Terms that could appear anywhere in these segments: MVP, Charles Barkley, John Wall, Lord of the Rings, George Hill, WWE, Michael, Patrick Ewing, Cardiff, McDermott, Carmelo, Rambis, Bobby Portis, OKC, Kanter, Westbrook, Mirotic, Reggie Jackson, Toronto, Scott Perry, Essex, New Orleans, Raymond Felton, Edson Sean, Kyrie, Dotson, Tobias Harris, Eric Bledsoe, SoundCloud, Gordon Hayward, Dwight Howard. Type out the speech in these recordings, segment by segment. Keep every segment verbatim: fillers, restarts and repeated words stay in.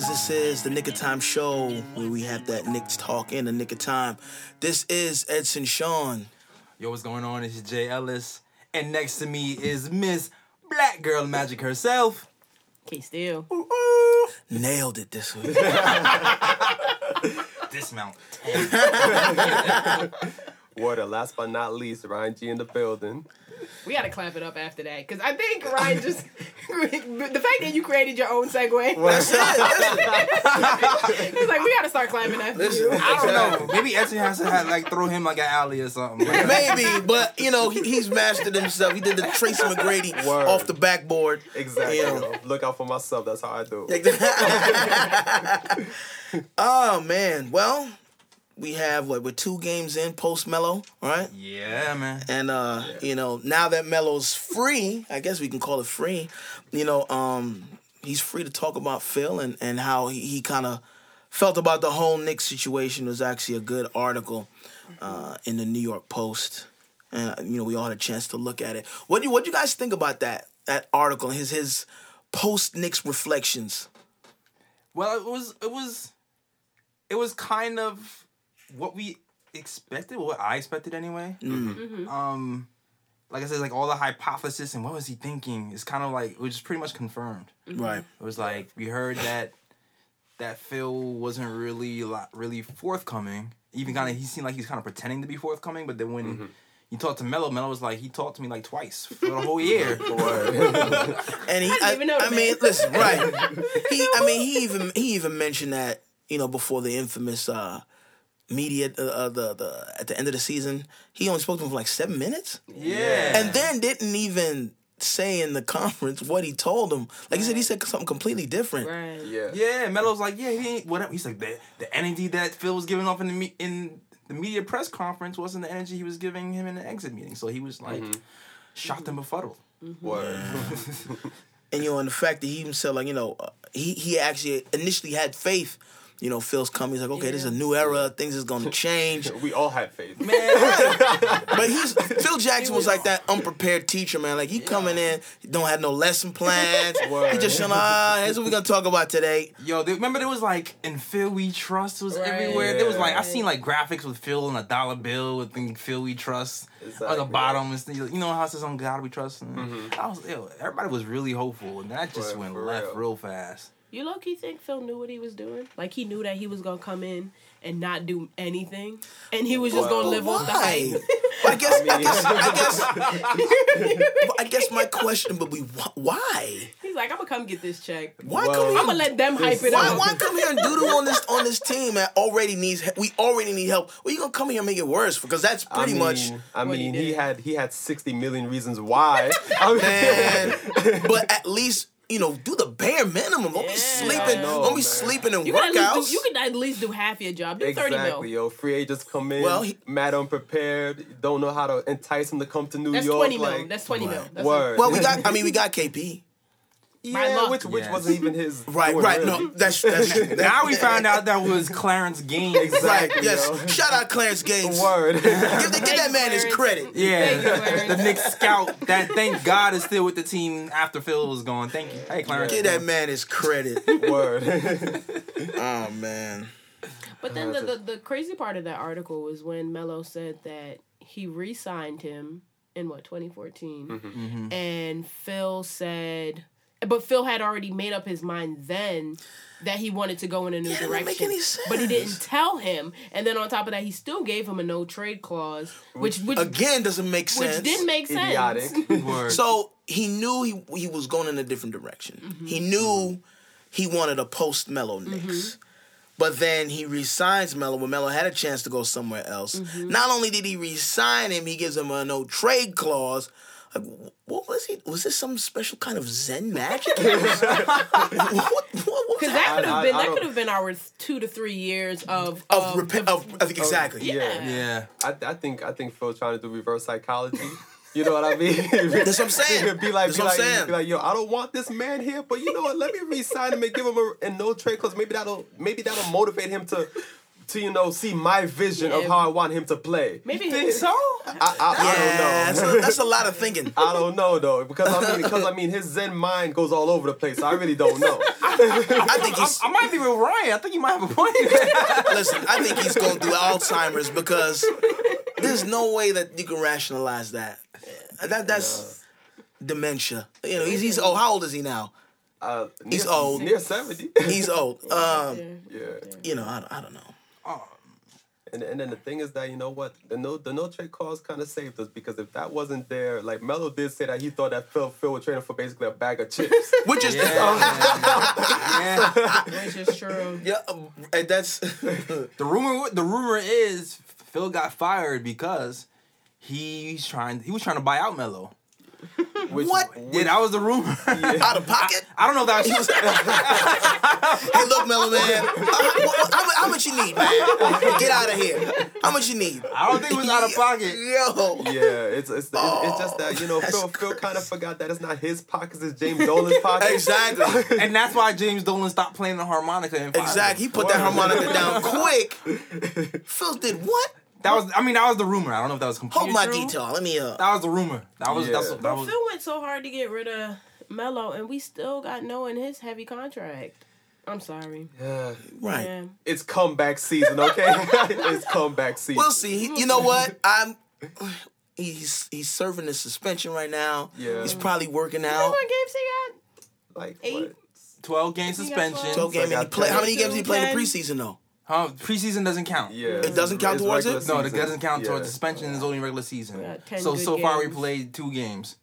fans, this is the Nick of Time show where we have that Knicks talk in the Nick of Time. This is Edson Sean. Yo, what's going on? It's Jay Ellis. And next to me is Miss Black Girl Magic herself. Can't steal. Ooh, ooh. Nailed it this week. Dismount. Water, last but not least, Ryan G in the building. We got to clap it up after that, because I think Ryan just... the fact that you created your own segue. That's it. It's like, we got to start clapping after Listen, you. I don't know. Maybe Edson has to have, like, throw him like an alley or something. Like, maybe, but, you know, he, he's mastered himself. He did the Tracy McGrady Word. Off the backboard. Exactly. You know. Look out for myself. That's how I do. Oh, man. Well... we have, what, we're two games in post-Melo, right? Yeah, man. And, uh, yeah. you know, now that Melo's free, I guess we can call it free, you know, um, he's free to talk about Phil and, and how he, he kind of felt about the whole Knicks situation. There's actually a good article uh, in the New York Post. And, you know, we all had a chance to look at it. What do you, what do you guys think about that, that article, his his post-Knicks reflections? Well, it was it was it was kind of... what we expected, what I expected anyway. Mm-hmm. Mm-hmm. Um, like I said, like all the hypothesis and what was he thinking is kind of like, it was pretty much confirmed. Mm-hmm. Right. It was like, we heard that that Phil wasn't really really forthcoming. Even kind of, he seemed like he's kind of pretending to be forthcoming, but then when mm-hmm. you talked to Melo, Melo was like, he talked to me like twice for the whole year. And he, I, I, even I mean, listen, right. He, I mean, he even, he even mentioned that, you know, before the infamous, uh, media uh, the the at the end of the season, he only spoke to him for like seven minutes. Yeah, and then didn't even say in the conference what he told him. Like he said, he said something completely different. Right. Yeah. Yeah. Melo's like, yeah, he ain't whatever. He's like the the energy that Phil was giving off in the me- in the media press conference wasn't the energy he was giving him in the exit meeting. So he was like mm-hmm. shocked and befuddled. Mm-hmm. Word. And you know, and the fact that he even said like you know uh, he he actually initially had faith. You know, Phil's coming. He's like, okay, yeah. This is a new era. Things is going to change. We all had faith. Man. But he's Phil Jackson was like that unprepared teacher, man. Like, he yeah. coming in, don't have no lesson plans. Word. He just showing, ah, here's what we're going to talk about today. Yo, they, remember there was like, and Phil We Trust was right. everywhere. Yeah. There was like, I seen like graphics with Phil and a dollar bill with things, Phil We Trust exactly. on the bottom. And things. You know how it says on God We Trust? Mm-hmm. I was, yo, everybody was really hopeful. And that just right, went left real, real fast. You low-key think Phil knew what he was doing? Like, he knew that he was going to come in and not do anything, and he was just well, going to live why? Off the hype. I guess, I, mean, I guess, I guess, I guess my question would be, why? He's like, I'm going to come get this check. Why well, come here? I'm going to let them hype it why, up. Why come here and doodle on this on this team that already needs, we already need help? Well, you going to come here and make it worse, because that's pretty I mean, much I mean, he, he had he had sixty million reasons why. Man, but at least... you know, do the bare minimum. Don't yeah, be sleeping. Know, don't be man. Sleeping in you workouts. Do, you can at least do half your job. Do exactly, thirty mil. Exactly, yo. Free agents come in. Well, he, mad unprepared. Don't know how to entice him to come to New that's York. twenty like, that's twenty right. mil. That's twenty mil. Word. Well, we got. I mean, we got K P. Yeah, which which yes. wasn't even his. Right, right. Really. No, that's that's. True. Now we found out that was Clarence Gaines. Exactly. Right, yes. Yo. Shout out Clarence Gaines. Word. Give, give that man Clarence. His credit. Yeah. You, the Knicks scout that thank God is still with the team after Phil was gone. Thank you. Hey Clarence. Give that man his credit. Word. Oh man. But then the, the the crazy part of that article was when Melo said that he re-signed him in what twenty fourteen, mm-hmm. Mm-hmm. and Phil said. But Phil had already made up his mind then that he wanted to go in a new yeah, direction. It didn't make any sense. But he didn't tell him. And then on top of that, he still gave him a no-trade clause, which, which... Again, doesn't make sense. Which didn't make sense. Idiotic. Word. So he knew he, he was going in a different direction. Mm-hmm. He knew mm-hmm. he wanted a post-Melo Knicks. Mm-hmm. But then he resigns Melo when Melo had a chance to go somewhere else. Mm-hmm. Not only did he resign him, he gives him a no-trade clause... Like, what was he? Was this some special kind of Zen magic? Because that could have been that could have been our two to three years of of, of, rep- of, of exactly. Of, yeah, yeah. I, I think I think Phil's trying to do reverse psychology. You know what I mean? That's what I'm saying. Be like, That's be what like, I'm saying. Be like, yo, I don't want this man here, but you know what? Let me re-sign him and give him a, a no trade clause. Maybe that'll maybe that'll motivate him to. to, you know, see my vision yeah. of how I want him to play. Maybe think so? I, I, yeah, I don't know. So that's a lot of thinking. I don't know, though, because I mean, because I mean, his Zen mind goes all over the place. So I really don't know. I, I, I, think he's, I, I might be with Ryan. I think you might have a point. Listen, I think he's going through Alzheimer's because there's no way that you can rationalize that. That that's no. dementia. You know, he's he's old. How old is he now? Uh, near, he's old. Near seventy. He's old. Um, yeah. You know, I, I don't know. Oh. And and then the thing is that, you know what, the no the no trade calls kind of saved us, because if that wasn't there, like Melo did say that he thought that Phil Phil was trading for basically a bag of chips, which is yeah, yeah. yeah. which is true. Yeah, and that's the rumor. The rumor is Phil got fired because he's trying. He was trying to buy out Melo. Which, what? Yeah, that was the rumor. Yeah. Out of pocket? I, I don't know if that was... Hey, look, Mellow Man. How, how, how much you need, man? Get out of here. How much you need? I don't think it was out of pocket. Yo. Yeah, it's it's, oh, it's just that, you know, Phil, Phil kind of forgot that it's not his pockets, it's James Dolan's pockets. Exactly. And that's why James Dolan stopped playing the harmonica in five. Exactly. He put that harmonica down quick. Phil did what? That was, I mean, that was the rumor. I don't know if that was completely Hold my true. detail. Let me, uh... That was the rumor. That was, yeah. that's what, that was... Phil went so hard to get rid of Melo, and we still got Noah in his heavy contract. I'm sorry. Yeah. Right. Yeah. It's comeback season, okay? It's comeback season. We'll see. You know what? I'm... He's he's serving his suspension right now. Yeah. He's probably working out. You know what games he got? Like, Eight? What? twelve game suspension. twelve game. So play, how many games did he play in the preseason, though? Huh? Preseason doesn't count. Yeah. It doesn't count it's towards it? Season. No, it doesn't count yeah. towards suspension. It's only regular season. So, so games. far we played two games.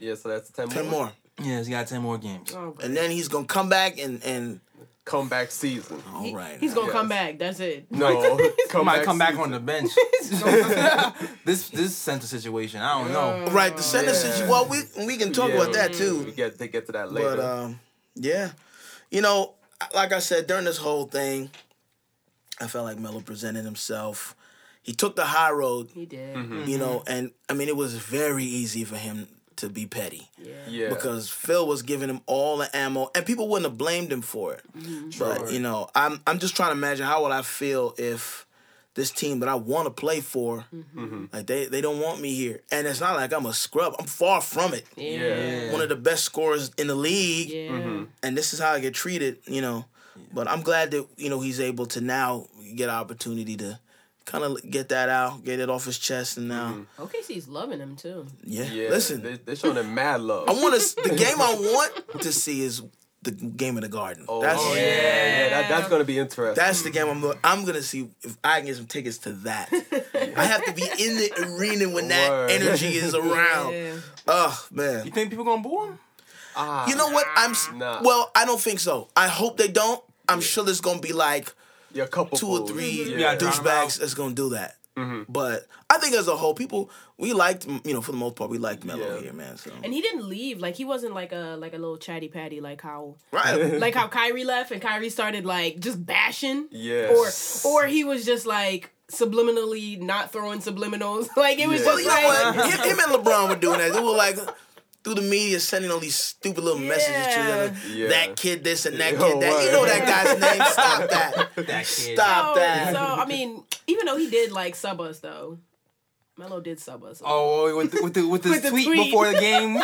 Yeah, so that's ten, ten more. more. Yeah, he's got ten more games. Oh, and then he's going to come back and... and... Comeback season. All he, right. He's going to yes. come back. That's it. No. He might come back season. on the bench. this this center situation, I don't know. Uh, right, the center yeah. situation. Well, we we can talk yeah, about that, too. We get to get to that later. But, um, yeah. You know, like I said, during this whole thing... I felt like Melo presented himself. He took the high road. He did. Mm-hmm. You know, and, I mean, it was very easy for him to be petty. Yeah. yeah. Because Phil was giving him all the ammo, and people wouldn't have blamed him for it. Mm-hmm. But, sure. you know, I'm I'm just trying to imagine how would I feel if this team that I want to play for, mm-hmm. like, they, they don't want me here. And it's not like I'm a scrub. I'm far from it. Yeah. yeah. One of the best scorers in the league. Yeah. Mm-hmm. And this is how I get treated, you know. Yeah. But I'm glad that, you know, he's able to now get an opportunity to kind of get that out, get it off his chest, and now... Mm-hmm. O K C's loving him, too. Yeah, yeah listen. They, they're showing him mad love. I want to... The game I want to see is the game in the Garden. Oh, that's, oh yeah. yeah that, that's going to be interesting. That's the game I'm going I'm going to see if I can get some tickets to that. yeah. I have to be in the arena when that Word. energy is around. Yeah. Oh, man. You think people going to boo him? Uh, you know what? I'm nah. well. I don't think so. I hope they don't. I'm yeah. sure there's gonna be like yeah, a couple two or three yeah. douchebags that's gonna do that. Mm-hmm. But I think as a whole, people we liked. You know, for the most part, we liked Melo yeah. here, man. So. And he didn't leave. Like he wasn't like a like a little chatty patty like how right. like how Kyrie left and Kyrie started like just bashing. Yes. Or or he was just like. Subliminally not throwing subliminals. Like it was yeah. just well, you like know what? him, him and LeBron were doing that. They were like. Through the media, sending all these stupid little yeah. messages to each other. Yeah. That kid, this, and that Yo, kid, that. Right. You know that guy's name. Stop that. that kid. Stop so, that. So, I mean, even though he did, like, sub us, though. Melo did sub us. So. Oh, with the, with the, with the with tweet, tweet before the game.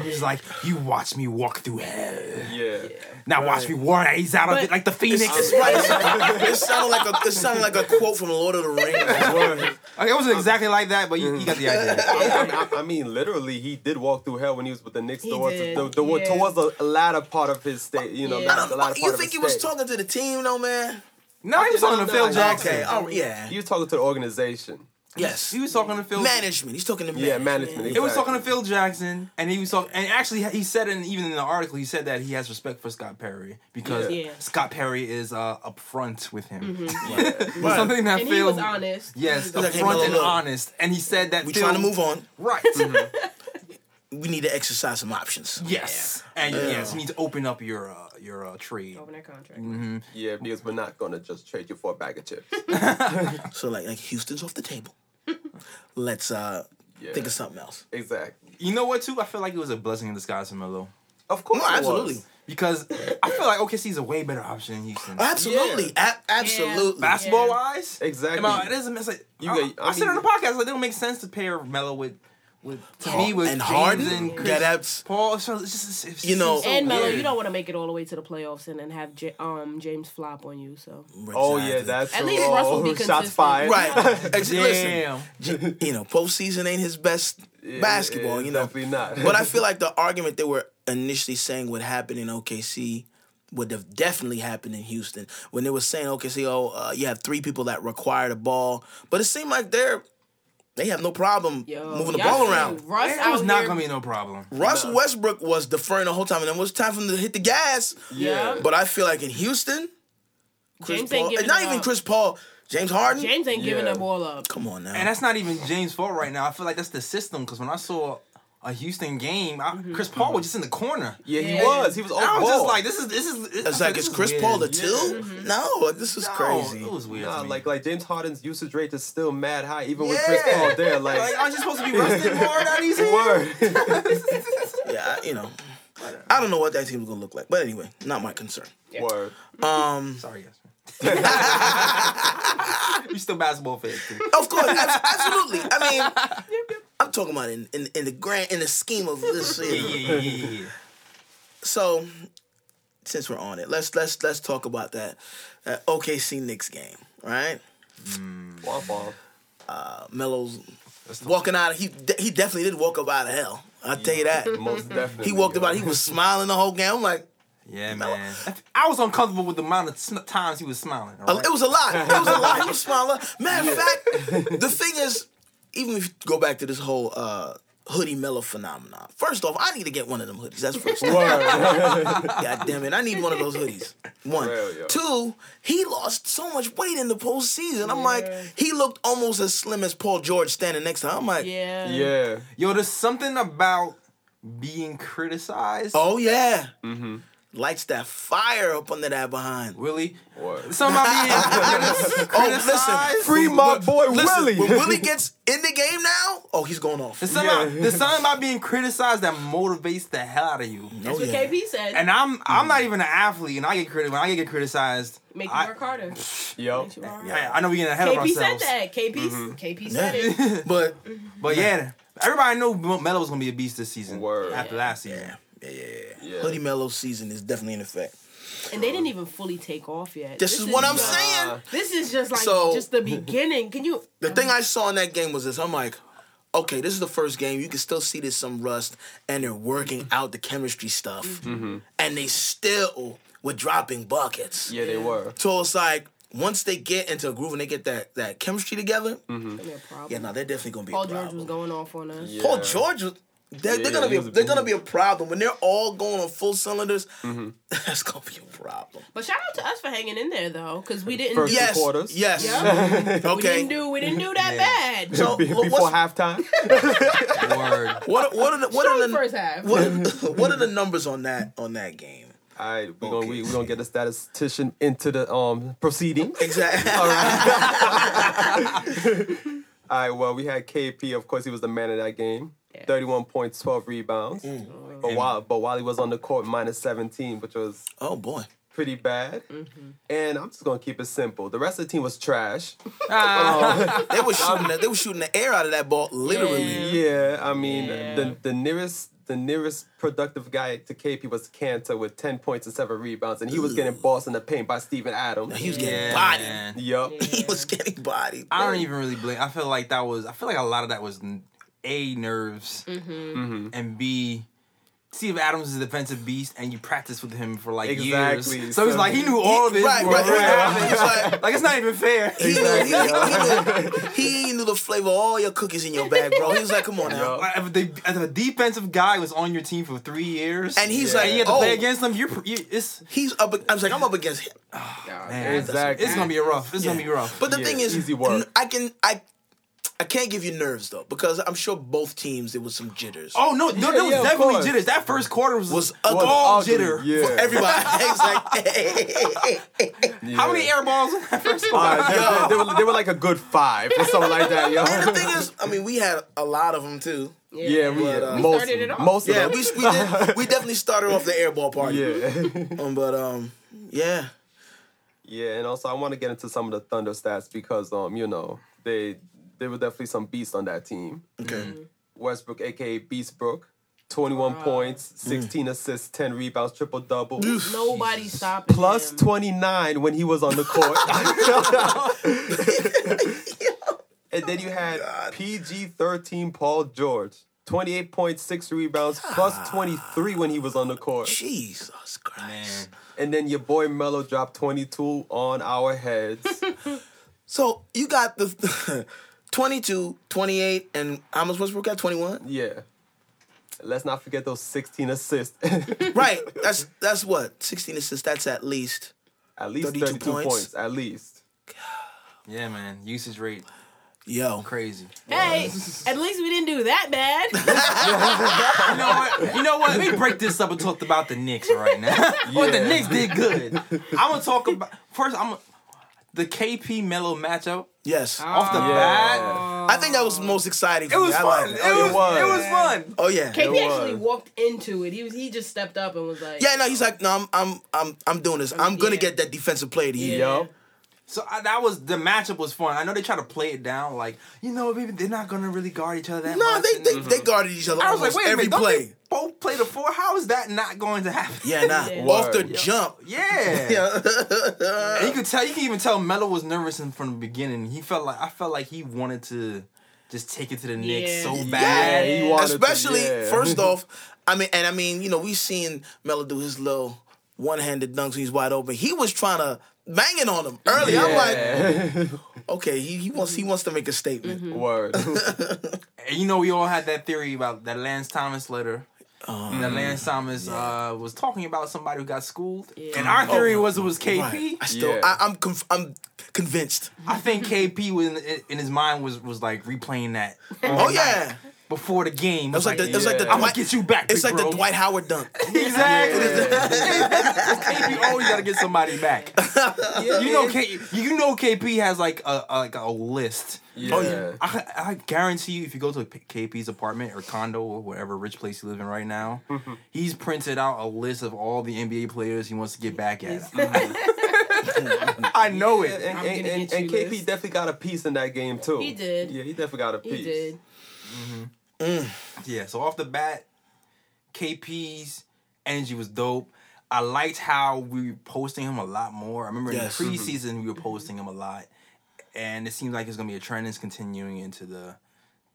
He was like, you watch me walk through hell. Yeah. yeah. Now right. watch me war. He's out but, of it like the Phoenix. It's, it's right. It sounded like a, it sounded like a quote from The Lord of the Rings. It wasn't exactly like that, but you, you got the idea. I, I, I mean, literally, he did walk through hell when he was with the Knicks. He towards did. The, the, the, yeah. towards the latter part of his state. You know, yeah. the, the latter you part think of his he was state. talking to the team, though, man? No, he was talking to Phil Jackson. Okay, oh yeah. He was talking to the organization. Yes. He was talking to Phil... Management. He's talking to management. Yeah, management. Exactly. He was talking to Phil Jackson, and he was talking... And actually, he said, in, even in the article, he said that he has respect for Scott Perry, because yeah. Yeah. Scott Perry is uh, upfront with him. Mm-hmm. Yeah. Right. Something that and Phil... he was honest. Yes, upfront like, no, and no. honest. And he said that We're Phil, trying to move on. Right. Mm-hmm. We need to exercise some options. Yes. Yeah. And yeah. yes, you need to open up your... Uh, your uh, trade. Open that contract. Mm-hmm. Yeah, because we're not going to just trade you for a bag of chips. So, like, like Houston's off the table. Let's uh, yeah. think of something else. Exactly. You know what, too? I feel like it was a blessing in disguise for Melo. Of course no, absolutely. Was. because I feel like O K C is a way better option than Houston. Absolutely, yeah. a- absolutely. Yeah. Basketball wise, exactly. I, it doesn't. It's like you I, got, I, mean, I said on the podcast, like it don't make sense to pair Melo with. With to me, with and James Harden and Chris yeah, Paul, so it's just, it's, you know, so and Melo, you don't want to make it all the way to the playoffs and then have J- um James flop on you. So oh yeah, that's at least Russell be consistent. Shots fired, right? Damn. Listen, you know, postseason ain't his best yeah, basketball. Yeah, you know, definitely not. But I feel like the argument they were initially saying would happen in O K C would have definitely happened in Houston when they were saying O K C, oh, uh, you have three people that require the ball, but it seemed like they're. They have no problem Yo, moving the ball around. Russ it was not going to be no problem. Russ no. Westbrook was deferring the whole time, and it was time for him to hit the gas. Yeah. But I feel like in Houston, Chris James Paul, ain't giving not even up. Chris Paul, James Harden. James ain't giving yeah. the ball up. Come on now. And that's not even James' fault right now. I feel like that's the system, because when I saw a Houston game, I, mm-hmm. Chris Paul was just in the corner. Yeah, he yeah. was. He was off I was just like, this is... this is. It's, it's like, like is Chris weird. Paul the two? Yeah. Mm-hmm. No, this is no, crazy. It was weird. Nah, like, like James Harden's usage rate is still mad high, even yeah. with Chris Paul there. Like, like aren't you supposed to be resting hard on these hands? Word. yeah, you know. I don't know what that team's going to look like. But anyway, not my concern. Yeah. Word. Um, Sorry, guys. You're still basketball fans, too. Of course. Absolutely. I mean... I'm talking about in, in, in the grand in the scheme of this. You know. yeah, yeah, yeah, yeah. So, since we're on it, let's let's let's talk about that, that O K C Knicks game, right? Mm. Wow, uh, Melo's walking out. Of, he de- he definitely did walk up out of hell. I'll yeah, tell you that. Most definitely. He walked about. He was smiling the whole game. I'm like. Yeah, Mello. Man. I was uncomfortable with the amount of sm- times he was smiling. Right? It was a lot. It was a lot. He was smiling. Matter of fact, the thing is. Even if you go back to this whole uh, hoodie Mello phenomenon. First off, I need to get one of them hoodies. That's first. God damn it. I need one of those hoodies. One. Real, Two, he lost so much weight in the postseason. Yeah. I'm like, he looked almost as slim as Paul George standing next to him. I'm like, yeah. yeah. Yo, there's something about being criticized. Oh, yeah. Mm-hmm. Lights that fire up under that behind. Willie. What? Somebody oh, listen. Free my boy listen, Willie. When Willie gets in the game now, oh, he's going off. There's something, yeah. about, there's something about being criticized that motivates the hell out of you. That's oh, what yeah. K P said. And I'm I'm mm. not even an athlete, and I get criti- when I get criticized. Make you work harder. Yo. Yeah. I know we're getting ahead K P of ourselves. K P said that. K P, mm-hmm. K P said yeah. it. But, but yeah, everybody knew Melo was going to be a beast this season. Word. After yeah. last season. Yeah. Yeah, yeah, yeah. Hoodie Mello season is definitely in effect. And they didn't even fully take off yet. This, this is, is what I'm just, saying. This is just like so, just the beginning. Can you? The I thing mean, I saw in that game was this. I'm like, okay, this is the first game. You can still see there's some rust, and they're working out the chemistry stuff, mm-hmm. and they still were dropping buckets. Yeah, they were. So it's like. Once they get into a groove and they get that, that chemistry together, mm-hmm. yeah, no, they're definitely gonna be. Paul a George was going off on us. Yeah. Paul George was. They're, yeah, they're gonna be a, they're gonna be a problem when they're all going on full cylinders. Mm-hmm. That's gonna be a problem. But shout out to us for hanging in there though, because we didn't. First yes, quarters. Yes. Yep. okay. We didn't do we didn't do that yeah. bad. So, before halftime. Word. What what are the what Show are the first half? What, what are the numbers on that on that game? All right, we're gonna, we, we're gonna get the statistician into the um proceedings. Exactly. All right. all right. Well, we had K P. Of course, he was the man of that game. Yeah. thirty-one points, twelve rebounds. Mm. But, while, but while he was on the court, minus seventeen, which was oh boy, pretty bad. Mm-hmm. And I'm just going to keep it simple. The rest of the team was trash. uh, they, were shooting the, they were shooting the air out of that ball, literally. Yeah, yeah I mean, yeah. The, the nearest the nearest productive guy to K P was Kanter with ten points and seven rebounds, and he was Ew. getting bossed in the paint by Steven Adams. Now he was getting yeah, bodied. Man. Yup. Yeah. He was getting bodied. I don't even really blame. I feel like that was, I feel like a lot of that was... A, nerves, mm-hmm. Mm-hmm. and B, Steve Adams is a defensive beast, and you practice with him for like exactly. years. So, so he's like, he knew all he, this. Right, right, right. It's like, like, it's not even fair. He, exactly. he, he, knew, he knew the flavor of all your cookies in your bag, bro. He was like, come on now. Like, if, the, if a defensive guy was on your team for three years, and he's yeah. like, and you have to oh, play against him, you're, you're it's. He's up, I was like, I'm up against him. Oh, man, exactly. It's going to be rough. It's yeah. going to be rough. But the yeah. thing is, easy work. I can, I. I can't give you nerves, though, because I'm sure both teams, there was some jitters. Oh, no, no, yeah, there was yeah, definitely jitters. That first quarter was, was a all jitter yeah. for everybody. It's like, hey, hey, hey. Yeah. How many air balls in that first quarter? Uh, they, they, they, were, they were like a good five or something like that, yo. And the thing is, I mean, we had a lot of them, too. Yeah, yeah we, but, uh, we most, started it off. Most of yeah, them. we, we, did, we definitely started off the air ball party. Yeah. Um, but, um, yeah. Yeah, and also I want to get into some of the Thunder stats because, um, you know, they... There were definitely some beasts on that team. Okay. Mm-hmm. Westbrook, a k a. Beastbrook, twenty-one wow. points, sixteen mm. assists, ten rebounds, triple-double. Nobody Jesus. stopped him. Plus twenty-nine when he was on the court. And then you had God. P G thirteen Paul George, twenty-eight points, six rebounds, God. plus twenty-three when he was on the court. Jesus Christ. Man. And then your boy Melo dropped twenty-two on our heads. So you got the... twenty-two, twenty-eight, and how much Westbrook got? twenty-one? Yeah. Let's not forget those sixteen assists. Right. That's that's what? sixteen assists. That's at least At least thirty-two, thirty-two points. points. At least. God. Yeah, man. Usage rate. Yo. Crazy. Hey, wow. At least we didn't do that bad. You know what? You know what? Let me break this up and talk about the Knicks right now. Yeah. Well, the Knicks did good. I'm going to talk about... First, I'm going to... The K P Melo matchup. Yes. Oh, off the yeah. bat. I think that was the most exciting. It was I fun. It. Oh, it, was, was. it was fun. Oh yeah. K P actually walked into it. He was he just stepped up and was like Yeah, no, he's like, no, I'm I'm I'm I'm doing this. I'm gonna yeah. get that defensive player to you. Yeah. Yo. So I, that was the matchup was fun. I know they try to play it down like, you know, maybe they're not gonna really guard each other that no, much. No, they they, mm-hmm. they guarded each other. I was like, wait a every minute, play. Don't they both play the four? How is that not going to happen? Yeah, nah. Yeah. Off the Yo. jump. Yeah. yeah. You could tell. You can even tell Melo was nervous from the beginning. He felt like I felt like he wanted to just take it to the Knicks yeah. so bad. Yeah. He wanted Especially to, yeah. first off, I mean, and I mean, you know, we seen Melo do his little one-handed dunks when he's wide open. He was trying to. Banging on him early. Yeah. I'm like, okay, he, he wants he wants to make a statement. Mm-hmm. Word. And you know, we all had that theory about that Lance Thomas letter. Um, that Lance Thomas yeah. uh, was talking about somebody who got schooled. Yeah. And our theory oh, was it was K P. Right. I still, yeah. I, I'm conf- I'm convinced. I think K P was in, in his mind was was like replaying that. Oh yeah. Before the game. It was like, like the, it was yeah. like the I'm going to get you back, It's like bro. the Dwight Howard dunk. Exactly. K P always got to get somebody back. Yeah, you, know K, you know K P has like a, a, like a list. Yeah. Oh, yeah. I, I guarantee you if you go to K P's apartment or condo or whatever rich place you live in right now, mm-hmm. he's printed out a list of all the N B A players he wants to get back at. Mm-hmm. I know it. And, and, and, and K P list. definitely got a piece in that game, too. He did. Yeah, he definitely got a piece. He did. Mm-hmm. Mm. Yeah, so off the bat, K P's energy was dope. I liked how we were posting him a lot more. I remember yes. in the preseason mm-hmm. we were posting him a lot, and it seems like it's gonna be a trend that's continuing into the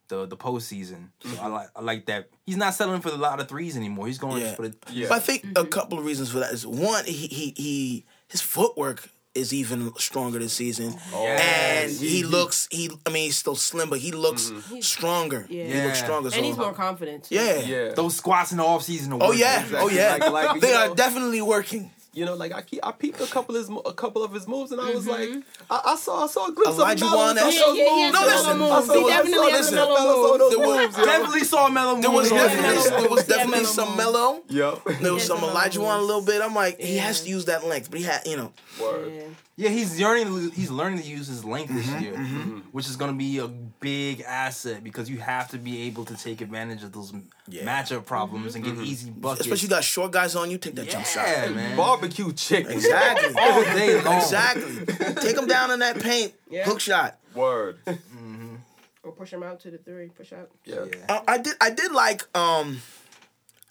the the postseason. So mm-hmm. I like I like that he's not settling for a lot of threes anymore. He's going yeah. for the. Yeah. But I think mm-hmm. a couple of reasons for that is one, he he, he his footwork is even stronger this season. Oh, and yes. he looks, he I mean, he's still slim, but he looks mm-hmm. stronger. Yeah. He looks stronger. And so he's more confident. Yeah. yeah. Those squats in the offseason are working. Oh, yeah. Exactly. Oh, yeah. Like, like, they know, are definitely working. You know, like, I keep, I peeped a couple, of his, a couple of his moves, and I was mm-hmm. like, I, I saw I saw a glimpse of Melo. Yeah, yeah, yeah, no, listen. I saw, he definitely I saw, listen, Melo saw those moves. Was, definitely saw Melo moves. There was definitely, there was definitely yeah, some Melo. Yep. There was some Olajuwon a little bit. I'm like, he has to use that length, but he had, you know. Word. Yeah. Yeah, he's learning. He's learning to use his length this mm-hmm, year, mm-hmm. which is going to be a big asset because you have to be able to take advantage of those yeah. matchup problems mm-hmm. and get easy buckets. Especially you got short guys on you, take that yeah, jump shot. Yeah, man. Barbecue chicken, exactly. All day long, exactly. Take them down in that paint, yeah. hook shot. Word. Mm-hmm. Or push them out to the three, push out. Yeah, yeah. Uh, I did. I did like. Um,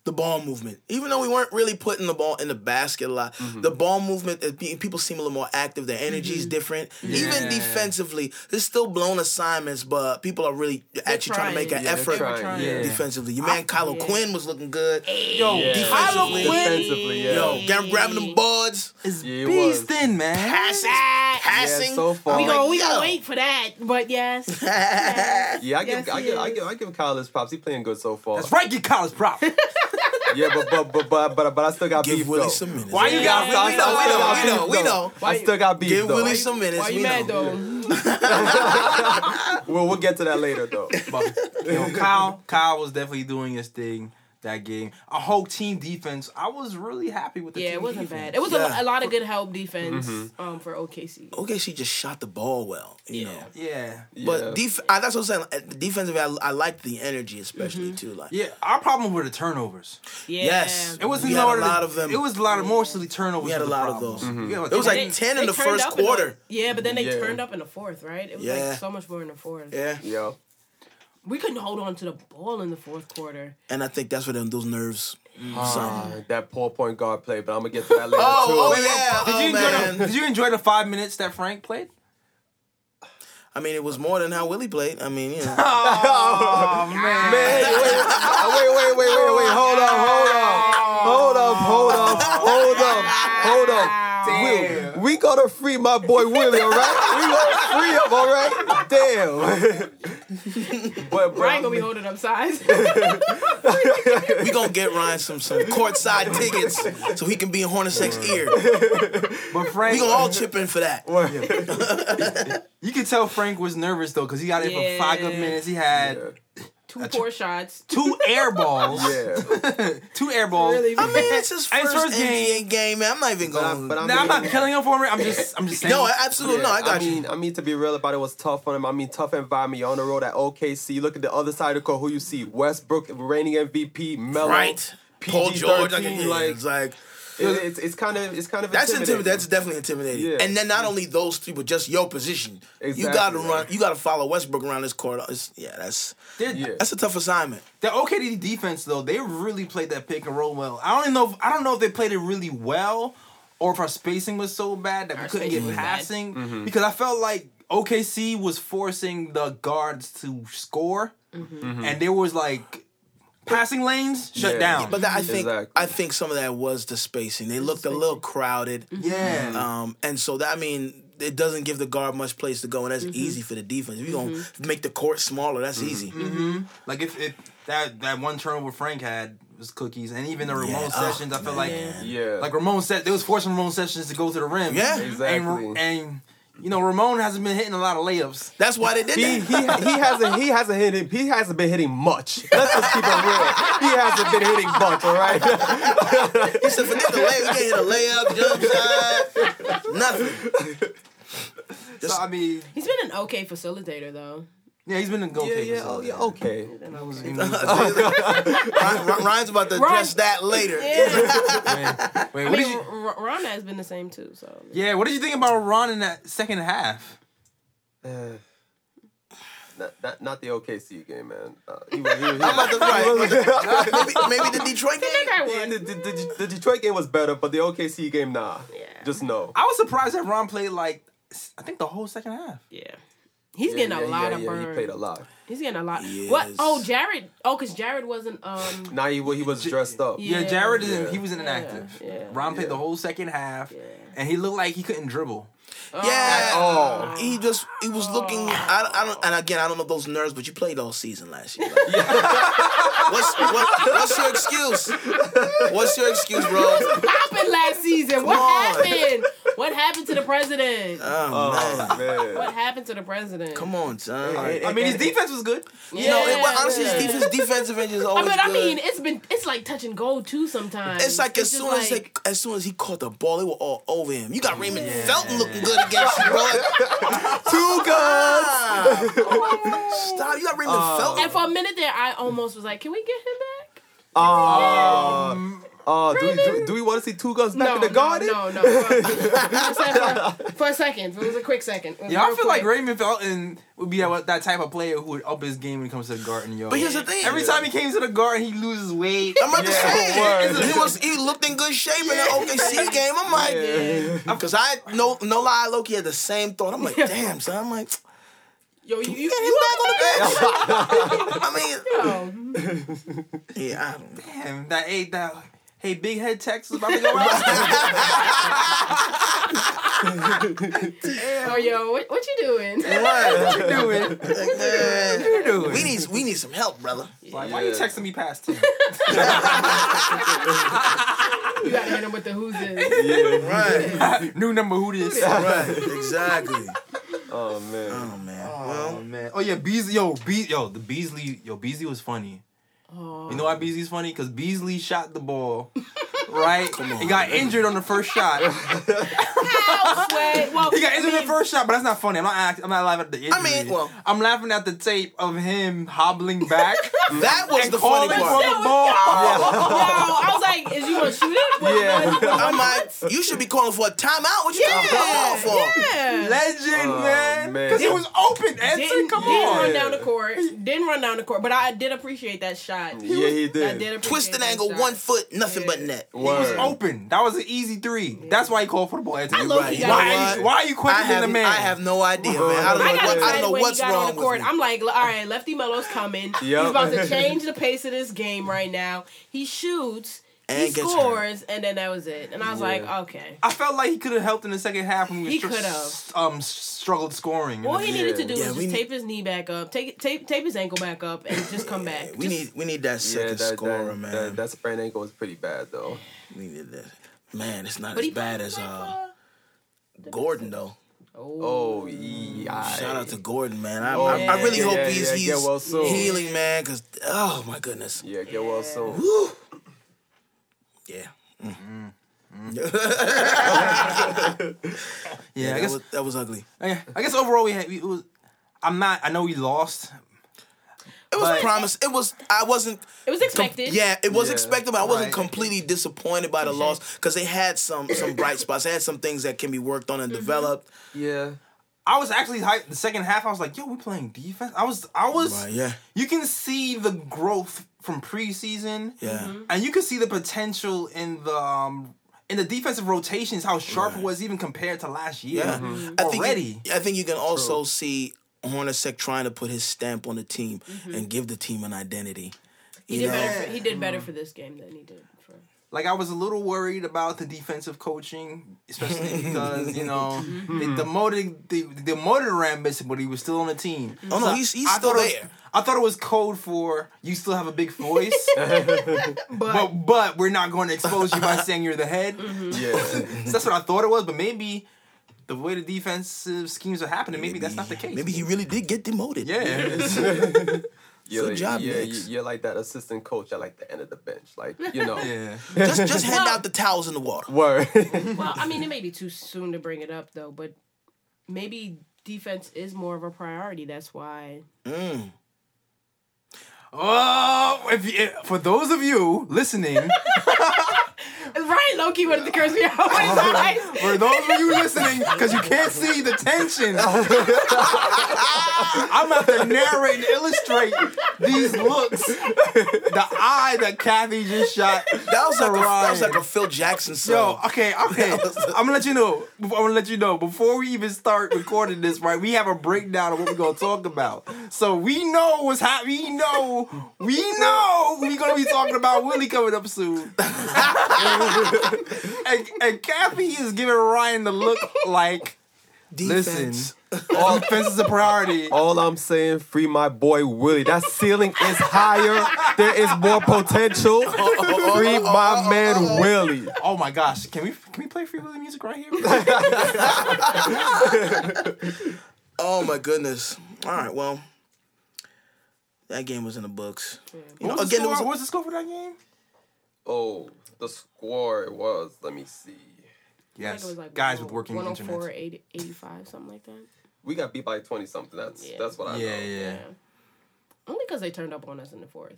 The ball movement. Even though we weren't really putting the ball in the basket a lot, mm-hmm. the ball movement, people seem a little more active. Their energy is mm-hmm. different. Yeah. Even defensively, there's still blown assignments, but people are really they're actually trying, trying to make an yeah, effort yeah. defensively. Your man I, Kyle O'Quinn yeah. was looking good. Yo, yeah. defensively. defensively yeah. Yo, yeah. grabbing them boards. It's yeah, beastin', man. Passes, passing. Yeah, so far. We gonna, like, we gonna wait for that, but yes. yes. Yeah, I give, yes, I, give, I, give, I give Kyle his props. He's playing good so far. That's right, give Kyle his props. Yeah, but but but but but, but I still got Give beef. Give Willie though. some minutes. Why you yeah, got? We know, we know, we know. I still got beef. Give though. Willie some minutes. Why you we mad know. though? Well, we'll get to that later, though. But, you know, Kyle, Kyle was definitely doing his thing that game. Our whole team defense, I was really happy with the yeah, team defense. Yeah, it wasn't defense. bad. It was yeah. a, a lot of good help defense mm-hmm. um, for O K C. O K C just shot the ball well, you yeah. know. Yeah. But yeah. Def- I, that's what I'm saying. Defensively, I, I liked the energy especially, mm-hmm. too. Like, yeah, our problem were the turnovers. Yeah. Yes. It was we had a lot to, of them. It was a lot of mostly turnovers. We had a lot of those. Mm-hmm. It was like they, ten in the first quarter. In the, yeah, but then they yeah. turned up in the fourth, right? It was yeah. like so much more in the fourth. Yeah. Yeah. We couldn't hold on to the ball in the fourth quarter. And I think that's for them, those nerves. Uh, that poor point guard play, but I'm going to get to that later, oh, too. Oh, yeah. Did, oh, you man. The, did you enjoy the five minutes that Frank played? I mean, it was more than how Willie played. I mean, you know. Oh, man. man. Wait, wait, wait, wait, wait, wait. Hold up, hold up. Hold up, hold up, hold up, hold up. Damn. We, we gotta free my boy Willie, all right? We gotta free him, all right? Damn. But Ryan gonna be holding up size. We gonna get Ryan some some courtside tickets so he can be in Hornacek's ear. But Frank, we gonna all chip in for that. You can tell Frank was nervous though, cause he got in yeah. for five good minutes. He had. Yeah. Two poor shots. Two air balls. Yeah. Two air balls. Really? I mean, it's his first, first N B A game, man. I'm not even going. Nah, I'm not man. killing him for him. I'm just, I'm just saying. No, absolutely yeah, no. I got I mean, you. I mean, to be real about it, it was tough on him. I mean, tough environment. You're on the road at O K C. Look at the other side of the court. Who you see? Westbrook, reigning M V P, Melo, right? Paul George. Like, it's like. It, it's it's kind of it's kind of that's intimidating. That's definitely intimidating. Yeah. And then not only those three, but just your position. Exactly. You gotta run. You gotta follow Westbrook around this court. It's, yeah, that's yeah. that's a tough assignment. The O K C defense though, they really played that pick and roll well. I don't even know. If, I don't know if they played it really well, or if our spacing was so bad that our we couldn't get passing. Mm-hmm. Because I felt like O K C was forcing the guards to score, mm-hmm. Mm-hmm. and there was like. Passing lanes shut yeah. down. But that, I think exactly. I think some of that was the spacing. They looked a little crowded. Yeah. Um, and so that I mean, it doesn't give the guard much place to go, and that's mm-hmm. easy for the defense. If you're mm-hmm. gonna make the court smaller, that's mm-hmm. easy. Mm-hmm. Like if it that that one turnover Frank had was cookies, and even the Ramon yeah. Sessions, oh, I feel like yeah. like Ramon said they was forcing Ramon Sessions to go to the rim. Yeah, exactly. And, and you know, Ramon hasn't been hitting a lot of layups. That's why they did he, that. He, he hasn't he hasn't hit he hasn't been hitting much. Let's just keep it real. He hasn't been hitting much, all right? He said, forget the layup. You can't hit a layup, jump shot, nothing. Just, so, I mean... He's been an okay facilitator, though. Yeah, he's been in goal. Yeah, yeah, oh, yeah, okay. Ryan's about to address that later. Yeah. wait, wait, I what mean, did you... Ron has been the same too. So yeah, what did you think about Ron in that second half? Uh, not, not, not the O K C game, man. Uh, he was, he was, he was, I'm about to right. maybe, maybe the Detroit game. I think I won. The, the, the, the Detroit game was better, but the O K C game, nah. Yeah. Just no. I was surprised that Ron played like I think the whole second half. Yeah. He's yeah, getting a yeah, lot yeah, of burn. Yeah, he played a lot. He's getting a lot. Yes. What? Oh, Jared. Oh, because Jared wasn't... Um... nah, he, he was dressed up. Yeah, yeah Jared, is yeah. he was inactive. Yeah, yeah. Ron played yeah. the whole second half, yeah. and he looked like he couldn't dribble. Yeah. Oh. He just, he was oh. looking, I, I don't, and again, I don't know those nerves, but you played all season last year. Like, what's, what, what's your excuse? What's your excuse, bro? What happened last season? Come what on. happened? What happened to the president? Oh, oh man. man. What happened to the president? Come on, son. Right. I mean, his defense was good. Yeah. You know, it, well, honestly, his defense, defensive end is always good. But I mean, good. it's been, it's like touch and go too sometimes. It's like, it's as soon like... as like, as soon as he caught the ball, they were all over him. You got Raymond yeah. Felton looking good against you, bro. Two guns. Oh. Stop. You got Raymond uh, Felton. And for a minute there, I almost was like, can we get him back? Um... Yeah. Uh, do, we, do, do we want to see two guns back no, in the no, garden? No, no, no. For, for a second. It was a quick second. Yeah, I feel quick. like Raymond Felton would be that, that type of player who would up his game when it comes to the garden, yo. But here's the thing. Every yeah. time he came to the garden, he loses weight. I'm about yeah. to say, he, was, he looked in good shape yeah. in the O K C game. I'm like, because yeah. I, no, no lie, Loki had the same thought. I'm like, damn, son. I'm like... Yo, you, you get him back on the bench? I mean... Yo. Yeah, I don't know. Damn, that eight, that... Hey, big head text is about to go out. Oh, yo, what, what you doing? What you doing? What you doing? We need, we need some help, brother. Yeah. Like, why are you texting me past ten? You gotta hit him with the who's this. Yeah, right. New number who this. Right, exactly. Oh man. Oh man. Oh well, man. Oh yeah, Beasley. Yo, Be- yo, the Beasley. Yo, Beasley was funny. Oh. You know why Beasley's funny? Because Beasley shot the ball. Right? Come on, he got man. injured on the first shot. How? Wait, well, he got injured on I mean, the first shot, but that's not funny. I'm not I'm not laughing at the injury. I mean, well, I'm laughing at the tape of him hobbling back. That was the funny part. For the ball. Yeah. No, I was like, is you gonna shoot it? What, yeah. What, what, what, I'm like, you should be calling for a timeout. What you yeah, calling for? Yeah. Legend, oh, man. Because it was open. Edson, come didn't on. Didn't run down the court. Didn't run down the court, but I did appreciate that shot. He yeah, was, he did. I did twist an angle, shot. one foot, nothing yeah. but net. Word. He was open. That was an easy three. Yeah. That's why he called for the ball. Edson. I love you. Why, why are you questioning the man? I have no idea, man. I don't I know, what, I don't know what's wrong on the court. With me. I'm like, all right, Lefty Melo's coming. He's about to change the pace of this game right now. He shoots. And he scores, hurt. and then that was it. And I was yeah. like, okay. I felt like he could have helped in the second half when we could have um struggled scoring. All he yeah. needed to do yeah, was just need... tape his knee back up, take tape tape his ankle back up, and just come yeah, back. We just... need we need that second yeah, that, scorer, that, man. That, that sprained ankle was pretty bad though. We needed that. Man, it's not but as bad as like, uh, Gordon though. Oh, oh yeah. Shout out to Gordon, man. I, oh, I, yeah, I really yeah, hope yeah, he's yeah, he's well healing, man. Because oh my goodness. Yeah, get well soon. Yeah. Mm. Mm. yeah, yeah, I guess that was, that was ugly. I, I guess overall we had. We, it was, I'm not. I know we lost. It was promised. It was. I wasn't. It was expected. Com- yeah, it was yeah, expected, but I wasn't right. completely disappointed by the mm-hmm. loss because they had some some bright spots. They had some things that can be worked on and mm-hmm. developed. Yeah. I was actually hyped. The second half, I was like, "Yo, we playing defense." I was, I was. Right, yeah. You can see the growth from preseason, yeah, mm-hmm. and you can see the potential in the um, in the defensive rotations. How sharp right. it was, even compared to last year. Yeah. Mm-hmm. I think already, you, I think you can also True. see Hornacek trying to put his stamp on the team mm-hmm. and give the team an identity. He did, better for, he did better mm-hmm. for this game than he did for. Like, I was a little worried about the defensive coaching, especially because, you know, mm-hmm. they demoted, they, they demoted Rambis, but he was still on the team. Oh, so no, he's, he's still there. Was, I thought it was code for, you still have a big voice, but, but but we're not going to expose you by saying you're the head. Mm-hmm. Yeah. So that's what I thought it was, but maybe the way the defensive schemes are happening, maybe, maybe that's not the case. Maybe he really did get demoted. Yeah. You're, so job you're, you're, you're like that assistant coach at like the end of the bench, like you know. yeah. Just just hand well, out the towels in the water. Word. Well, I mean, it may be too soon to bring it up though, but maybe defense is more of a priority. That's why. Mm. Oh, if you, for those of you listening. Ryan Loki wanted to curse me out with his eyes. For those of you listening, because you can't see the tension, I'm about to narrate and illustrate these looks. The eye that Kathy just shot. That was, like a, that was like a Phil Jackson song. Yo, okay, okay. I'm going to let you know. I'm going to let you know. Before we even start recording this, right, we have a breakdown of what we're going to talk about. So we know what's hot. We know. We know we're going to be talking about Willie coming up soon. and, and Kathy is giving Ryan the look like, defense. Listen, all defense is a priority. All I'm saying, free my boy Willie. That ceiling is higher. There is more potential. Oh, oh, oh, free oh, my oh, man oh, oh. Willie. Oh my gosh, can we can we play Free Willie music right here? Oh my goodness. All right, well, that game was in the books. Yeah. You know, what was again, the score? It was, what was the score for that game? Oh, the score it was. Let me see. Yes, like guys with working internet. one oh four, eighty-five, something like that. We got beat by twenty-something. That's yeah. that's what I yeah, know. Yeah, yeah. Only because they turned up on us in the fourth.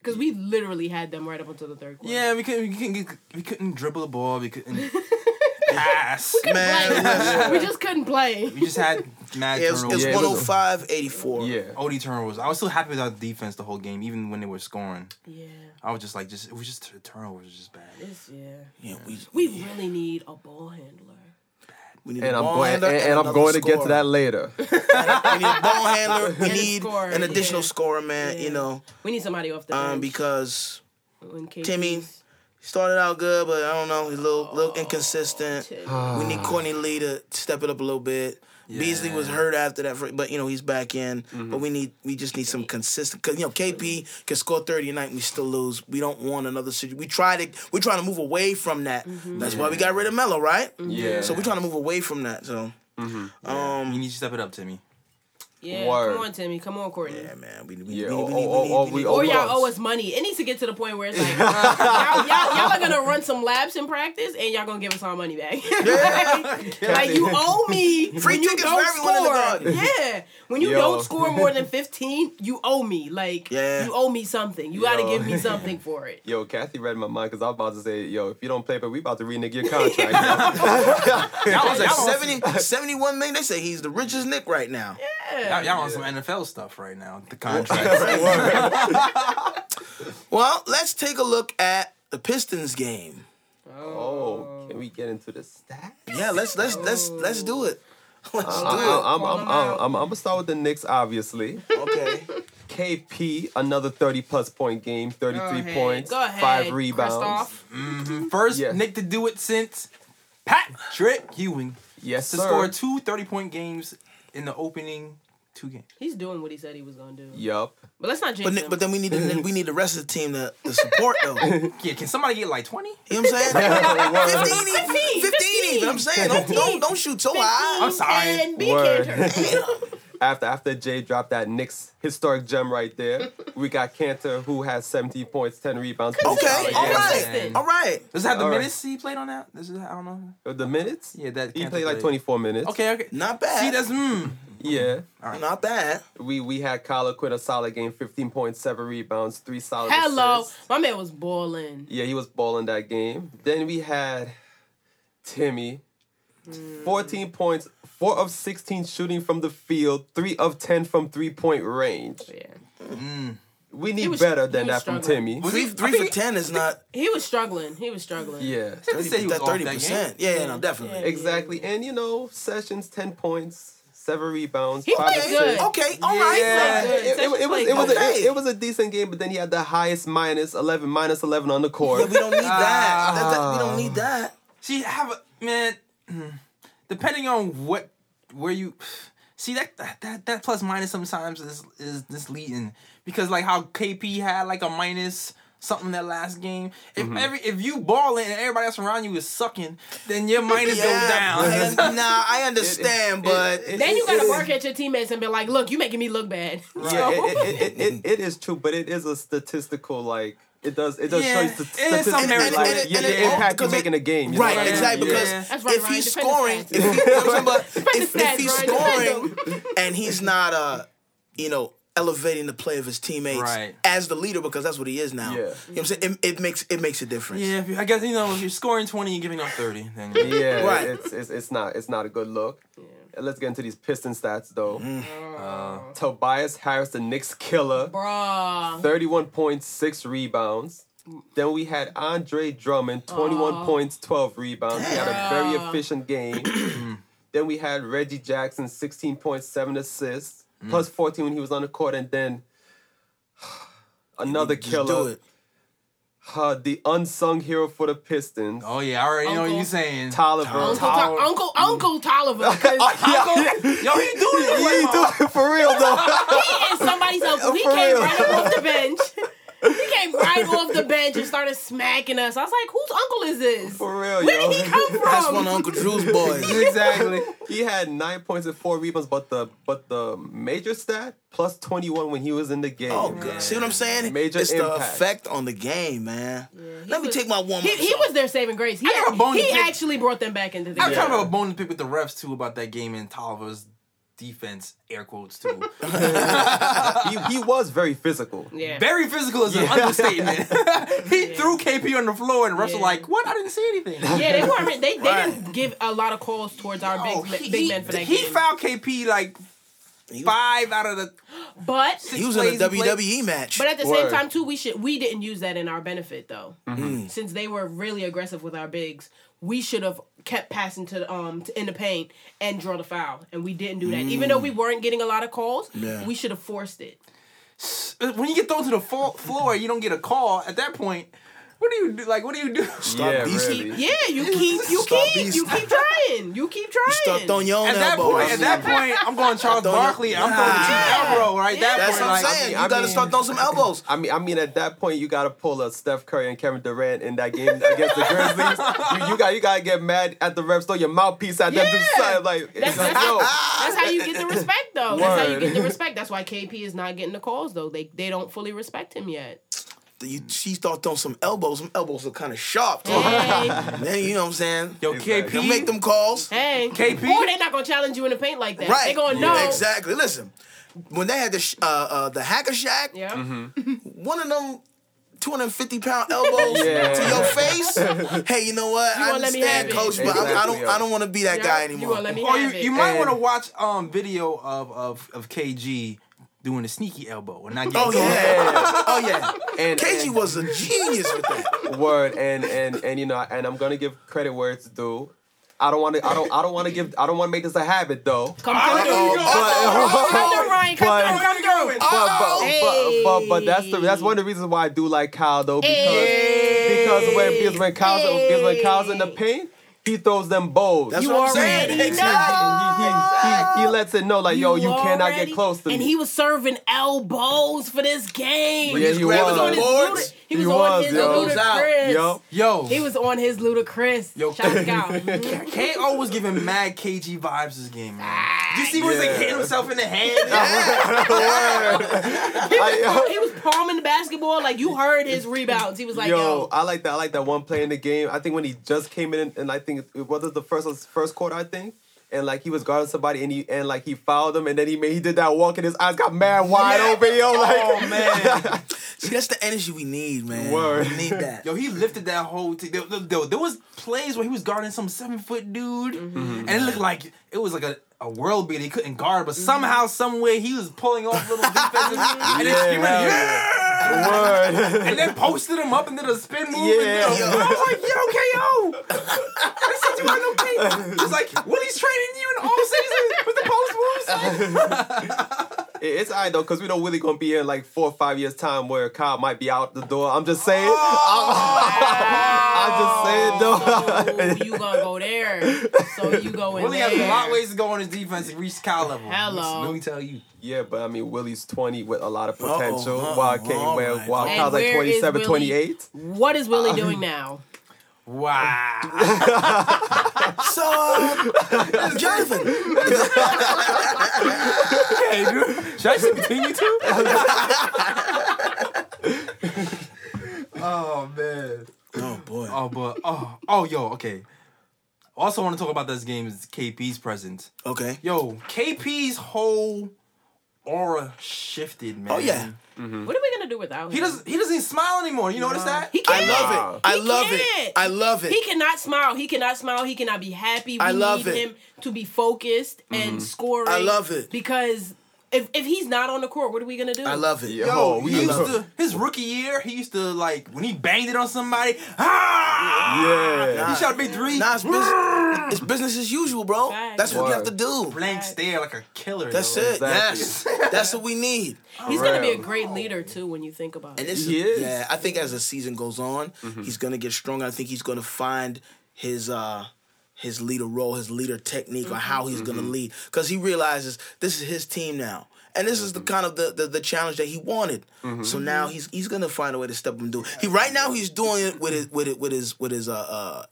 Because we literally had them right up until the third quarter. Yeah, we couldn't, we couldn't, we couldn't dribble the ball. We couldn't pass. We couldn't Man. play. We just couldn't play. We just had mad yeah, turnovers. It was, it was one oh five, eighty-four. Yeah. O D turnovers. I was still happy with our defense the whole game, even when they were scoring. Yeah. I was just like, just it was just the turnovers was just bad. It's, yeah, yeah, we we yeah. really need a ball handler. We need and a I'm ball going, handler, and, and, and I'm going scorer. to get to that later. We need a ball handler. We and need scorer, an additional yeah. scorer, man. Yeah. You know, we need somebody off the bench um, because Timmy started out good, but I don't know, he's a little, oh, little inconsistent. We need Courtney Lee to step it up a little bit. Yeah. Beasley was hurt after that, but you know he's back in. Mm-hmm. But we need, we just need some consistent. Cause you know K P can score thirty a night and we still lose. We don't want another situation. We try to, we're trying to move away from that. Mm-hmm. That's yeah. why we got rid of Melo, right? Mm-hmm. Yeah. So we're trying to move away from that. So, mm-hmm. yeah. um, you need to step it up, Timmy. Yeah, Word. Come on, Timmy. Come on, Courtney. Yeah, man. We, we, yeah, we, we, we, oh, we, oh, we, we, we Or y'all owe us money. It needs to get to the point where it's like, uh, y'all, y'all, y'all are going to run some laps in practice, and y'all going to give us our money back. like, like, you owe me. Free tickets for everyone in the garden. Yeah. When you Yo. don't score more than fifteen, you owe me. Like, yeah. you owe me something. You got to give me something for it. Yo, Kathy read my mind, because I was about to say, yo, if you don't play, but we about to renege your contract. That was like seventy, seventy-one million. They say he's the richest Knick right now. Yeah. Y'all, y'all on yeah. some N F L stuff right now. The contract. Well, let's take a look at the Pistons game. Oh, can we get into the stats? Yeah, let's let's oh. let's let's do it. Let's uh, do I, it. I'm I'm, I'm, I'm I'm I'm gonna start with the Knicks, obviously. Okay. K P, another thirty-plus point game, thirty-three points, five rebounds. Mm-hmm. First yes. Knick to do it since Patrick Ewing. Yes, to sir. score two thirty-point games in the opening two games. He's doing what he said he was gonna do. Yup. But let's not jinx but, him. But then we need to, we need the rest of the team to, to support though. Yeah, can somebody get like twenty? You know what I'm saying? fifteen, fifteen, fifteen, fifteen, fifteen even. I'm saying don't don't, don't shoot so high. I'm sorry. And be Kanter. after after Jay dropped that Knicks historic gem right there, we got Kanter who has seventeen points, ten rebounds. Okay, all right, all right. Does that have the all minutes right. he played on that? This is, I don't know. The minutes? Yeah, that Kanter he played, played like twenty-four minutes. Okay, okay, not bad. See, that's mm. Yeah. All right. Not bad. We we had Kyle O'Quinn a solid game, fifteen points, seven rebounds, three solid Hello. assists. My man was balling. Yeah, he was balling that game. Then we had Timmy, mm. fourteen points, four of sixteen shooting from the field, three of ten from three-point range. Yeah. Mm. We need was, better than that struggling. from Timmy. Three, three for he, ten is not... He was struggling. He was struggling. Yeah. I said he was off that thirty percent. Yeah, yeah, no, definitely. Yeah, exactly. Yeah. And, you know, Sessions, ten points. Seven rebounds. He played good. Okay, all yeah. right. Yeah. It, it, it, was, it, was okay. a, it, it was a decent game, but then he had the highest minus eleven, minus eleven on the court. Yeah, we don't need that. Uh, that, that. We don't need that. See, have a man. Depending on what, where you see that that that, that plus minus sometimes is is misleading because like how K P had like a minus. Something that last game. If mm-hmm. every if you balling and everybody else around you is sucking, then your minus yeah, goes down. Nah, I understand, it, it, but it, it, then it, you gotta it, bark at your teammates and be like, "Look, you making me look bad." Right. Yeah, it, it, it, it, it is true, but it is a statistical like it does it does yeah, show you statistics like it, yeah, it, the impact you're making a game, you right? Know? Exactly yeah. because right, if Ryan, he's scoring, if, he, if, stats, if he's Ryan, scoring, and he's not uh, you know. elevating the play of his teammates right. as the leader because that's what he is now. Yeah. You know what I'm saying? It, it makes it makes a difference. Yeah, I guess you know if you're scoring twenty and giving up thirty, then yeah, right. it's, it's it's not it's not a good look. Yeah. Let's get into these Piston stats though. Mm. Uh, Tobias Harris, the Knicks killer, bruh. thirty-one points, six rebounds. Then we had Andre Drummond, twenty-one oh. points, twelve rebounds. Damn. He had a very efficient game. Then we had Reggie Jackson, sixteen points, seven assists. Mm. Plus fourteen when he was on the court, and then another Just killer. Do it. Uh, the unsung hero for the Pistons. Oh, yeah, I already Uncle, know what you're saying. Tolliver. Uncle, Tolliver. Uncle, Uncle Tolliver. Uncle, yo, he do it. He, he do it for real, though. He is somebody's uncle. He for came real. right off the bench. He came right off the bench and started smacking us. I was like, whose uncle is this? For real, Where yo. did he come from? That's one of Uncle Drew's boys. Exactly. He had nine points and four rebounds, but the but the major stat, plus twenty-one when he was in the game. Oh, good. Yeah. See what I'm saying? Major it's impact. It's the effect on the game, man. Yeah, Let was, me take my one He, he was their saving grace. He, had, he actually brought them back into the I game. I was trying to a bone to pick with the refs, too, about that game in Tolliver's defense, air quotes, too. he, he was very physical. Yeah. Very physical is an yeah. understatement. he yeah. threw K P on the floor and refs yeah. were like, what? I didn't see anything. Yeah, they weren't. They, they right. didn't give a lot of calls towards our no, big, he, big men for that he game. He fouled K P like was, five out of the But six He was in a W W E match. But at the Word. same time, too, we should we didn't use that in our benefit, though. Mm-hmm. Since they were really aggressive with our bigs, we should have kept passing to um to, in the paint and draw the foul, and we didn't do that. Mm. Even though we weren't getting a lot of calls, yeah. we should have forced it. When you get thrown to the floor, you don't get a call. At that point, What do you do? Like, what do you do? Stop yeah, Beasley. Really. Yeah, you keep, you Stop keep, Beasley. you keep trying, you keep trying. You stopped on your own at elbow. That point, at that point, I'm going Charles Barkley. Your, I'm nah. throwing the elbow, right? Yeah. That That's point, what I'm like, saying. You I gotta mean, start throwing some elbows. I mean, I mean, at that point, you gotta pull a Steph Curry and Kevin Durant in that game against the Grizzlies. you, you got, you gotta get mad at the refs, throw your mouthpiece at yeah. them. Side. Like, that's, like that's, yo. that's how you get the respect, though. Word. That's how you get the respect. That's why K P is not getting the calls, though. They they don't fully respect him yet. You, she started throwing some elbows. Some elbows are kind of sharp. Too. Hey. Then, you know what I'm saying? Yo, K P. You make them calls. Hey. K P. Or they're not going to challenge you in the paint like that. Right. They're going to yeah. know. Exactly. Listen, when they had the uh, uh, the Hacker Shack, yeah. mm-hmm. one of them two hundred fifty pound elbows yeah. to your face. Hey, you know what? You I understand, Coach, but exactly. I, I don't I don't want to be that yeah. guy anymore. You let me or have you, it. you might want to watch um video of, of, of K G doing a sneaky elbow and not getting. Oh yeah, oh yeah. And, K G and, was a genius with that word, and and and you know, and I'm gonna give credit where it's due. I don't want to. I don't. I don't want to give. I don't want to make this a habit though. Come through, come through, Ryan. Come through, come through. But but that's the that's one of the reasons why I do like Kyle though, because hey. because when because when Kyle's hey. because when Kyle's in the paint, he throws them bows. That's you what I'm saying. He, he, he, he lets it know, like, yo, you, you cannot already? get close to me. And he was serving elbows for this game. Yeah, he, he was. was on his Ludi- he, he was, was on his yo. Ludacris. Yo. yo. He was on his Ludacris. Yo. Shout out. K O was giving mad K G vibes this game, man. You see where yeah. he was like hitting himself in the hand? he, was, he was palming the basketball. Like, you heard his rebounds. He was like, yo. yo. I like that. I like that one play in the game. I think when he just came in, and I think it was the first first quarter, I think, and like he was guarding somebody, and he and like he fouled him, and then he made, he did that walk, and his eyes got mad wide yeah. open, yo. Like, oh man, see, that's the energy we need, man. Word. We need that. Yo, he lifted that whole team. There, there, there was plays where he was guarding some seven foot dude, mm-hmm. and it looked like it was like a. a world beat he couldn't guard, but somehow, some way, he was pulling off little defenses and then screaming, yeah! yeah! Word. And then posted him up and did a spin move. Yeah. And, yo. and I was like, yo, K O! I said, you got no K O. He's like, Willie's training you in all season with the post moves. It's all right, though, because we know Willie going to be here in like four or five years' time where Kyle might be out the door. I'm just saying. Oh, wow. I'm just saying, though. So you going to go there. So you go in Willie there. Willie has a lot of ways to go on his defense and reach Kyle level. Hello. Let me tell you. Yeah, but I mean, Willie's twenty with a lot of potential. Uh-oh, uh-oh, while Kyle's wow. like twenty-seven, twenty-eight What is Willie uh, doing now? Wow. So, um, Jonathan. Hey, dude. Should I sit between you two? Oh, man. Oh, boy. Oh, boy. Oh, oh, yo, okay. Also want to talk about this game is K P's presence. Okay. Yo, K P's whole aura shifted, man. Oh, yeah. Mm-hmm. What are we gonna do without him? He doesn't. He doesn't even smile anymore. You no. notice that? He can't. I love it. I he love can't. it. I love it. He cannot smile. He cannot smile. He cannot be happy. We I love need it. him to be focused mm-hmm. and scoring. I love it because if if he's not on the court, what are we gonna do? I love it. Yo, Yo we used to it. his rookie year. He used to like when he banged it on somebody. Ah, yeah. yeah. He shot a big three. Nah, it's, business, it's business as usual, bro. Exactly. That's what Word. you have to do. Blank stare like a killer. That's though. it. Exactly. Yes. That's what we need. He's right. going to be a great leader, too, when you think about and it. This he is, is. Yeah, I think as the season goes on, mm-hmm. he's going to get stronger. I think he's going to find his uh, his leader role, his leader technique, mm-hmm. or how he's mm-hmm. going to lead. Because he realizes this is his team now. And this mm-hmm. is the kind of the, the, the challenge that he wanted. Mm-hmm. So now he's he's going to find a way to step up and do it. He, right now he's doing it with his, with it, with his, with his uh, uh,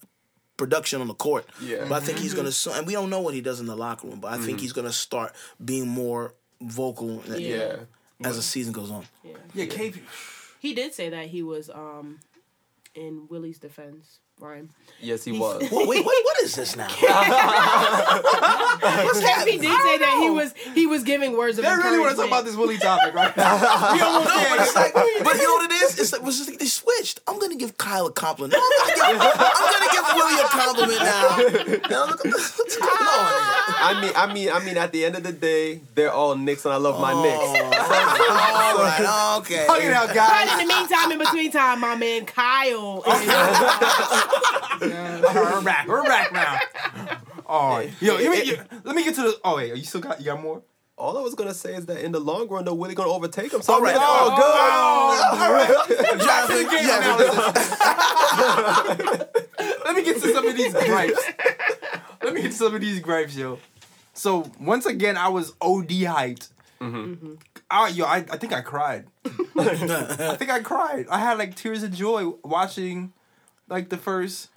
production on the court. Yeah. But I think he's going to... And we don't know what he does in the locker room, but I mm-hmm. think he's going to start being more vocal. Yeah. yeah. As the season goes on. Yeah, yeah, K P. He did say that he was um, in Willie's defense, Brian. Yes, he He's, was. Well, wait, wait, what is this now? K P did say that he was he was giving words of encouragement. They really want to talk about this Willie topic right now. You don't know, it's like, but you know what it is? It's like, it was just like they switched. I'm going to give Kyle a compliment. I'm going to give Willie a compliment now. now look, I mean, I mean, I mean. At the end of the day, they're all Knicks, and I love my oh. Knicks. All right, okay. Hug it out, guys. But in the meantime, in between time, my man Kyle. We're back. We're back now. Oh, yo, let me, let me get to the. Oh wait, are you still got? You got more? All I was going to say is that in the long run, though, Willie going to overtake him. So all right. Oh, good. Oh, oh, all right. Jackson, get yeah, Let me get to some of these gripes. Let me get to some of these gripes, yo. So, once again, I was O D hyped. Mm-hmm. Mm-hmm. I, yo, I, I think I cried. I think I cried. I had, like, tears of joy watching, like, the first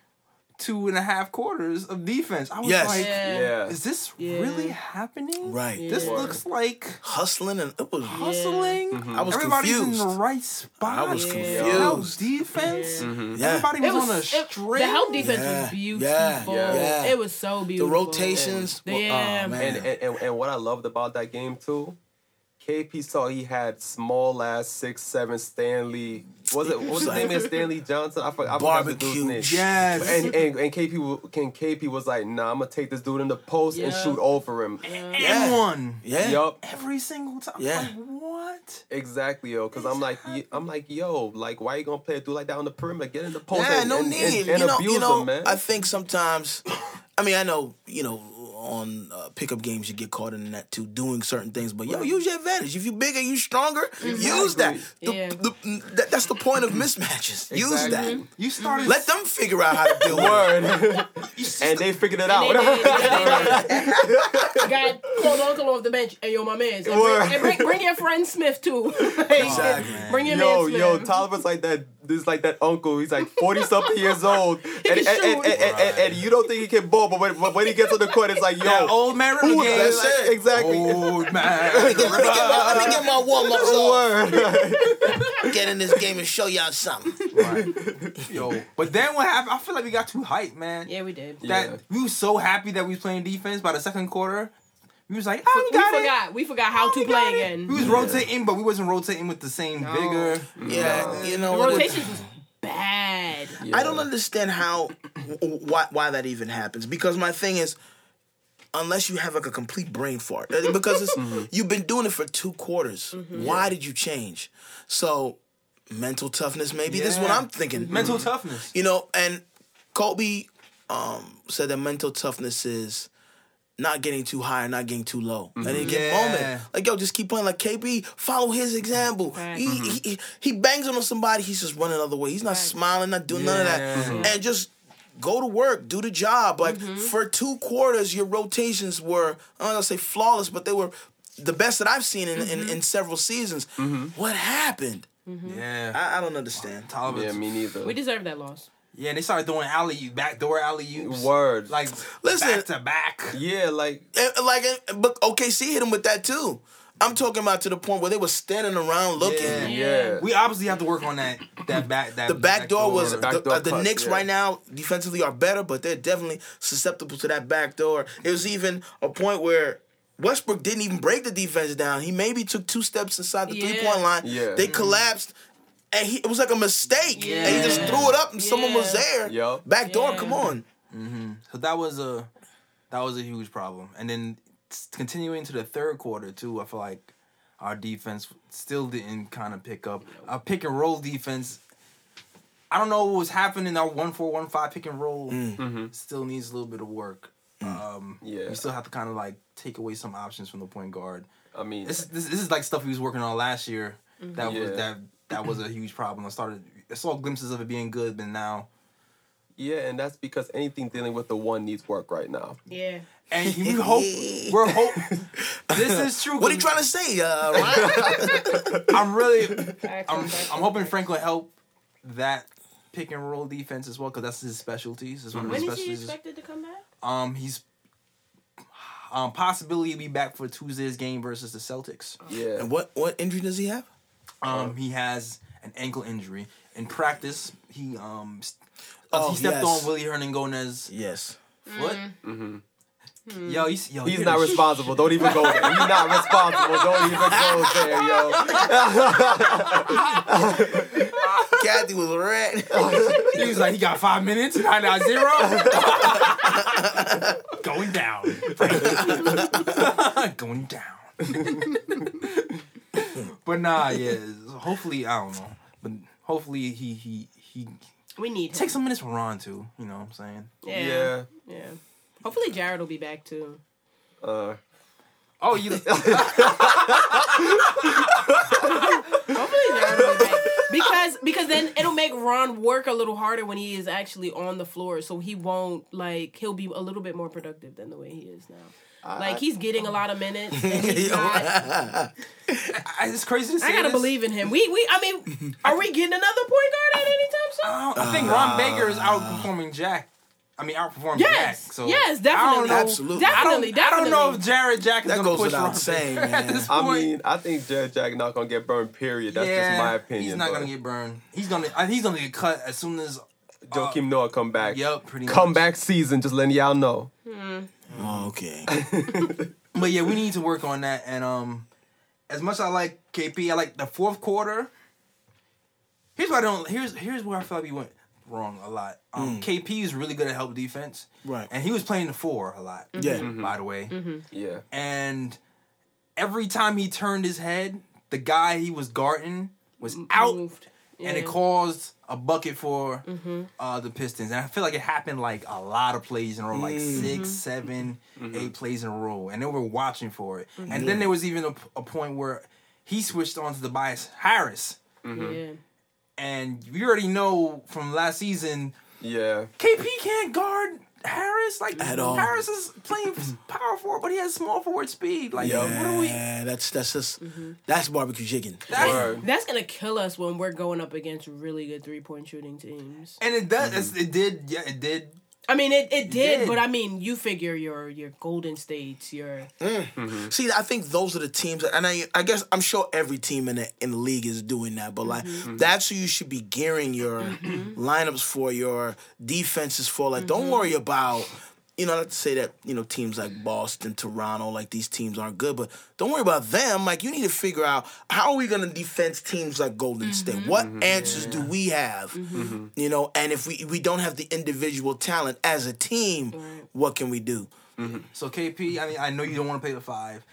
two and a half quarters of defense. I was yes. like, yeah. is this yeah. really happening? Right. Yeah. This looks like... Hustling and... It was hustling. Yeah. Mm-hmm. I was Everybody's confused. Everybody's in the right spot. I was confused. House defense. Yeah. Mm-hmm. Yeah. Everybody was, was on a string. The house defense yeah. was beautiful. Yeah. Yeah. Yeah. It was so beautiful. The rotations. Yeah, well, oh, man. And, and, and what I loved about that game, too, K P saw he had small ass six seven Stanley. Was it? What was his name? Is Stanley Johnson? I forgot. I Barbecue. Forgot name. Yes. And, and and K P can K P was like, nah, I'm gonna take this dude in the post yeah. and shoot over him. And yeah. one. Yeah. Yep. Every single time. Yeah. Like, what? Exactly, yo. Because I'm like, happening? I'm like, yo, like, why are you gonna play a dude like that on the perimeter? Get in the post. Yeah, and, no and, need. And, and you abuse know, you know, him, man. I think sometimes. I mean, I know, you know. on uh, pickup games, you get caught in that too, doing certain things. But yo, use your advantage. If you're bigger, you're stronger, exactly. use that. The, yeah. the, the, that's the point of mismatches. Exactly. Use that. You started. Let them figure out how to deal with it. And they figured it out. Got pulled uncle off the bench. Hey, yo, my man. And, and bring, bring your friend Smith too. Exactly. Bring your yo, man Smith. Yo, Tolliver's like that. This is like that uncle. He's like forty something years old, and, and, and, and, and, and, and you don't think he can ball, but when, when he gets on the court, it's like, yo, that old man. Who is that shit? Exactly. Old man. Let me get, let me get my, let me get my warm ups on. Get in this game and show y'all something. Right. Yo, but then what happened? I feel like we got too hyped, man. Yeah, we did. That yeah. we were so happy that we was playing defense by the second quarter. We was like, oh, we, we got forgot. It. We forgot how oh, to play again. We was yeah. rotating, but we wasn't rotating with the same no. vigor. Yeah, no. you know. The rotations was bad. Yeah. I don't understand how, why, why that even happens. Because my thing is, unless you have like a complete brain fart, because it's, mm-hmm. you've been doing it for two quarters. Mm-hmm. Why yeah. did you change? So, mental toughness, maybe. Yeah. This is what I'm thinking. Mental mm-hmm. toughness. You know, and Kobe um, said that mental toughness is not getting too high and not getting too low. Mm-hmm. At any given yeah. moment. Like, yo, just keep playing. Like, K P, follow his example. Right. He, mm-hmm. he he bangs on somebody, he's just running the other way. He's not right. smiling, not doing yeah. none of that. Mm-hmm. And just go to work, do the job. Like, mm-hmm. for two quarters, your rotations were, I don't want to say flawless, but they were the best that I've seen in, mm-hmm. in, in several seasons. Mm-hmm. What happened? Mm-hmm. Yeah. I, I don't understand. Oh, yeah, me neither. We deserve that loss. Yeah, and they started doing alley-oop, backdoor alley-oops. Word. Like, listen, back to back. Yeah, like... And, like, but O K C hit them with that, too. I'm talking about to the point where they were standing around looking. Yeah, yeah. We obviously have to work on that that back... That, the backdoor back was... The, back the, uh, the push, Knicks yeah. right now, defensively, are better, but they're definitely susceptible to that backdoor. It was even a point where Westbrook didn't even break the defense down. He maybe took two steps inside the yeah. three-point line. Yeah. They collapsed... And he, it was like a mistake. Yeah. And he just threw it up and yeah. someone was there. Yo. Back door, yeah. come on. Mm-hmm. So that was a that was a huge problem. And then continuing to the third quarter, too, I feel like our defense still didn't kind of pick up. Our pick and roll defense, I don't know what was happening. Our one four, one five pick and roll mm-hmm. still needs a little bit of work. Mm. Um, yeah. We still have to kind of like take away some options from the point guard. I mean, this, this, this is like stuff we was working on last year. Mm-hmm. That yeah. was that. That was a huge problem. I started. I saw glimpses of it being good, but now. Yeah, and that's because anything dealing with the one needs work right now. Yeah. And we hope. We're hope. This is true. What are you trying to say? Uh, Ryan? I'm really. I'm, I'm hoping Frank will help that pick and roll defense as well, because that's his specialties. That's one of his when specialties. When is he expected to come back? Um, he's. Um, possibly be back for Tuesday's game versus the Celtics. Yeah. And what what injury does he have? Um, he has an ankle injury. In practice, he um st- oh, he stepped yes. on Willie Hernangomez. Yes. Foot. Mm-hmm. Mm-hmm. Yo, he's yo, he's not responsible. Don't even go there. He's not responsible. Don't even go there, yo. Kathy was red. He was like, he got five minutes. Nine out zero. Going down. Going down. But nah, yeah. Hopefully, I don't know. But hopefully, he he he. We need take him. Some minutes from Ron too. You know what I'm saying? Yeah. Yeah. yeah. Hopefully, Jared will be back too. Uh, Oh, you. because because then it'll make Ron work a little harder when he is actually on the floor, so he won't like he'll be a little bit more productive than the way he is now. Uh, like he's getting a lot of minutes. And he's not, it's crazy to say. I gotta this. believe in him. We we I mean, are we getting another point guard at any time soon? I, I think Ron Baker is outperforming Jack. I mean, outperforming yes. Jack. So yes, definitely. I know, Absolutely. Definitely, I don't, definitely. I don't know if Jared Jack is going to push Ron saying, Baker man. At this point. I mean, I think Jared Jack is not going to get burned, period. That's yeah, just my opinion. He's not going to get burned. He's going to he's gonna get cut as soon as... Uh, Joakim Noah come back. Yep, pretty come much. Comeback season, just letting y'all know. Hmm. Oh, okay. But yeah, we need to work on that. And um, as much as I like K P, I like the fourth quarter. Here's why I don't... Here's, here's where I felt like we went... wrong a lot. Um, mm. K P is really good at help defense. Right. And he was playing the four a lot. Yeah. Mm-hmm. By the way. Mm-hmm. Yeah. And every time he turned his head, the guy he was guarding was out. Moved. And yeah. It caused a bucket for mm-hmm. uh, the Pistons. And I feel like it happened like a lot of plays in a row, like mm-hmm. six, seven, mm-hmm. eight plays in a row. And they were watching for it. Mm-hmm. And yeah. then there was even a, a point where he switched on to the Tobias Harris. Mm-hmm. Yeah. And you already know from last season, yeah, K P can't guard Harris like at all. Harris is playing power forward, but he has small forward speed. Like, yeah, what are we? Yeah, that's that's just mm-hmm. that's barbecue chicken. That's, that's gonna kill us when we're going up against really good three point shooting teams. And it does. Mm-hmm. It did. Yeah, it did. I mean, it, it, did, it did, but I mean, you figure your your Golden States, your... Mm-hmm. See, I think those are the teams, and I I guess I'm sure every team in the, in the league is doing that, but like, mm-hmm. that's who you should be gearing your mm-hmm. lineups for, your defenses for. Like, mm-hmm. don't worry about, you know, not to say that, you know, teams like Boston, Toronto, like these teams aren't good, but don't worry about them. Like, you need to figure out, how are we going to defend teams like Golden mm-hmm. State? What mm-hmm. answers yeah. do we have? Mm-hmm. You know, and if we we don't have the individual talent as a team, mm-hmm. what can we do? Mm-hmm. So, K P, I mean, I know you don't want to play the five.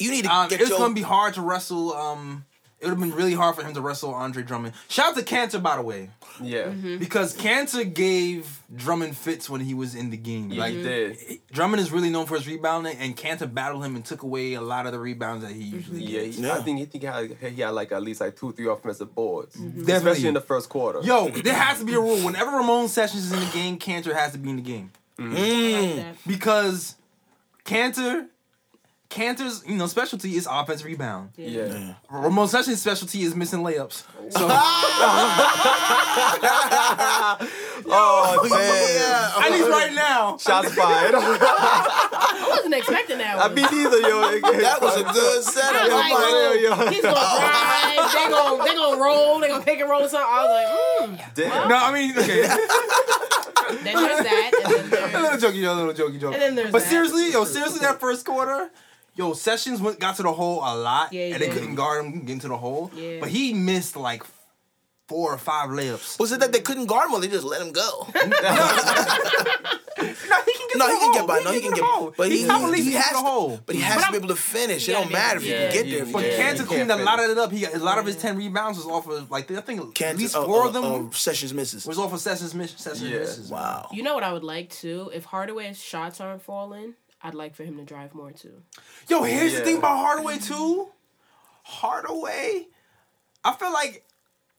You need to um, get It's your... going to be hard to wrestle... Um, it would have been really hard for him to wrestle Andre Drummond. Shout out to Kanter, by the way. Yeah. Mm-hmm. Because Kanter gave Drummond fits when he was in the game. Yeah, like, he did. Drummond is really known for his rebounding, and Kanter battled him and took away a lot of the rebounds that he usually mm-hmm. gets. Yeah, yeah, I think he, think he, had, he had, like, at least, like, two, three offensive boards. Mm-hmm. Especially Definitely. in the first quarter. Yo, there has to be a rule. Whenever Ramon Sessions is in the game, Kanter has to be in the game. Mm-hmm. Mm. Like because Kanter... Cantor's, you know, specialty is offensive rebound. Yeah. yeah. Ramon Sessions' specialty is missing layups. So. oh, man. At least right now. Shots fired. I wasn't expecting that one. I beat either, yo. That was a good setup. Like, oh, yo, yo. He's going to drive. They're going they gonna to roll. They're going to pick and roll or something. I was like, mm. Damn. Huh? No, I mean, okay. Then there's that. And then there's... A little jokey, yo, a little jokey, joke. And then there's But that. seriously, yo, seriously, that first quarter... Yo, Sessions went, got to the hole a lot, yeah, and they did. couldn't guard him getting to the hole. Yeah. But he missed, like, four or five layups. Was it that they couldn't guard him or they just let him go? no, he can get no, to he the can hole. Get by. He no, he can get by. But he, he, he, he has to, hole. But he has but to be able to finish. Yeah, it don't yeah, matter if yeah, he can get yeah, there. But yeah, Kanter cleaned a lot of it up. He got, a lot yeah. of his ten rebounds was off of, like, I think Kanter, at least uh, four uh, of them. Uh, Sessions misses. Was off of Sessions, miss, Sessions yeah. misses. Wow. You know what I would like, too? If Hardaway's shots aren't falling... I'd like for him to drive more, too. Yo, here's yeah. the thing about Hardaway, too. Hardaway, I feel like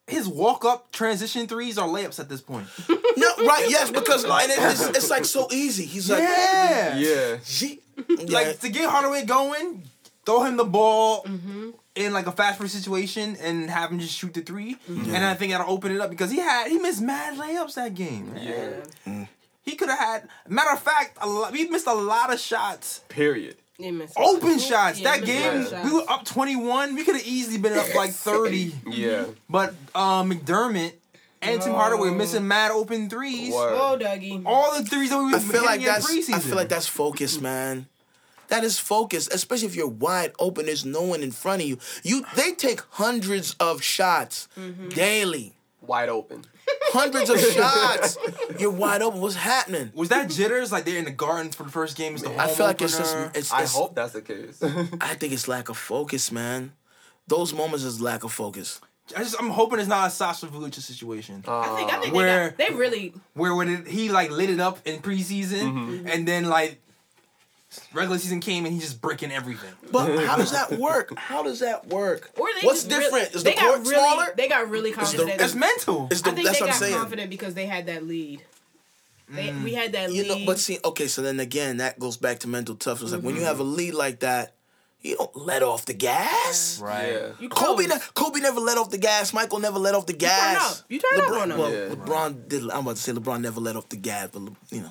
his walk-up transition threes are layups at this point. no, right, yes, because like, it's, it's, like, so easy. He's like... Yeah. Yeah. Gee. Like, yeah. to get Hardaway going, throw him the ball mm-hmm. in, like, a fast-break situation and have him just shoot the three. Mm-hmm. And I think that'll open it up because he had... He missed mad layups that game. Yeah. yeah. Mm. He could have had... Matter of fact, a lot, he missed a lot of shots. Period. He missed Open them. shots. Yeah, that game, yeah. we were up twenty-one. We could have easily been up like thirty. yeah. But uh, McDermott and Tim Hardaway missing mad open threes. Whoa, Dougie. All the threes that we were hitting like in preseason. I feel like that's focus, man. That is focus, especially if you're wide open. There's no one in front of you. You They take hundreds of shots mm-hmm. daily. Wide open. Hundreds of shots. You're wide open. What's happening? Was that jitters? Like they're in the garden for the first game. It's the I feel like it's just. It's, I it's, hope that's the case. I think it's lack of focus, man. Those moments is lack of focus. I just, I'm hoping it's not a Sasha Vujic situation. Uh, I think. I think where, they, got, they really. Where when it, he like lit it up in preseason, mm-hmm. and then like Regular season came and he's just bricking everything. But how does that work? How does that work? Or they What's different? Really, is the court really, smaller? They got really confident. It's, the, it's mental. It's the, I think that's they what got I'm saying. confident because they had that lead. They, mm. We had that lead. You know, but see, okay, so then again, that goes back to mental toughness. Like mm-hmm. when you have a lead like that, you don't let off the gas. Yeah. Right. Yeah. You Kobe, ne- Kobe never let off the gas. Michael never let off the gas. You turn up. You turn LeBron, up. Well, yeah. LeBron did. I'm about to say LeBron never let off the gas, but, Le, you know.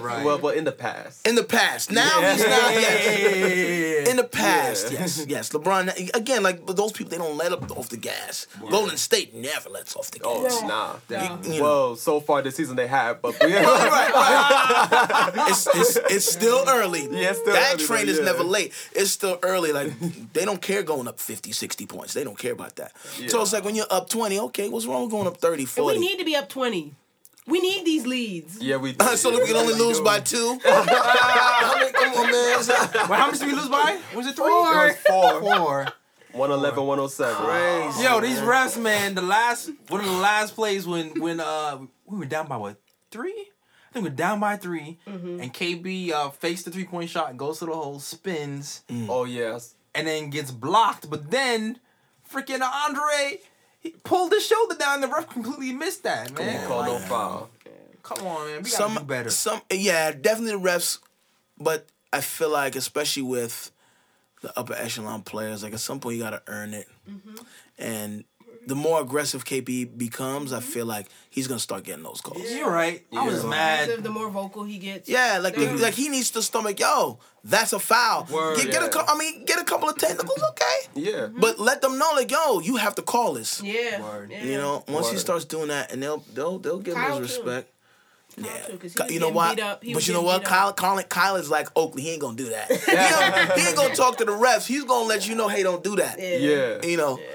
Right. Well, but in the past. In the past. Now yeah. he's not. Yes. In the past, yeah. yes. Yes. LeBron, again, like, but those people, they don't let up off the gas. Yeah. Golden State never lets off the gas. Oh, nah. nah. You, you well, know. So far this season they have, but. Yeah. right, right. it's, it's, it's still early. Yeah, it's still that early, train is yeah. never late. It's still early. Early, like they don't care going up fifty, sixty points. They don't care about that. Yeah. So it's like when you're up twenty, okay, what's wrong with going up thirty, forty? And we need to be up twenty. We need these leads. Yeah, we do. So if we can only lose doing. by two. I mean, come on, man. Well, how much did we lose by? Was it three? Four. It was four. Four. one eleven, one oh seven. Crazy. Yo, these refs, man, the last, one of the last plays when, when uh, we were down by what, three? I think we're down by three, mm-hmm. and K B uh, fakes the three-point shot, goes to the hole, spins. Mm. Oh, yes. And then gets blocked. But then, freaking Andre, he pulled his shoulder down, and the ref completely missed that, man. Come on, like, no foul. Come on, man. We some, gotta do better. Some, yeah, definitely the refs. But I feel like, especially with the upper echelon players, like at some point you got to earn it. Mm-hmm. And the more aggressive K P becomes, I feel like he's gonna start getting those calls. Yeah, you're right. Yeah. I was mad. The more vocal he gets, yeah, like the, like he needs to stomach. Yo, that's a foul. Word, get, yeah. get a, I mean, get a couple of technicals, okay? Yeah. But let them know, like, yo, you have to call this. Yeah. Word. You know, once Word. he starts doing that, and they'll they'll they'll give Kyle him his respect. Too. Yeah. Too, Kyle, you know what? But you know what? Kyle, Kyle, Kyle is like Oakley. He ain't gonna do that. Yeah. he, he ain't gonna talk to the refs. He's gonna let you know, hey, don't do that. Yeah. yeah. You know. Yeah.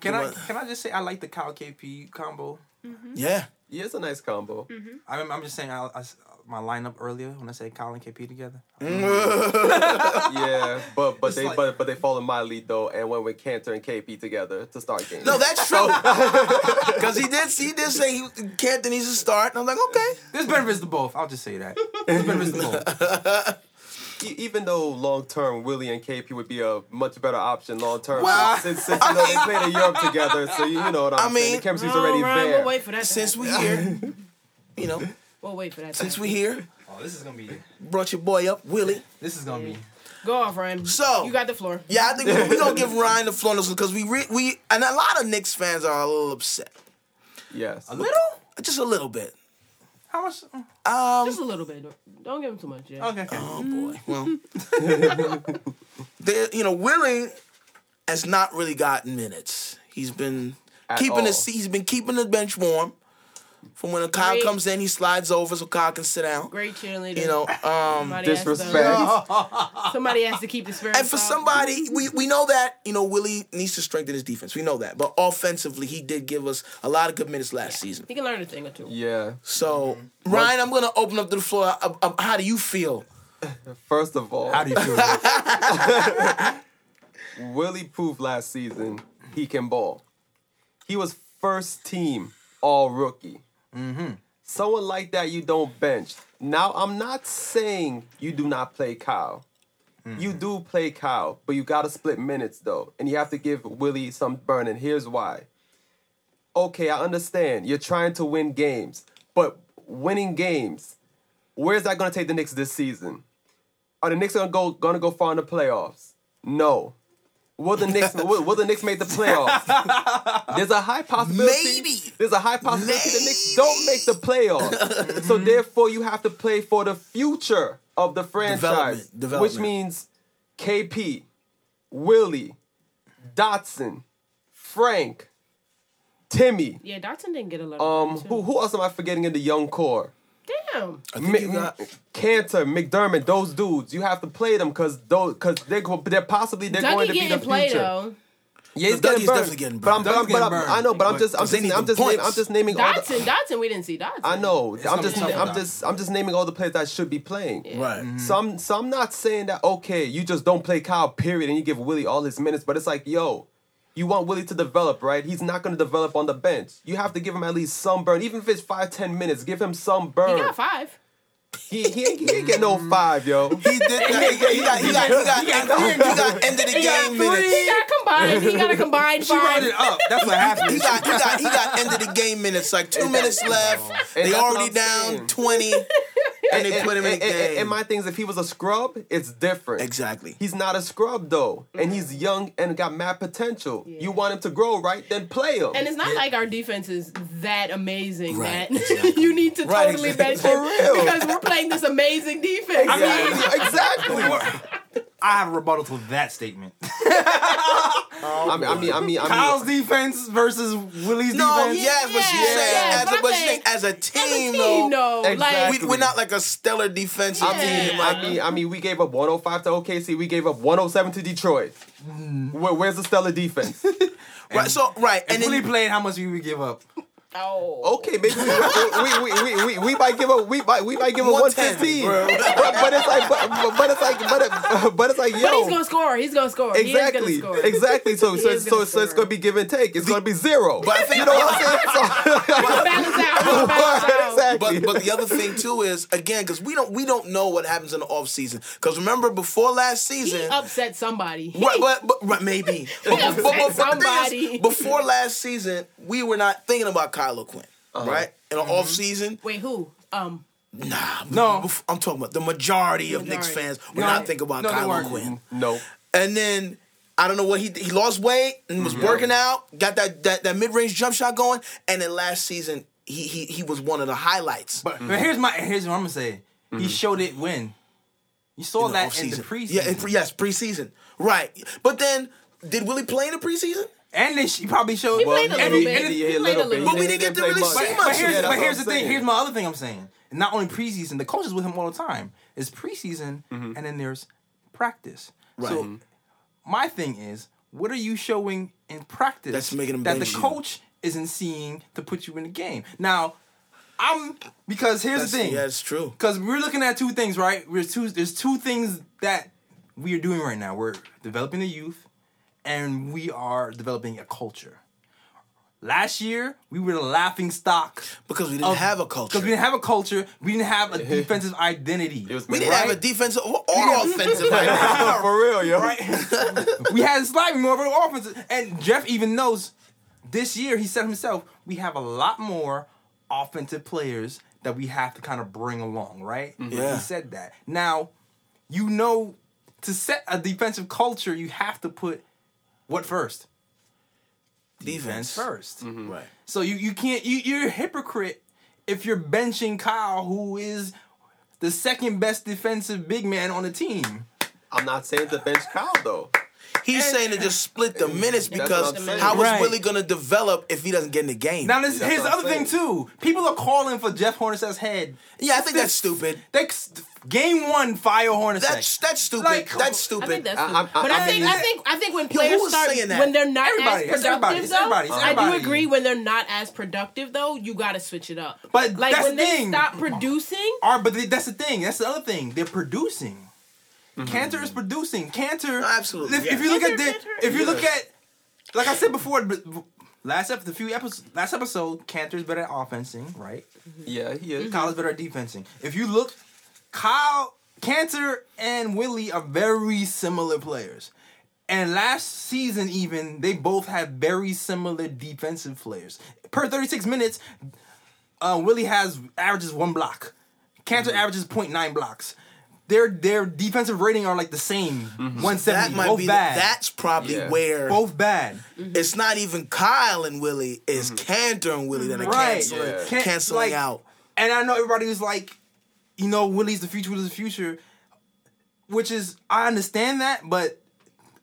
Can I can I just say I like the Kyle K P combo? Mm-hmm. Yeah, yeah, it's a nice combo. Mm-hmm. I'm I'm just saying I, I my lineup earlier when I said Kyle and K P together. yeah, but but it's they like, but but they fall in my lead though, and went with Kanter and K P together to start games. No, that's true. Because he did he did say he, Kanter needs to start, and I'm like, okay, there's benefits to both. I'll just say that there's benefits to both. Even though long-term, Willie and K P would be a much better option long-term. Well, since, since you know, they played in Europe together, so you, you know what I'm I mean, saying. The chemistry's no, already Ryan, there. We'll wait for that. Since we're here, you know. We'll wait for that. Since we're here. Oh, this is going to be. Brought your boy up, Willie. This is going to mm. be. Go off, Ryan. So. You got the floor. Yeah, I think we're, we're going to give Ryan the floor because we, re- we, and a lot of Knicks fans are a little upset. Yes. A little? Just a little bit. How much? Um, Just a little bit. Don't give him too much. Yeah. Okay. okay. Oh boy. Well, they, you know, Willie has not really gotten minutes. He's been At keeping all. his he's been keeping the bench warm. From when Kyle Great. comes in, he slides over so Kyle can sit down. Great cheerleader. You know, um, somebody disrespect. Has to, somebody has to keep the spirit. And for soft. somebody, we, we know that, you know, Willie needs to strengthen his defense. We know that. But offensively, he did give us a lot of good minutes last yeah. season. He can learn a thing or two. Yeah. So, mm-hmm. Ryan, I'm going to open up to the floor. I, I, I, how do you feel? First of all. How do you feel? Willie proved last season he can ball. He was first team all rookie. Mm-hmm. Someone like that you don't bench. Now, I'm not saying you do not play Kyle. Mm-hmm. You do play Kyle, but you got to split minutes, though, and you have to give Willie some burn, and here's why. Okay, I understand. You're trying to win games, but winning games, where's that going to take the Knicks this season? Are the Knicks going to go going to go far in the playoffs? No. Will the Knicks will, will the Knicks make the playoffs? There's a high possibility. Maybe. There's a high possibility Maybe. the Knicks don't make the playoffs. Mm-hmm. So therefore you have to play for the future of the franchise. Development. Development. Which means K P, Willie, Dotson, Frank, Timmy. Yeah, Dotson didn't get a lot of Um who who else am I forgetting in the young core? Damn. M- got- Kanter, McDermott, those dudes, you have to play them because those because they're they're possibly they're Dougie going to be the play, future. Though. Yeah, he's getting, getting burned. But I'm, but I'm, but I'm, I know, but I'm just, I'm just, I'm just, naming, I'm just naming all the Dotson, Dotson. We didn't see Dotson. I know. It's I'm just, I'm Dotson. just, I'm just naming all the players that should be playing. Yeah. Right. Mm-hmm. So I'm, so I'm not saying that. Okay, you just don't play Kyle. Period. And you give Willie all his minutes, but it's like, yo. You want Willie to develop, right? He's not going to develop on the bench. You have to give him at least some burn. Even if it's five, ten minutes, give him some burn. He got five. He, he, he didn't get no five, yo. He did that. He got, he got, he got, he got, he got, he got end of the he game got minutes. He got combined. He got a combined five. She rounded it up. That's what happened. He got, he got, he got end of the game minutes. Like two minutes left. They already down saying. twenty. And, and they put him and, in the game. And, and my thing is, if he was a scrub, it's different. Exactly. He's not a scrub, though. Mm-hmm. And he's young and got mad potential. Yeah. You want him to grow, right? Then play him. And it's not yeah. like our defense is that amazing, right. that exactly. you need to right. totally bench him. For real. Because we're playing this amazing defense. Exactly. exactly. I have a rebuttal to that statement. Oh, I mean, I mean, I mean, I mean, Kyle's defense versus Willie's no, defense. No, yes, but she's saying as a but she, as a team, though, no, exactly. we, we're not like a stellar defense. Yeah. I mean, I mean, I mean, we gave up one oh five to O K C. We gave up one oh seven to Detroit. Mm. Where, where's the stellar defense? and, right. So right, and, and then, Willie played. How much did we give up? Oh. Okay, maybe we, we, we, we, we, we might give up we might we might give up one fifteen. But, but it's like but, but it's like but, it, but it's like yo. But he's gonna score. He's gonna score. Exactly. He is gonna score. Exactly. So he so so, so, so it's gonna be give and take. It's the, gonna be zero. But I think, you know what I'm saying? So, we'll balance out. We'll balance out. Exactly. But but the other thing too is again because we don't we don't know what happens in the offseason. Because remember before last season, he upset somebody. Right, but, but, but maybe. But, upset but, but, somebody. Is, before last season, we were not thinking about Kyle O'Quinn, uh-huh. right? In the mm-hmm. offseason. Wait, who? Um, nah, no. I'm talking about the majority of majority. Knicks fans were no. not thinking about no, Kyle O'Quinn. No. And then, I don't know what, he he lost weight and was mm-hmm. working out, got that, that, that mid-range jump shot going, and then last season, he he, he was one of the highlights. But, mm-hmm. but here's my here's what I'm going to say. Mm-hmm. He showed it when. You saw in that in the preseason. Yeah, pre- yes, preseason. Right. But then, did Willie play in the preseason? And they she probably showed. He played a little bit. But we didn't get to really see much. But here's, but here's the thing. Here's my other thing I'm saying. Not only preseason, the coach is with him all the time. It's preseason, mm-hmm. and then there's practice. Right. So mm-hmm. my thing is, what are you showing in practice that's making him that the coach you. isn't seeing to put you in the game? Now, I'm because here's that's, the thing. Yeah, it's true. Because we're looking at two things, right? We're two, there's two things that we are doing right now. We're developing the youth. And we are developing a culture. Last year, we were the laughing stock. Because we didn't of, have a culture. Because we didn't have a culture. We didn't have a defensive identity. We didn't right? have a defensive or offensive identity. For real, yo. Right? We had a slightly more of an offensive. And Jeff even knows this year, he said himself, we have a lot more offensive players that we have to kind of bring along, right? Mm-hmm. Yeah. He said that. Now, you know, to set a defensive culture, you have to put what first? Defense, Defense first. Mm-hmm. Right. So you, you can't you you're a hypocrite if you're benching Kyle, who is the second best defensive big man on the team. I'm not saying to bench Kyle though. He's and, saying to just split the minutes because how is right. Willie gonna develop if he doesn't get in the game? Now this, here's the other saying. thing too. People are calling for Jeff Hornacek's head. Yeah, I think this, that's stupid. That's, game one, fire Hornacek. That's that's stupid. Like, that's stupid. I think that's stupid. I, I, but I, I think mean, I think I think when players yo, start when they're not everybody, as productive, everybody, though, everybody, everybody. I do agree when they're not as productive though, you gotta switch it up. But like that's when the they thing. stop producing. Are, but they, that's the thing. That's the other thing. They're producing. Mm-hmm. Kanter is producing. Kanter, absolutely. If, yeah. if you look Kanter, at the, Kanter. if you look at, like I said before, last episode, the few episodes, last episode, Kanter is better at offensing, right? Yeah, he is. Kyle is better at defensing. If you look, Kyle, Kanter, and Willie are very similar players, and last season even they both had very similar defensive players. Per thirty-six minutes, uh, Willie has averages one block. Kanter mm-hmm. averages point nine blocks. Their their defensive rating are like the same. Mm-hmm. one seventy. That might both be bad. The, that's probably yeah. where both bad. Mm-hmm. It's not even Kyle and Willie. It's mm-hmm. Kanter and Willie that are right. canceling, yeah. Can- canceling like, out. And I know everybody was like, you know, Willie's the future. Willie's the future, which is I understand that, but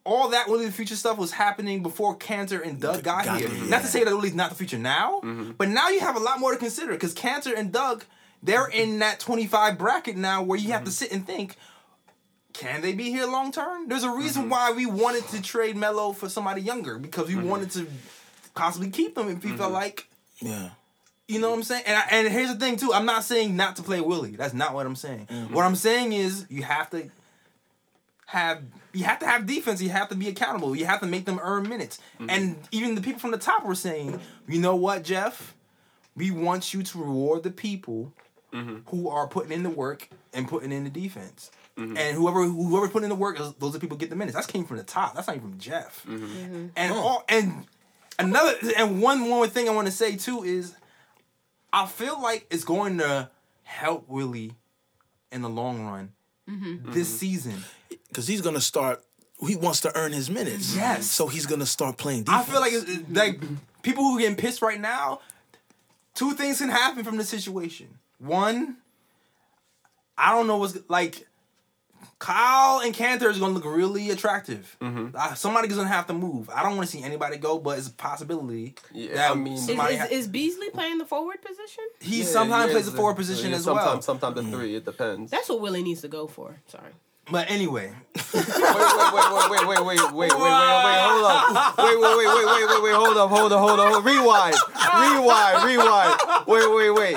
all that Willie the future stuff was happening before Kanter and Doug got, got here. It, yeah. Not to say that Willie's not the future now, mm-hmm. but now you have a lot more to consider because Kanter and Doug. They're in that twenty-five bracket now where you have mm-hmm. to sit and think, can they be here long term? There's a reason mm-hmm. why we wanted to trade Melo for somebody younger because we mm-hmm. wanted to possibly keep him if we mm-hmm. felt like, yeah, you know what I'm saying? And, I, and here's the thing, too. I'm not saying not to play Willie. That's not what I'm saying. Mm-hmm. What I'm saying is you have to have you have to have defense. You have to be accountable. You have to make them earn minutes. Mm-hmm. And even the people from the top were saying, you know what, Jeff? We want you to reward the people mm-hmm. who are putting in the work and putting in the defense. Mm-hmm. And whoever whoever's putting in the work, those are people get the minutes. That came from the top. That's not even from Jeff. Mm-hmm. Mm-hmm. And all and another and one more thing I want to say too is, I feel like it's going to help Willie in the long run mm-hmm. this mm-hmm. season because he's going to start. He wants to earn his minutes. Yes. So he's going to start playing defense. I feel like it's, like people who are getting pissed right now. Two things can happen from the situation. One, I don't know what's like. Kyle and Kanter is going to look really attractive. Mm-hmm. Uh, somebody's going to have to move. I don't want to see anybody go, but it's a possibility. Yeah, that I mean, is, is, ha- is Beasley playing the forward position? He yeah, sometimes yeah, plays the a, forward position yeah, as sometimes, well. Sometimes the three. It depends. That's what Willie needs to go for. Sorry. But anyway. wait, wait, wait, wait, wait, wait, wait, wait, wait, wait, wait, hold up. Wait, wait, wait, wait, wait, wait, wait, hold up, hold up, hold up, hold up. Rewind, rewind, rewind. Wait, wait, wait.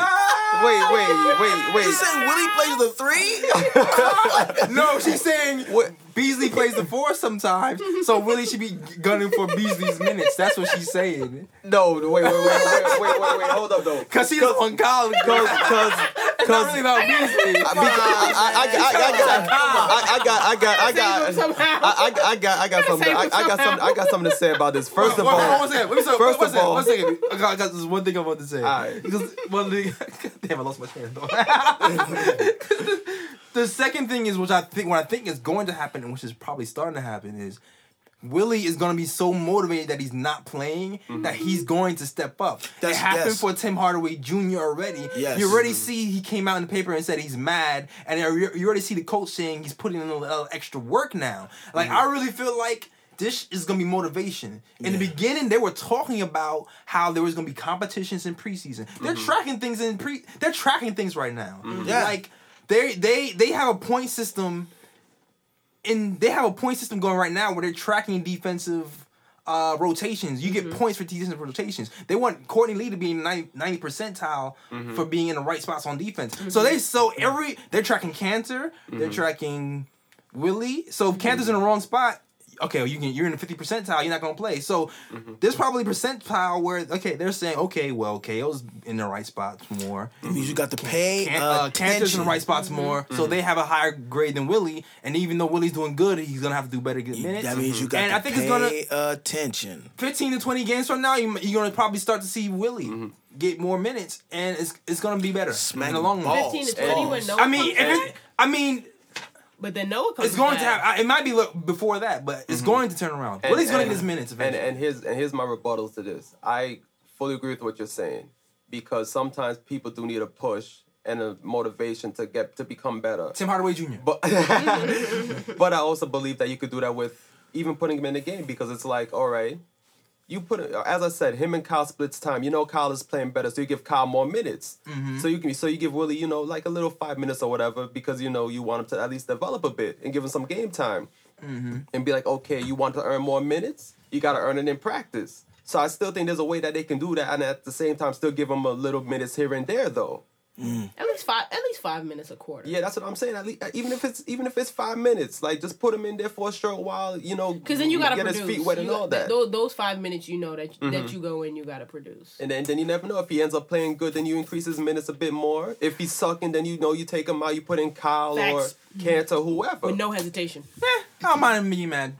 Wait, wait, wait, wait. She's saying Willie plays the three? No, she's saying what? Beasley plays the four sometimes, so Willie should be gunning for Beasley's minutes. That's what she's saying. No, wait, wait, wait, wait, wait, wait, wait. Hold up, though. Because she's on college. Because, because, it's not really about Beasley. I got, I got, I got, I got, I got, I got something. I got something. I got something to say about this. First of all, first of all, one second. I got this one thing I want to say. All right. One thing. Damn, I lost my train of thought. The second thing is, which I think, what I think is going to happen, and which is probably starting to happen, is Willie is going to be so motivated that he's not playing mm-hmm. that he's going to step up. That's, it happened yes. for Tim Hardaway Junior already. Yes. You already mm-hmm. see he came out in the paper and said he's mad, and you already see the coach saying he's putting in a little extra work now. Like mm-hmm. I really feel like this is going to be motivation. In yeah. the beginning, they were talking about how there was going to be competitions in preseason. Mm-hmm. They're tracking things in pre. They're tracking things right now. Mm-hmm. Yeah. Like. They they they have a point system, and they have a point system going right now where they're tracking defensive uh, rotations. You mm-hmm. get points for defensive rotations. They want Courtney Lee to be in ninety percentile mm-hmm. for being in the right spots on defense. Mm-hmm. So they so every they're tracking Kanter, mm-hmm. they're tracking Willie. So if Kanter's mm-hmm. in the wrong spot, okay, you can you're in the fifty percentile. You're not gonna play. So mm-hmm. there's probably percentile where okay they're saying okay well K O's in the right spots more. Mm-hmm. You got to pay can, uh, Kanter's in the right spots mm-hmm. more, mm-hmm. so they have a higher grade than Willie. And even though Willie's doing good, he's gonna have to do better to get minutes. That means you got and to I think pay it's gonna, attention. Fifteen to twenty games from now, you, you're gonna probably start to see Willie. Mm-hmm. Get more minutes, and it's it's gonna be better Smack in the long run. Fifteen to twenty when Noah I mean, comes if it, I mean. But then Noah comes. It's going back. to happen. It might be look before that, but it's mm-hmm. going to turn around. And, Willie's going to get his minutes eventually. And, and here's and here's my rebuttals to this. I fully agree with what you're saying because sometimes people do need a push and a motivation to get to become better. Tim Hardaway Junior But but I also believe that you could do that with even putting him in the game because it's like all right, you put as I said, him and Kyle splits time. You know Kyle is playing better, so you give Kyle more minutes. Mm-hmm. So you can so you give Willie, you know, like a little five minutes or whatever because you know you want him to at least develop a bit and give him some game time, mm-hmm. and be like, okay, you want to earn more minutes, you got to earn it in practice. So I still think there's a way that they can do that, and at the same time still give him a little minutes here and there though. Mm. At least five, at least five minutes a quarter. Yeah, that's what I'm saying. At least, even if it's even if it's five minutes, like just put him in there for a short while, you know. Because then you gotta get produce. His feet wet you and got, all that. Th- those five minutes, you know that mm-hmm. that you go in, you gotta produce. And then, then you never know if he ends up playing good, then you increase his minutes a bit more. If he's sucking, then you know you take him out, you put in Kyle Facts. Or Kanter or whoever with no hesitation. Eh, I don't mind me, man.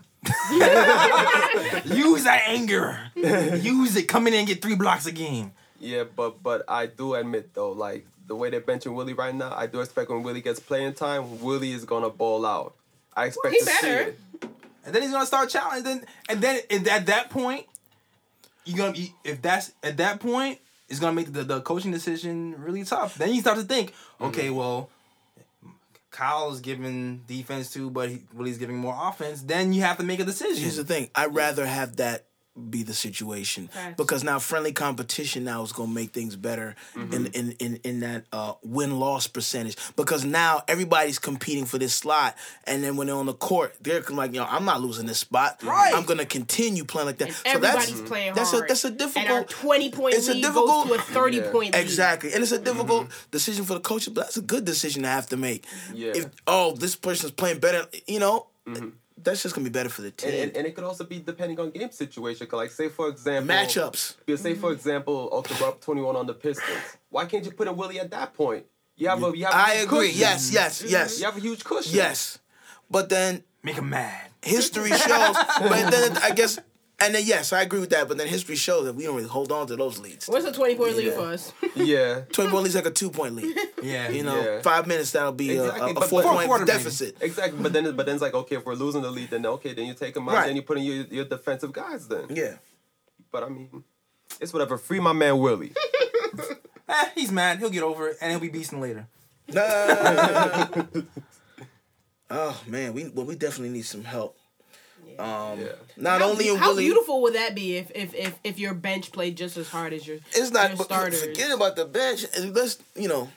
Use that anger. Use it. Come in and get three blocks a game. Yeah, but but I do admit though, like. The way they're benching Willie right now, I do expect when Willie gets playing time, Willie is gonna ball out. I expect well, to better. see it, and then he's gonna start challenging. And then, and then at that point, you gonna be, if that's at that point, it's gonna make the, the coaching decision really tough. Then you start to think, okay, mm-hmm. well, Kyle's giving defense too, but he, Willie's giving more offense. Then you have to make a decision. Here's the thing: I'd rather have that. Be the situation Facts. Because now friendly competition now is gonna make things better mm-hmm. in, in, in, in that uh, win loss percentage because now everybody's competing for this slot and then when they're on the court they're like you know I'm not losing this spot right. I'm gonna continue playing like that and so everybody's that's, playing that's hard a, that's a difficult and our twenty point it's lead a difficult, goes to a thirty yeah. point lead exactly and it's a difficult mm-hmm. decision for the coaches but that's a good decision to have to make yeah. if oh this person's playing better you know mm-hmm. That's just gonna be better for the team, and, and, and it could also be depending on game situation. Cause like, say for example, matchups. Say for example, okay, we're up twenty-one on the Pistons. Why can't you put in Willie at that point? You have a you have. A I huge agree. Cushion. Yes, yes, yes. You have a huge cushion. Yes, but then make him mad. History shows, but then I guess. And then, yes, I agree with that, but then history shows that we don't really hold on to those leads. What's a twenty-point yeah. lead for us? Yeah. twenty-point lead's like a two-point lead. Yeah. You know, yeah. five minutes, that'll be exactly. a, a four-point deficit. Maybe. Exactly. But then, but then it's like, okay, if we're losing the lead, then okay, then you take them out, right. Then you put in your, your defensive guys then. Yeah. But, I mean, it's whatever. Free my man, Willie. eh, he's mad. He'll get over it, and he'll be beasting later. Nah. oh, man. We Well, we definitely need some help. Um, yeah. Not how, only in how Willie, beautiful would that be if, if if if your bench played just as hard as your it's not your starters. Forget about the bench. Let's you know,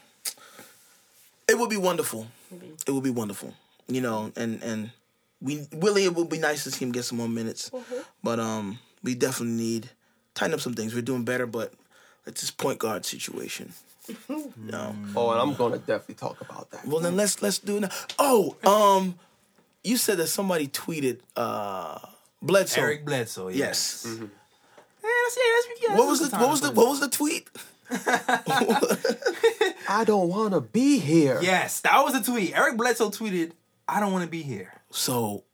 it would be wonderful. Mm-hmm. It would be wonderful. You know, and and we Willie, it would be nice to see him get some more minutes. Mm-hmm. But um, we definitely need tighten up some things. We're doing better, but it's this point guard situation. no. Oh, and I'm gonna definitely talk about that. Well, then let's let's do that. Oh, um. You said that somebody tweeted uh, Bledsoe. Eric Bledsoe, yeah. yes. Mm-hmm. Yeah, that's, yeah, that's, yeah, what was the what was the what was the tweet? I don't want to be here. Yes, that was the tweet. Eric Bledsoe tweeted, "I don't want to be here." So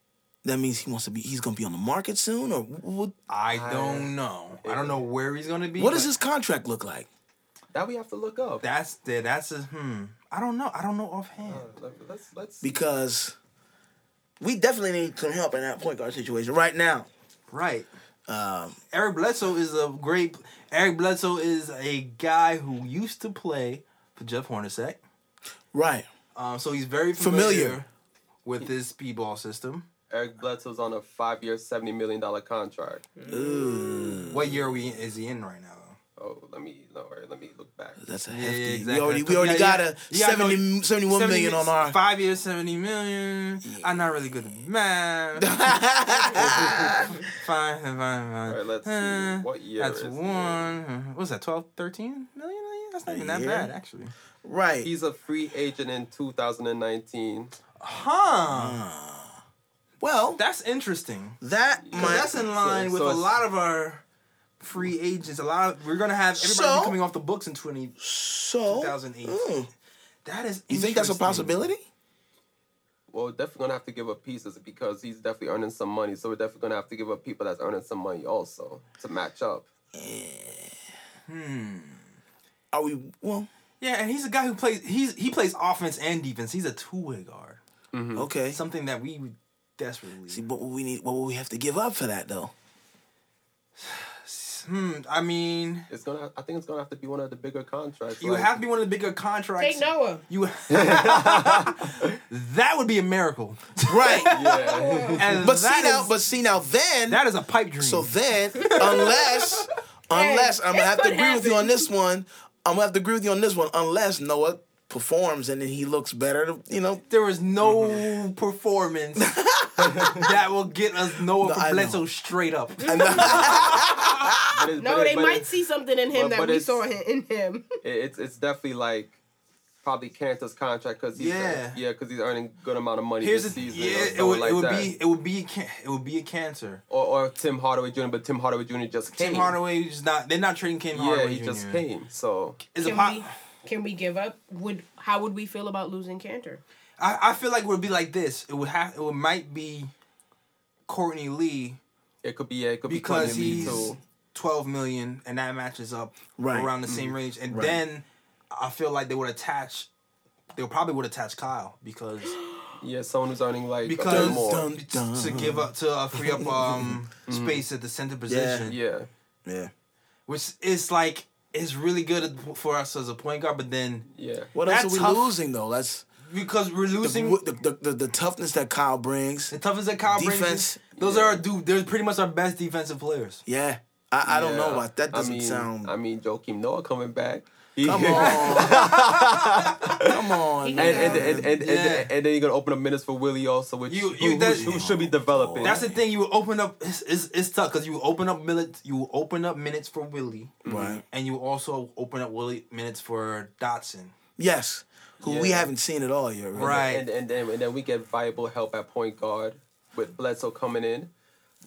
that means he wants to be. He's going to be on the market soon, or what? I don't know. I don't know where he's going to be. What does his contract look like? That we have to look up. That's the, that's a hmm. I don't know. I don't know offhand. Uh, let's let's because. We definitely need some help in that point guard situation right now. Right. Um, Eric Bledsoe is a great... Eric Bledsoe is a guy who used to play for Jeff Hornacek. Right. Um, so he's very familiar, familiar. with his speedball system. Eric Bledsoe's on a five-year, seventy million dollars contract. Ooh. What year are we in, is he in right now? Oh, let me lower, let me look back. That's a hefty. Yeah, exactly. We already we already yeah, got a yeah, seventy, seventy-one seventy, million on our five years, seventy million. Yeah. I'm not really good at math. fine, fine, fine. All right, let's uh, see what year. That's is one. It? What was that? twelve, thirteen million? That's not even that yeah. bad, actually. Right. He's a free agent in two thousand nineteen. Huh. Well, that's interesting. That might, that's in line so, with so a lot of our. Free agents, a lot of we're gonna have everybody so, coming off the books in twenty so, two thousand eight. Mm. That is, you think that's a possibility? Well, definitely gonna have to give up pieces because he's definitely earning some money. So we're definitely gonna have to give up people that's earning some money also to match up. Yeah. Hmm. Are we well? Yeah, and he's a guy who plays. He's he plays offense and defense. He's a two-way guard. Mm-hmm. Okay, something that we would desperately see. What would we need? What would we have to give up for that though? Hmm, I mean... it's gonna. I think it's going to have to be one of the bigger contracts. You like, have to be one of the bigger contracts. Take Noah. You, that would be a miracle. Right. Yeah. And but, see is, now, but see now then... that is a pipe dream. So then, unless... unless hey, I'm going to have to agree happen. with you on this one. I'm going to have to agree with you on this one. Unless Noah performs and then he looks better, you know? There is no performance that will get us Noah no, Bledsoe straight up. It, no, they it, might see something in him but, that but we saw in him. It's it's definitely like probably Kanter's contract because yeah, yeah, because he's earning a good amount of money Here's this a, season. Yeah, it would, like it would that. be it would be a, it would be a Kanter or or Tim Hardaway Junior But Tim Hardaway Junior just came. Tim Hardaway is not. They're not trading Tim Hardaway. Yeah, he Junior just came. So is can a pop- we can we give up? Would how would we feel about losing Kanter? I, I feel like it would be like this. It would have. It would, might be Courtney Lee. It could be. Yeah, it could be because Courtney he's. Lee too. twelve million, and that matches up right. around the same mm-hmm. range. And right. then I feel like they would attach, they probably would attach Kyle because. Yeah, someone who's earning like because more. Dun, dun. To give up, to uh, free up um, mm-hmm. space at the center position. Yeah. Yeah. yeah. Which is like, it's really good for us as a point guard, but then. Yeah. What else are we tough, losing though? That's. Because we're losing the the, the the toughness that Kyle brings. The toughness that Kyle defense, brings. Those yeah. are our dude, they're pretty much our best defensive players. Yeah. I, I don't yeah. know about that. Doesn't I mean, sound. I mean, Joakim Noah coming back. He... Come on, come on. And and and, and, yeah. and and then you're gonna open up minutes for Willie also, which you, you, who, who, who should be developing. That's the thing. You open up. It's it's, it's tough because you open up minutes. You open up minutes for Willie, right? And you also open up Willie minutes for Dotson. Yes, who yeah. we haven't seen at all yet. Right. right. And and then and then we get viable help at point guard with Bledsoe coming in.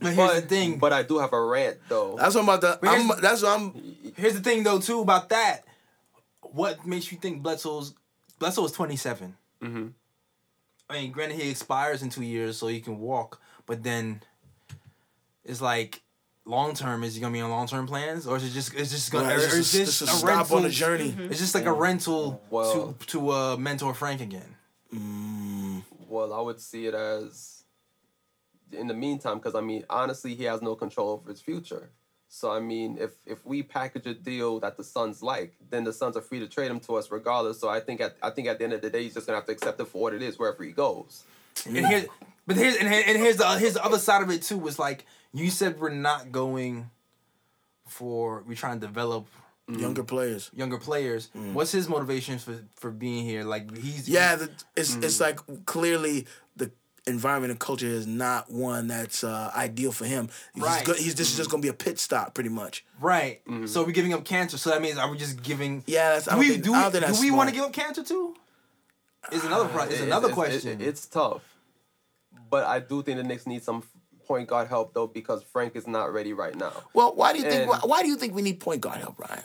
But here's but, the thing. But I do have a rant though. That's what I'm about to. I'm, that's what I'm. Here's the thing though too about that. What makes you think Bledsoe's Bledsoe was twenty-seven. Mm-hmm. I mean, granted, he expires in two years, so he can walk. But then, it's like, long term, is he gonna be on long term plans, or is it just it's just gonna no, it's just, is this a, a stop rental, on a journey? Mm-hmm. It's just like a rental well, to to uh, mentor Frank again. Mm. Well, I would see it as in the meantime, because I mean, honestly, he has no control over his future. So I mean, if if we package a deal that the Suns like, then the Suns are free to trade him to us regardless. So I think at I think at the end of the day, he's just gonna have to accept it for what it is, wherever he goes. And here's but here's and here's the here's the other side of it too. Was like you said, we're not going for we're trying to develop younger mm, players. Younger players. Mm. What's his motivation for, for being here? Like he's yeah, the, it's mm. it's like clearly the environment and culture is not one that's uh, ideal for him. He's right. Go- he's, this mm-hmm. is just going to be a pit stop, pretty much. Right. Mm-hmm. So we're giving up Kanter. So that means are we just giving... Yeah, that's... Do we, do we, do we, we want to give up Kanter too? Is another pro- is another it's, question. It's, it's tough. But I do think the Knicks need some point guard help, though, because Frank is not ready right now. Well, why do you and think why, why do you think we need point guard help, Ryan?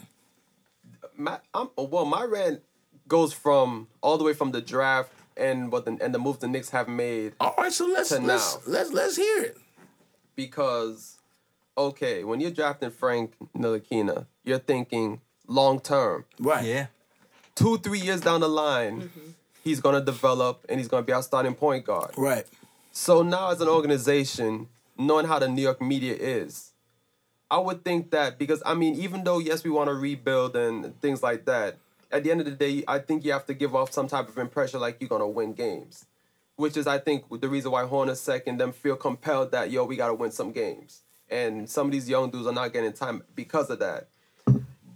My, I'm, well, my rant goes from all the way from the draft and what the, and the moves the Knicks have made. All right, so let's to let's, now. let's let's hear it. Because, okay, when you're drafting Frank Ntilikina, you're thinking long term, right? Yeah, two three years down the line, mm-hmm. he's gonna develop and he's gonna be our starting point guard, right? So now, as an organization, knowing how the New York media is, I would think that because I mean, even though yes, we want to rebuild and things like that. At the end of the day, I think you have to give off some type of impression like you're going to win games, which is, I think, the reason why Hornacek and them feel compelled that, yo, we got to win some games. And some of these young dudes are not getting time because of that.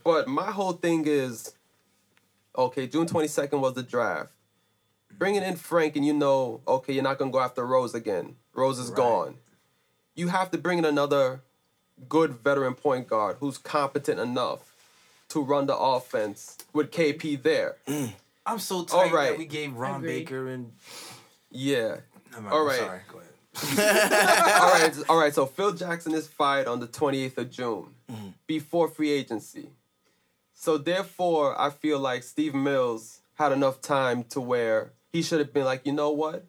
But my whole thing is, okay, June twenty-second was the draft. Bringing in Frank and you know, okay, you're not going to go after Rose again. Rose is right. gone. You have to bring in another good veteran point guard who's competent enough to run the offense with K P there. Mm. I'm so tired right. that we gave Ron Baker and... Yeah. I'm, I'm all right. Sorry. Go ahead. all, right. all right, so Phil Jackson is fired on the twenty-eighth of June mm. before free agency. So therefore, I feel like Steve Mills had enough time to where he should have been like, you know what?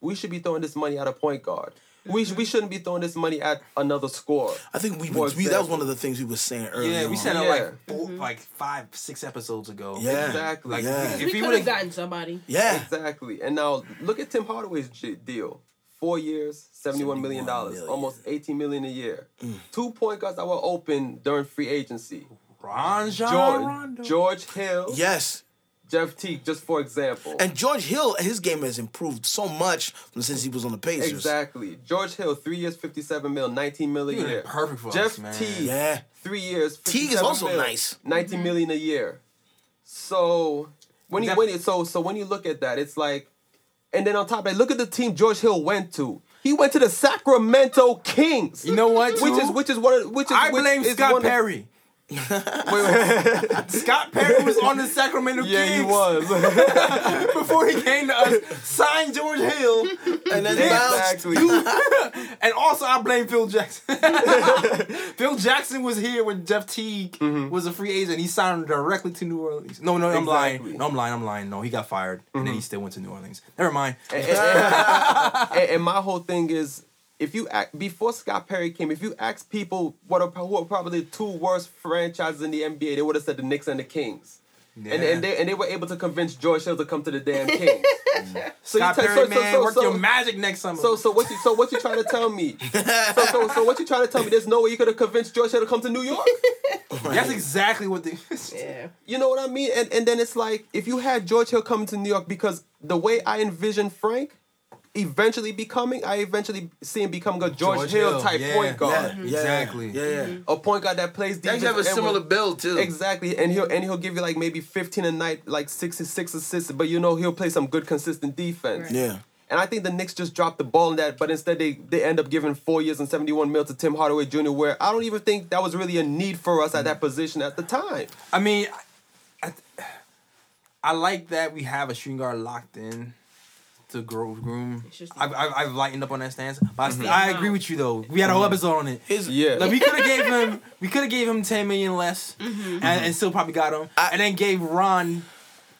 We should be throwing this money at a point guard. We sh- we shouldn't be throwing this money at another score. I think we, we that was one of the things we were saying earlier. Yeah, we said it yeah. like four, mm-hmm. like five, six episodes ago. Yeah, exactly. Like, yeah. If we could have gotten somebody. Yeah, exactly. And now look at Tim Hardaway's deal: four years, seventy-one million dollars, almost eighteen million a year. Mm. Two point guards that were open during free agency: Ron George, George Hill. Yes. Jeff Teague, just for example. And George Hill, his game has improved so much from since he was on the Pacers. Exactly. George Hill, three years, fifty-seven mil, nineteen million Dude, a year. Perfect for Jeff us, man. Teague, yeah. three years, fifty-seven Teague is also mil, nice. nineteen million a year. So when you when you, so so when you look at that, it's like, and then on top of that, look at the team George Hill went to. He went to the Sacramento Kings. You know what? Which is which is one of which is I which blame is Scott Perry. Of, wait, wait. Scott Perry was on the Sacramento Kings. Yeah, he was. Before he came to us, signed George Hill, and then exactly. And also, I blame Phil Jackson. Phil Jackson was here when Jeff Teague mm-hmm. was a free agent. He signed directly to New Orleans. No, no, I'm exactly. lying. No, I'm lying. I'm lying. No, he got fired, mm-hmm. and then he still went to New Orleans. Never mind. And, and, and, and my whole thing is. If you act, before Scott Perry came, if you asked people what are, who are probably the two worst franchises in the N B A, they would have said the Knicks and the Kings. Yeah. And, and, they, and they were able to convince George Hill to come to the damn Kings. So Scott you t- Perry, so, so, man, so, work so, your magic next summer. So, so what you so what you trying to tell me? So, so, so what you trying to tell me? There's no way you could have convinced George Hill to come to New York? Right. That's exactly what they... Yeah. You know what I mean? And, and then it's like, if you had George Hill come to New York, because the way I envision Frank... Eventually becoming, I eventually see him become a George, George Hill type yeah, point guard. Yeah, exactly. Yeah, yeah. Mm-hmm. A point guard that plays defense. They have a similar will, build too. Exactly, and he'll and he'll give you like maybe fifteen a night, like six and six assists. But you know he'll play some good consistent defense. Right. Yeah. And I think the Knicks just dropped the ball in that, but instead they, they end up giving four years and seventy-one mil to Tim Hardaway Junior, where I don't even think that was really a need for us at that position at the time. I mean, I, I, I like that we have a shooting guard locked in. The Grove Groom. I've, I've, I've lightened up on that stance. But mm-hmm. I agree with you though. We had a whole episode on it. His, yeah. Like we could have gave him we could have gave him ten million less mm-hmm. and, and still probably got him. I, and then gave Ron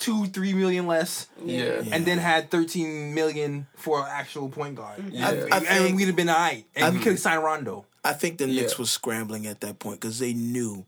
two, three million less. Yeah. yeah. And then had thirteen million for an actual point guard. Yeah. I, I think, and we'd have been all right. And I, we could have signed Rondo. I think the Knicks yeah. was scrambling at that point because they knew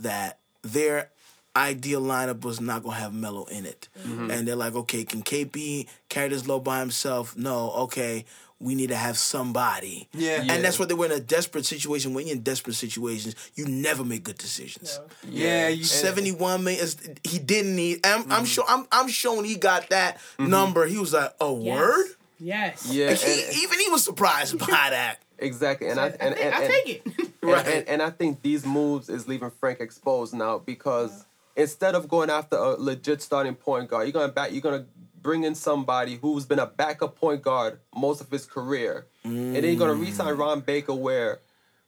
that their ideal lineup was not going to have Melo in it. Mm-hmm. And they're like, okay, can K P carry this load by himself? No. Okay. We need to have somebody. Yeah. yeah. And that's what they were in a desperate situation. When you're in desperate situations, you never make good decisions. No. Yeah. yeah. seventy-one million. He didn't need. I'm, mm-hmm. I'm sure I'm I'm showing he got that mm-hmm. number. He was like, a yes. word? Yes. Yeah. Like he, and, even he was surprised by that. Exactly. And I, I, and, and, I take it. And, right. And, and I think these moves is leaving Frank exposed now because yeah. instead of going after a legit starting point guard, you're going back, you're going to bring in somebody who's been a backup point guard most of his career. Mm. And then you're going to re-sign Ron Baker where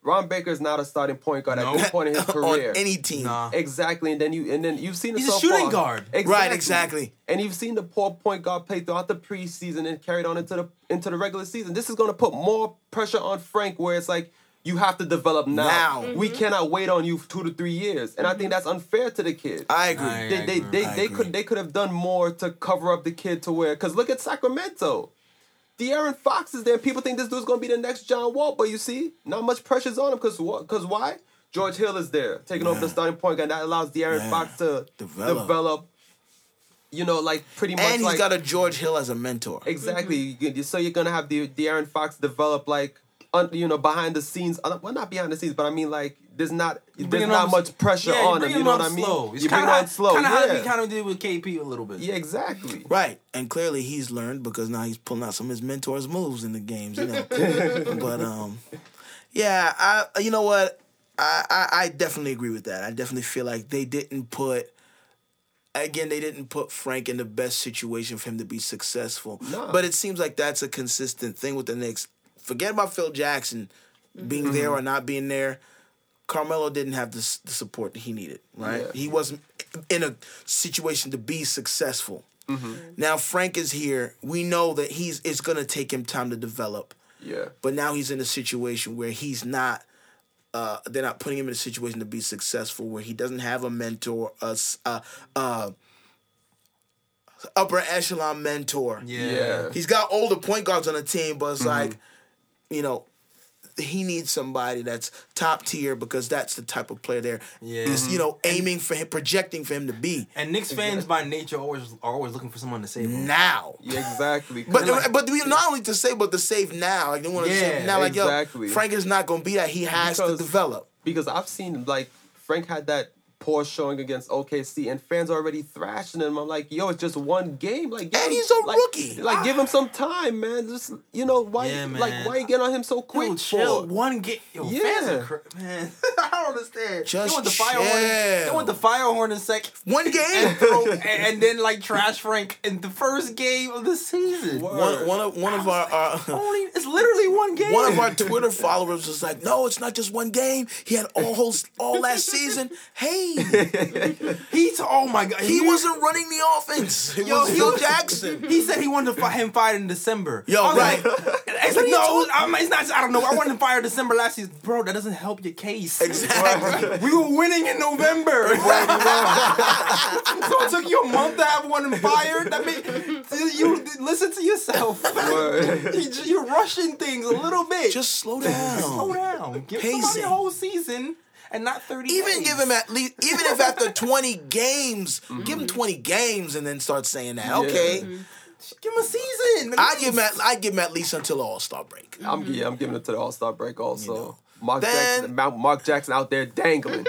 Ron Baker is not a starting point guard no. at this point in his career. On any team. Nah. Exactly. And then, you, and then you've seen the He's so a shooting far. guard. Exactly. Right, exactly. And you've seen the poor point guard play throughout the preseason and carried on into the into the regular season. This is going to put more pressure on Frank where it's like, you have to develop now. now. Mm-hmm. We cannot wait on you for two to three years, and I think that's unfair to the kid. I agree. I, they they, I they, they agree. could they could have done more to cover up the kid to where. Because look at Sacramento, De'Aaron Fox is there. People think this dude's gonna be the next John Wall, but you see, not much pressure's on him. Because because why? George Hill is there taking yeah. over the starting point guard, and that allows De'Aaron yeah. Fox to develop. develop You know, like pretty much, and he's like, got a George Hill as a mentor. Exactly. Mm-hmm. So you're gonna have the De'Aaron Fox develop like. You know, behind the scenes, well, not behind the scenes, but I mean, like, there's not, there's not much pressure yeah, on him. You know what I mean? Slow. You bring it on slow. Kind of yeah. how we kind of did with K P a little bit. Yeah, exactly. Right, and clearly he's learned because now he's pulling out some of his mentor's moves in the games. You know, but um, yeah, I, you know what, I, I, I definitely agree with that. I definitely feel like they didn't put. Again, they didn't put Frank in the best situation for him to be successful. No. But it seems like that's a consistent thing with the Knicks. Forget about Phil Jackson being mm-hmm. there or not being there. Carmelo didn't have the, the support that he needed, right? Yeah. He wasn't in a situation to be successful. Mm-hmm. Now Frank is here. We know that he's it's going to take him time to develop. Yeah. But now he's in a situation where he's not, uh, they're not putting him in a situation to be successful, where he doesn't have a mentor, a, a, a upper echelon mentor. Yeah. yeah. He's got older point guards on the team, but it's mm-hmm. like, you know, he needs somebody that's top tier because that's the type of player there yeah. is, you know, aiming for him, projecting for him to be. And Knicks fans by nature always are always looking for someone to save him. Now. Yeah, exactly. But like, but not only to save, but to save now. Like they want to yeah, save now. Like, exactly. yo, Frank is not going to be that. He has because, to develop. Because I've seen, like, Frank had that poor showing against O K C, and fans are already thrashing him. I'm like, yo, it's just one game. Like, and him, he's a like, rookie. Like, ah. give him some time, man. Just you know, why? Yeah, like, why you get on him so quick? Yo, chill. For? One game. Yo, yeah, fans are cr- man. I don't understand. Just they want the fire horn. They want the fire horn in sec. One game, and, throw, and, and then like trash Frank in the first game of the season. Word. One, one of one of our, like, our only, it's literally one game. One of our Twitter followers was like, no, it's not just one game. He had all whole, all last season. Hey. He's oh my god. He, he wasn't running the offense. It yo, was Phil Jackson. He said he wanted to fi- him fired in December. Yo, right? Like, it's like, no, I'm, it's not. I don't know. I wanted him fired December last season, bro. That doesn't help your case. Exactly. We were winning in November. So it took you a month to have one fired. I mean, you listen to yourself. You're rushing things a little bit. Just slow down. Slow down. Give Pacing. somebody a whole season. And not thirty Even games. Give him at least, even if after twenty games, mm-hmm. give him twenty games and then start saying that. Yeah. Okay. Mm-hmm. Give him a season. I give him, at, I give him at least until the All-Star break. Mm-hmm. I'm, yeah, I'm giving it to the All-Star break also. You know. Mark, then, Jackson, Mark Jackson out there dangling.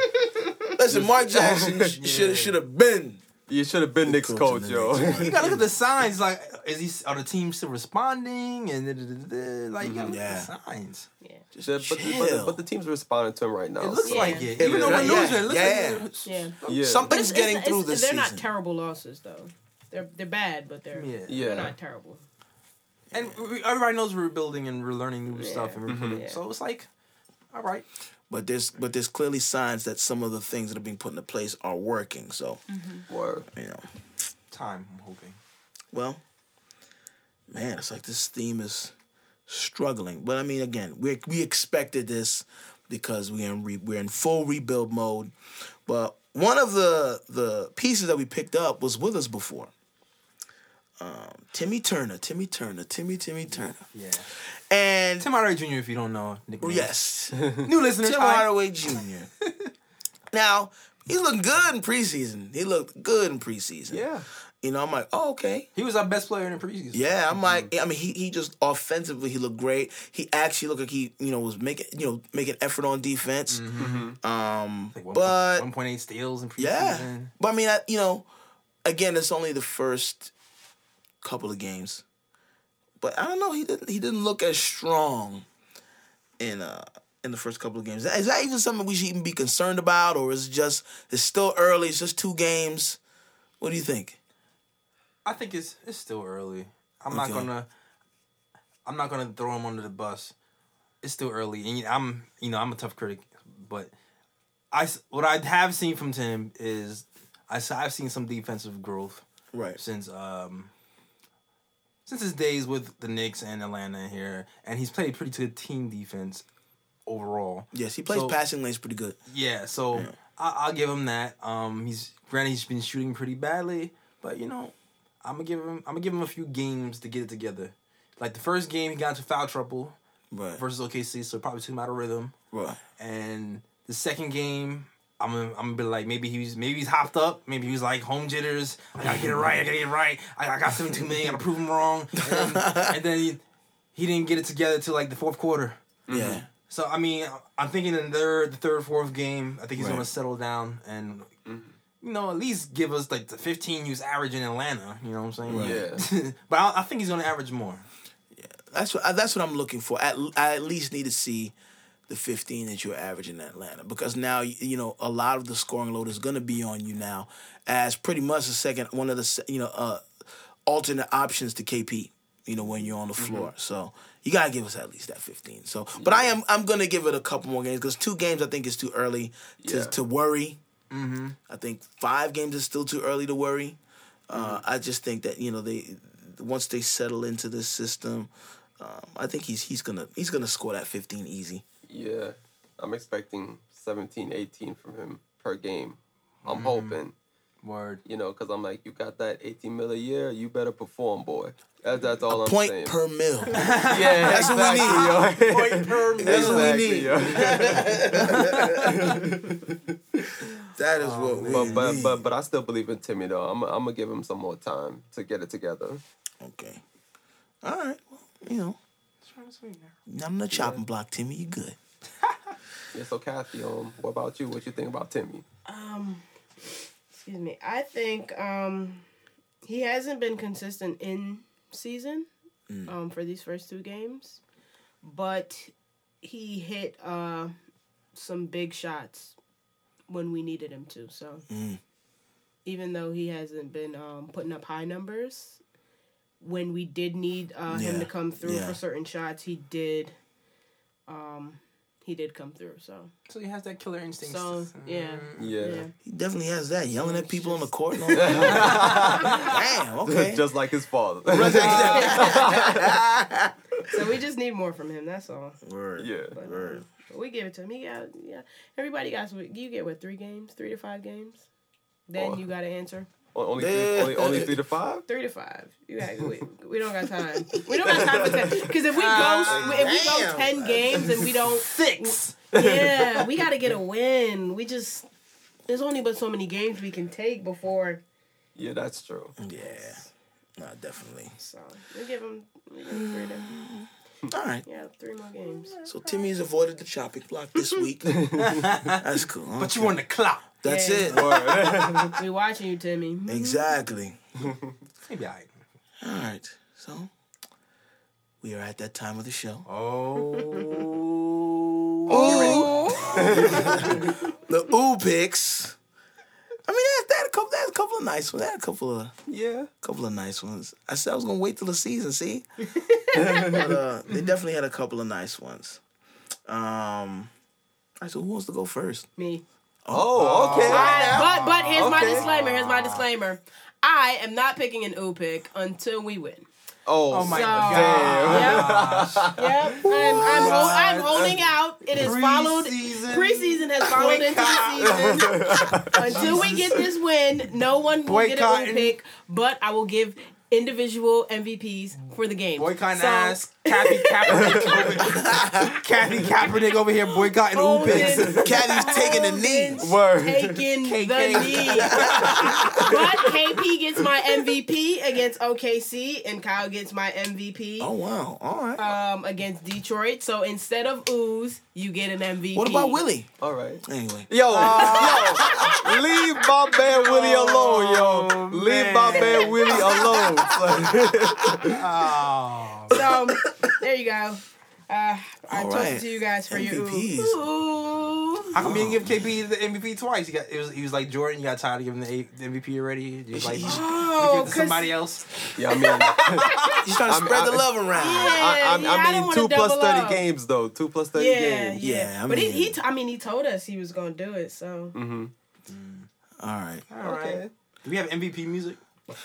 Listen, Mark Jackson yeah. should have been. You should have been Knicks coach, coach yo. You gotta look at the signs. Like, is he? Are the teams still responding? And da, da, da, da. like, you gotta look yeah. at the signs. Yeah. Just but, the, but, the, but the team's responding to him right now. It looks yeah. like it. Even though we're losing, it looks yeah. like it. Yeah. yeah. Something's it's, getting it's, through it's, this. They're season. not terrible losses though. They're they're bad, but they're yeah. they're yeah. not terrible. And we, everybody knows we're rebuilding and we're learning new yeah. stuff and we're mm-hmm. yeah. so it's like, all right. But there's but there's clearly signs that some of the things that are being put into place are working. So, mm-hmm. Word. you know, time. I'm hoping. Well, man, it's like this theme is struggling. But I mean, again, we we expected this. because we're in re- we're in full rebuild mode. But one of the the pieces that we picked up was with us before. Um, Timmy Turner, Timmy Turner, Timmy, Timmy Turner. Yeah. And Tim Hardaway Junior, if you don't know. Nickname. Yes. New listeners. Tim Hardaway Junior Now, he's looking good in preseason. He looked good in preseason. Yeah. You know, I'm like, oh, okay. He was our best player in the preseason. Yeah, I'm like, I mean, he, he just offensively, he looked great. He actually looked like he, you know, was making, you know, making effort on defense. Mm-hmm. Um, like one, but one point eight steals in preseason. Yeah, but I mean, I, you know, again, it's only the first couple of games, but I don't know. He didn't. He didn't look as strong in uh in the first couple of games. Is that even something we should even be concerned about, or is it just it's still early? It's just two games. What do you think? I think it's it's still early. I'm okay. not gonna I'm not gonna throw him under the bus. It's still early, and I'm you know I'm a tough critic, but I what I have seen from Tim is I I've seen some defensive growth right since um since his days with the Knicks and Atlanta here, and he's played pretty good team defense overall. Yes, he plays so, passing lanes pretty good. Yeah, so yeah. I, I'll give him that. Um, he's granted he's been shooting pretty badly, but you know. I'm gonna give him. I'm gonna give him a few games to get it together. Like the first game, he got into foul trouble right. versus O K C, so it probably took him out of rhythm. Right. And the second game, I'm gonna, I'm gonna be like, maybe he's maybe he's hopped up. Maybe he's like home jitters. I gotta get it right. I gotta get it right. I, I got seventy-two million. I gotta prove him wrong. And, and then he, he didn't get it together till like the fourth quarter. Mm-hmm. Yeah. So I mean, I'm thinking in the third, the third, fourth game, I think he's right. gonna settle down and. Mm-hmm. You know, at least give us, like, the fifteen he was averaging in Atlanta. You know what I'm saying? Yeah. But I, I think he's going to average more. Yeah. That's what, that's what I'm looking for. At, I at least need to see the fifteen that you were averaging in Atlanta. Because now, you know, a lot of the scoring load is going to be on you now as pretty much the second, one of the, you know, uh, alternate options to K P, you know, when you're on the floor. Mm-hmm. So you got to give us at least that fifteen. So, but yeah. I am, I'm going to give it a couple more games because two games I think is too early to, yeah. to worry. Mm-hmm. I think five games is still too early to worry. Uh, mm-hmm. I just think that you know they once they settle into this system, um, I think he's he's gonna he's gonna score that fifteen easy. Yeah, I'm expecting seventeen, eighteen from him per game. I'm mm-hmm. hoping. Word. You know, because I'm like, you got that eighteen mil a year, you better perform, boy. That, that's all a I'm point saying. Point per mil. Yeah, that's exactly, what we need. Yo. Point per mil. That's what we need. That is oh, what we but, need. But, but, but I still believe in Timmy, though. I'm, I'm going to give him some more time to get it together. Okay. All right. Well, you know. I'm on the chopping yeah. block, Timmy. You good. Yeah, so, Kathy, um, what about you? What you think about Timmy? Um... Excuse me. I think um, he hasn't been consistent in season mm. um, for these first two games, but he hit uh, some big shots when we needed him to. So mm. even though he hasn't been um, putting up high numbers, when we did need uh, yeah. him to come through yeah. for certain shots, he did. Um, He did come through, so. So he has that killer instinct. So, yeah. yeah. Yeah. He definitely has that, yelling at people on the court. And all that. Damn, okay. Just like his father. uh, so we just need more from him, that's all. Word. Yeah. But, Word. But we give it to him. He got, yeah. Everybody got, you get what, three games? Three to five games? Then oh. you got to answer. Only three, only, only three to five? Three to five. You got, we, we don't got time. We don't got time for ten. Because if we go if we go ten games and we don't... Six. Yeah, we got to get a win. We just... There's only but so many games we can take before... Yeah, that's true. Yeah. No, definitely. So, we give them, we give them three to... All right. Yeah, three more games. So Timmy's avoided the chopping block this week. That's cool. Huh? But you on the clock. That's yeah. it. We watching you, Timmy. Exactly. Maybe all right. All right. So we are at that time of the show. Oh. Oh. The ooh picks. I mean, that that a couple that a couple of nice ones. That a couple of yeah, couple of nice ones. I said I was gonna wait till the season. See, but, uh, they definitely had a couple of nice ones. Um, I said, who wants to go first? Me. Oh, okay. I, but but here's okay. my disclaimer. Here's my disclaimer. I am not picking an O pick until we win. Oh, oh my so, god! Yep. yep. I'm I'm, ho- I'm holding out. up. It is followed. Preseason has followed into the season. Until we get this win, no one will Boy get a win pick. But I will give individual M V Ps for the game. Boycotting so, ass. Kathy Kaepernick. Kathy Kaepernick over here boycotting Ubix. Kathy's taking the knee. Word. Taking K K. The knee. But K P gets my M V P against O K C and Kyle gets my M V P. Oh, wow. All right. Um, against Detroit. So instead of Ooze, you get an M V P. What about Willie? All right. Anyway. Yo. Uh, yo. Leave my man Willie alone, yo. Oh, leave man. my man Willie alone. Oh. So... There you go. Uh, I told right. it to you guys for your M V Ps. Ooh. How come you didn't give K P the M V P twice? You got, it was, he was like Jordan. You got tired of giving the, a- the M V P already. You was like, oh, give it to somebody else. Yeah, I mean, you trying to I'm, spread I'm, the love around. Yeah, I, I, yeah, I, I mean, I two plus thirty up. games though. Two plus thirty yeah, games. Yeah, yeah. I mean, but he, he t- I mean, he told us he was gonna do it. So. Mm-hmm. Mm. All right. All right. Okay. Do we have M V P music? um, I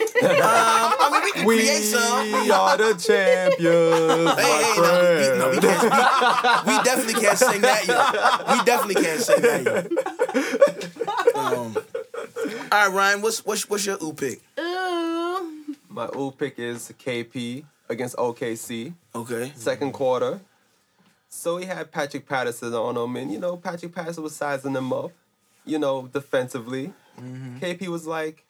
mean, we can we create some. We are the champions. Hey, hey, friend. no, we, no we, can't, we, we definitely can't sing that yet. We definitely can't sing that yet. Um, all right, Ryan, what's what's what's your ooh pick? Ooh. My ooh pick is K P against O K C. Okay. Second quarter. So he had Patrick Patterson on him, and you know Patrick Patterson was sizing him up, you know, defensively. Mm-hmm. K P was like,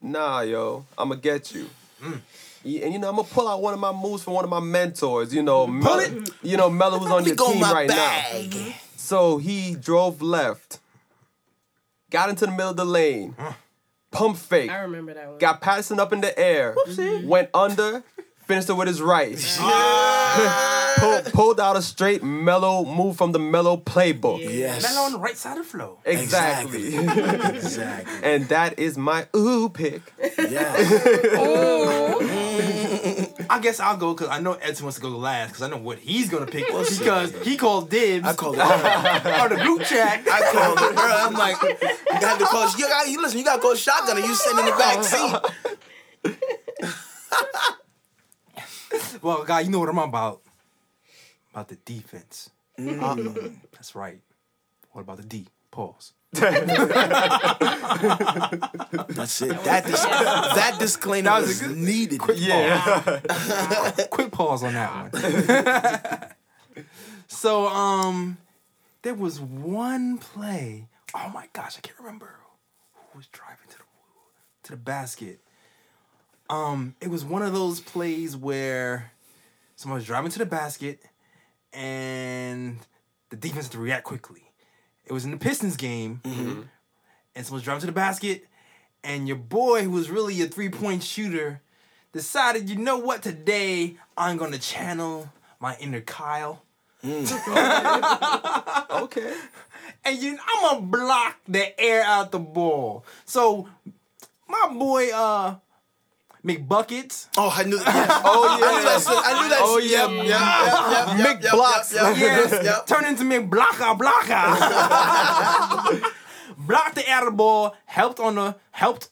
nah, yo, I'ma get you. Mm. Yeah, and, you know, I'ma pull out one of my moves from one of my mentors, you know, Mel- it. you know, Melo who's on your team right bag. now. So he drove left, got into the middle of the lane, pump fake. I remember that one. Got Patterson up in the air, Whoopsie. went under, finished it with his right. Yeah. pulled, pulled out a straight Melo move from the Melo playbook. Yeah. Yes. Melo on the right side of the flow. Exactly. Exactly. exactly. And that is my ooh pick. Yeah. Ooh. I guess I'll go because I know Edson wants to go last because I know what he's going to pick because he called dibs. I called it. On the group chat. I called it. Girl, I'm like, you got to call, you gotta, you listen, you got to call shotgun and you sitting in the back seat. Well, guy, you know what I'm about. About the defense. Mm. That's right. What about the D? Pause. That's it. That, dis- that disclaimer that was, was good, needed. Quick yeah. pause. Wow. Quick pause on that one. So, um, there was one play. Oh, my gosh. I can't remember who was driving to the, to the basket. Um, it was one of those plays where someone was driving to the basket and the defense had to react quickly. It was in the Pistons game, mm-hmm. and someone was driving to the basket, and your boy, who was really a three-point shooter, decided, you know what, today I'm going to channel my inner Kyle. Mm. okay. okay. And you, I'm going to block the air out the ball. So my boy... uh. McBuckets. Oh, I knew. Yeah. Oh yeah, I knew that. I knew that. Oh yeah, yeah, yeah. McBlocks. Yeah, turn into McBlocka, blocka. Blocked the air ball. Helped on the helped.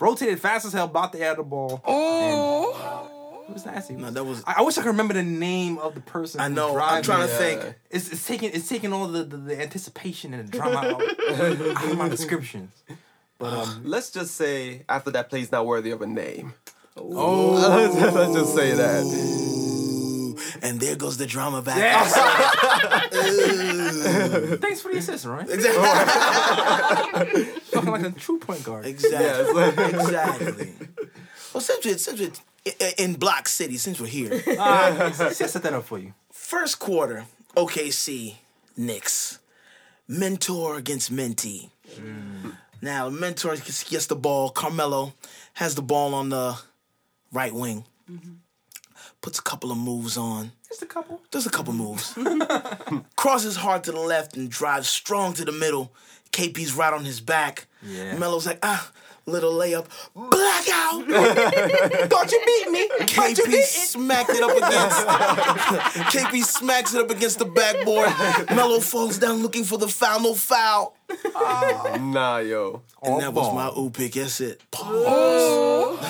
Rotated fast as hell. Blocked the air ball. Oh. It was nasty. No, that was. I, I wish I could remember the name of the person. I know. I'm trying to think. Uh, it's, it's taking. It's taking all the, the, the anticipation and the drama out, out of my descriptions. But um, let's just say after that play, he's not worthy of a name. Oh, let's just say that. And there goes the drama back. Yes. Thanks for the assist, right? Exactly. Talking like a true point guard. Exactly. Yes. exactly. Well, since we're, since we're in Block City, since we're here, uh, I set that up for you. First quarter, O K C, Knicks, mentor against mentee. Mm. Now, mentor gets the ball. Carmelo has the ball on the right wing. Mm-hmm. Puts a couple of moves on. Just a couple? Just a couple moves. Crosses hard to the left and drives strong to the middle. K P's right on his back. Yeah. Melo's like, ah, little layup. Blackout! Thought you beat me. K P beat smacked it up against... K P smacks it up against the backboard. Melo falls down looking for the foul. No foul. Oh, nah, yo. And All that ball. was my ooh pick. That's it. Pause.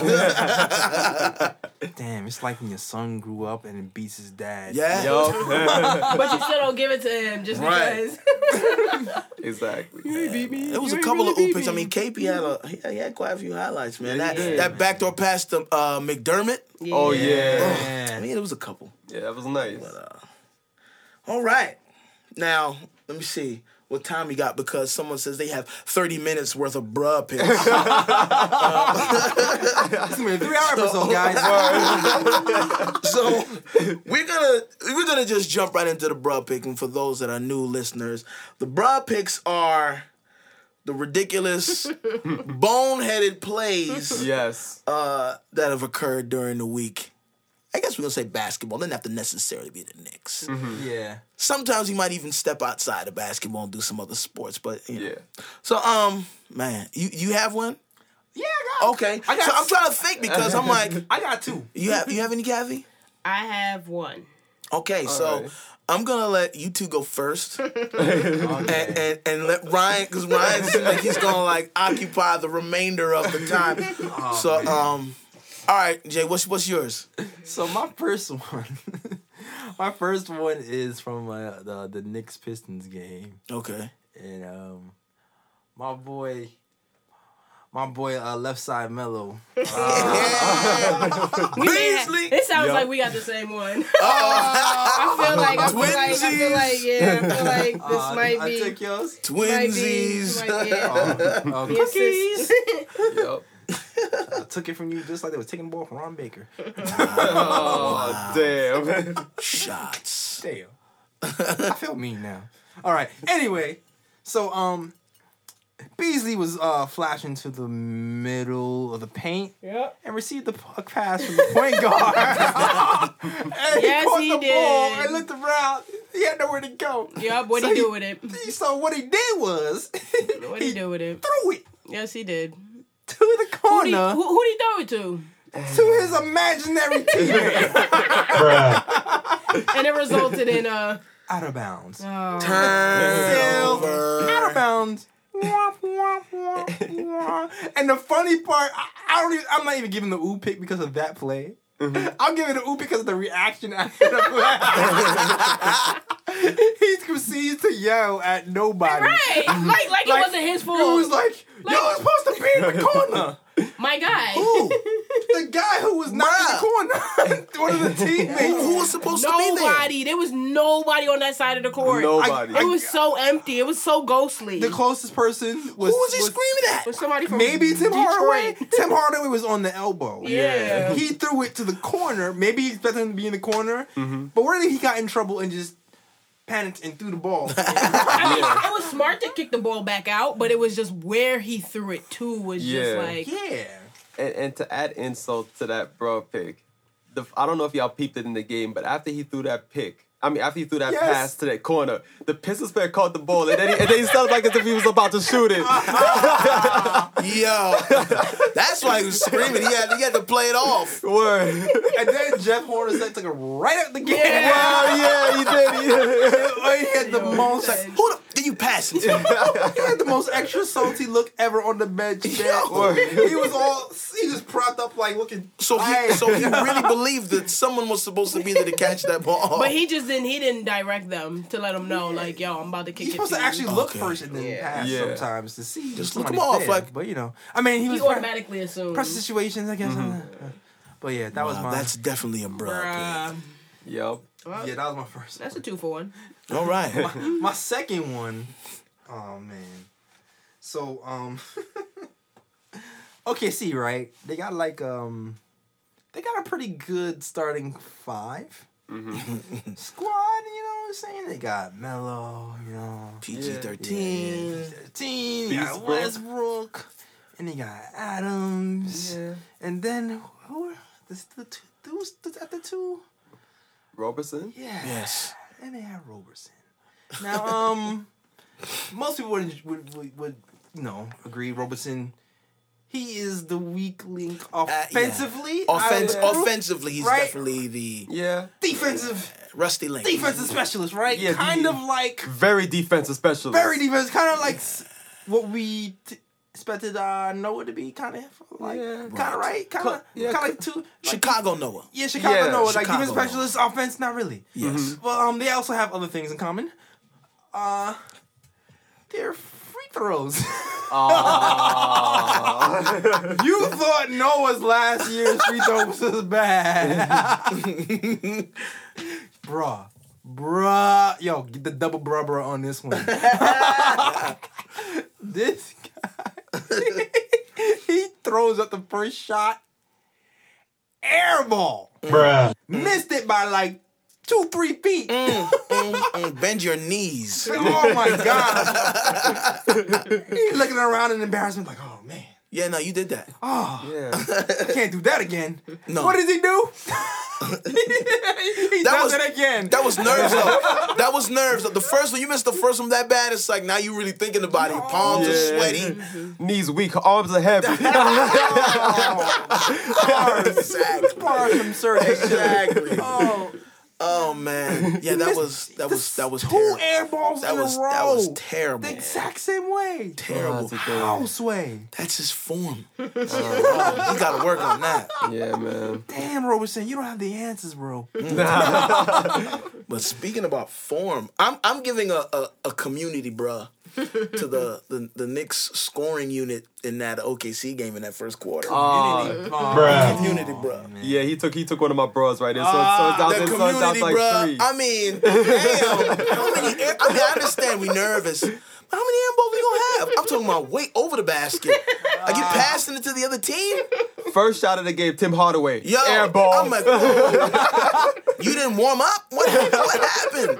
Damn, it's like when your son grew up and beats his dad. Yeah. Yo. But you still don't give it to him just right. because. Exactly. You beat me. It was you a couple really of oopins. I mean, K P had a he, he had quite a few highlights, man. Yeah, that yeah. that backdoor pass to uh, McDermott. Yeah. Oh yeah. Oh, I mean, it was a couple. Yeah, that was nice. But, uh, all right. Now let me see what time you got, because someone says they have thirty minutes worth of bruh picks. uh, Three hour so, episode, guys. So we're gonna we're gonna just jump right into the bruh pick. And for those that are new listeners, the bruh picks are the ridiculous, boneheaded plays yes. uh, that have occurred during the week. I guess we're going to say basketball. It doesn't have to necessarily be the Knicks. Mm-hmm. Yeah. Sometimes you might even step outside of basketball and do some other sports, but, you know. Yeah. So, um, man, you, you have one? Yeah, I got Okay. I got so I'm trying to think because I'm like... I got two. You have you have any, Gavi? I have one. Okay, All so... Right. I'm going to let you two go first okay. and, and, and let Ryan, because Ryan seems like he's going to, like, occupy the remainder of the time. Oh, so, man. um... All right, Jay, what's what's yours? So my first one, my first one is from uh, the the Knicks Pistons game. Okay. And um, my boy, my boy, uh, left side Melo. Uh, Beasley. It sounds yep. like we got the same one. Oh, I feel like I feel like, I feel like yeah, I feel like this uh, might I be. I took yours. Twinsies. Might be, might, yeah. um, um, cookies. Yep. I took it from you just like they was taking the ball from Ron Baker. Oh, damn. Shots. Damn. I feel mean now. All right. Anyway, so um, Beasley was uh, flashing to the middle of the paint yep. and received the pass from the point guard. And yes, he caught he the did. ball and looked around. He had nowhere to go. Yep, what'd so he do with it? So what he did was... what'd he, he do with it? Threw it. Yes, he did. To the corner. Who who he throw it to? To his imaginary teammate. Bruh. And it resulted in a... Out of bounds. Oh. Turnover. Out of bounds. And the funny part, I, I don't even, I'm not even giving the ooh pick because of that play. Mm-hmm. I'll give it an ooh because of the reaction after the play. He proceeds to yell at nobody. Right. Like, like it like, wasn't his fault. It was like, like, yo, it's supposed to be in the corner. My guy. Who? The guy who was not wow. in the corner. One of the teammates. Who was supposed nobody. to be there? Nobody. There was nobody on that side of the court. Nobody. I, it I, was so empty. It was so ghostly. The closest person was... Who was he was, screaming at? Was somebody from Maybe Tim Detroit. Hardaway. Tim Hardaway was on the elbow. Yeah. He threw it to the corner. Maybe he expected him to be in the corner. Mm-hmm. But really, he got in trouble and just... panicked and threw the ball. I mean, yeah. It was smart to kick the ball back out, but it was just where he threw it to was yeah. just like... Yeah. And, and to add insult to that bro pick, the, I don't know if y'all peeped it in the game, but after he threw that pick, I mean, after he threw that yes. pass to that corner, the Pistons player caught the ball, and then he, and then he started like as if he was about to shoot it. Uh-huh. Yo. That's why he was screaming. He had, he had to play it off. Word. And then Jeff Hornacek took it right up the game. Yeah, wow, yeah, he did. He, he had the Yo, most... Like, who the... Did you pass it to him? He had the most extra salty look ever on the bench. Yo. He was all... He was propped up, like, looking... So he, so he really believed that someone was supposed to be there to catch that ball. But he just... Then he didn't direct them to let them know, like, yo, I'm about to kick You're it. You're supposed to actually you. look okay. first and then yeah. pass yeah. sometimes to see. Just look them off, like, but you know, I mean, he, he was automatically assumed press situations, I guess. Mm-hmm. But yeah, that wow, was my. That's definitely a bruh. Yep. Well, yeah, that was my first. That's one. A two for one. All right. my, my second one. Oh man. So um. O K C, right? They got like um, they got a pretty good starting five. Mm-hmm. Squad, you know what I'm saying? They got Melo, you know, P G thirteen, yeah, got Westbrook, and they got Adams, yeah. and then who? Are the, the two those at the two? Roberson. Yeah. Yes. And they had Roberson. Now, um, most people would would would, would you know agree Roberson. He is the weak link offensively. Uh, yeah. Offense, offensively, he's right? definitely the yeah. defensive rusty link. Defensive specialist, right? Yeah, kind the, of like very defensive specialist. Very defensive, kind of like yeah. what we t- expected uh, Noah to be kind of like yeah, kind of right, kind of yeah, kind of like two like, Chicago Noah. Yeah, Chicago yeah, Noah. Like defense specialist, Noah. Offense, not really. Yes. Mm-hmm. Well, um, they also have other things in common. Uh, they're free throws. Oh. You thought Noah's last year's free throw was as bad, bruh, bruh. Yo, get the double bruh bruh on this one. This guy, he throws up the first shot, air ball, bruh, missed it by like. Two, three feet. Mm, mm, mm. Bend your knees. Oh, my God. He's looking around in embarrassment like, oh, man. Yeah, no, you did that. Oh, yeah. I can't do that again. No. What does he do? he that does was, it again. That was nerves up. That was nerves up. The first one, you missed the first one that bad, it's like now you really thinking about it. Your palms yeah. are sweaty. Knees weak, arms are heavy. oh, exactly. Bars from surgery. Exactly. Oh. Oh man, yeah, that was that was that was two terrible. Air balls that in was, a row. That was terrible. The exact same way. Terrible. House way. That's his form. That's his form. You gotta work on that. Yeah, man. Damn, Robertson, you don't have the answers, bro. Nah. But speaking about form, I'm I'm giving a a, a community, bruh, to the, the the Knicks scoring unit in that O K C game in that first quarter. Oh, community, oh, bruh. Community, bruh. Man. Yeah, he took he took one of my bros right there. So, uh, so it's down, so down like bruh. Three. I mean, damn. How many air, I mean, I understand we nervous. But how many handballs we gonna have? I'm talking about way over the basket. Like you passing it to the other team. First shot of the game, Tim Hardaway. Yo, air ball. I'm like, oh. You didn't warm up? What, what happened?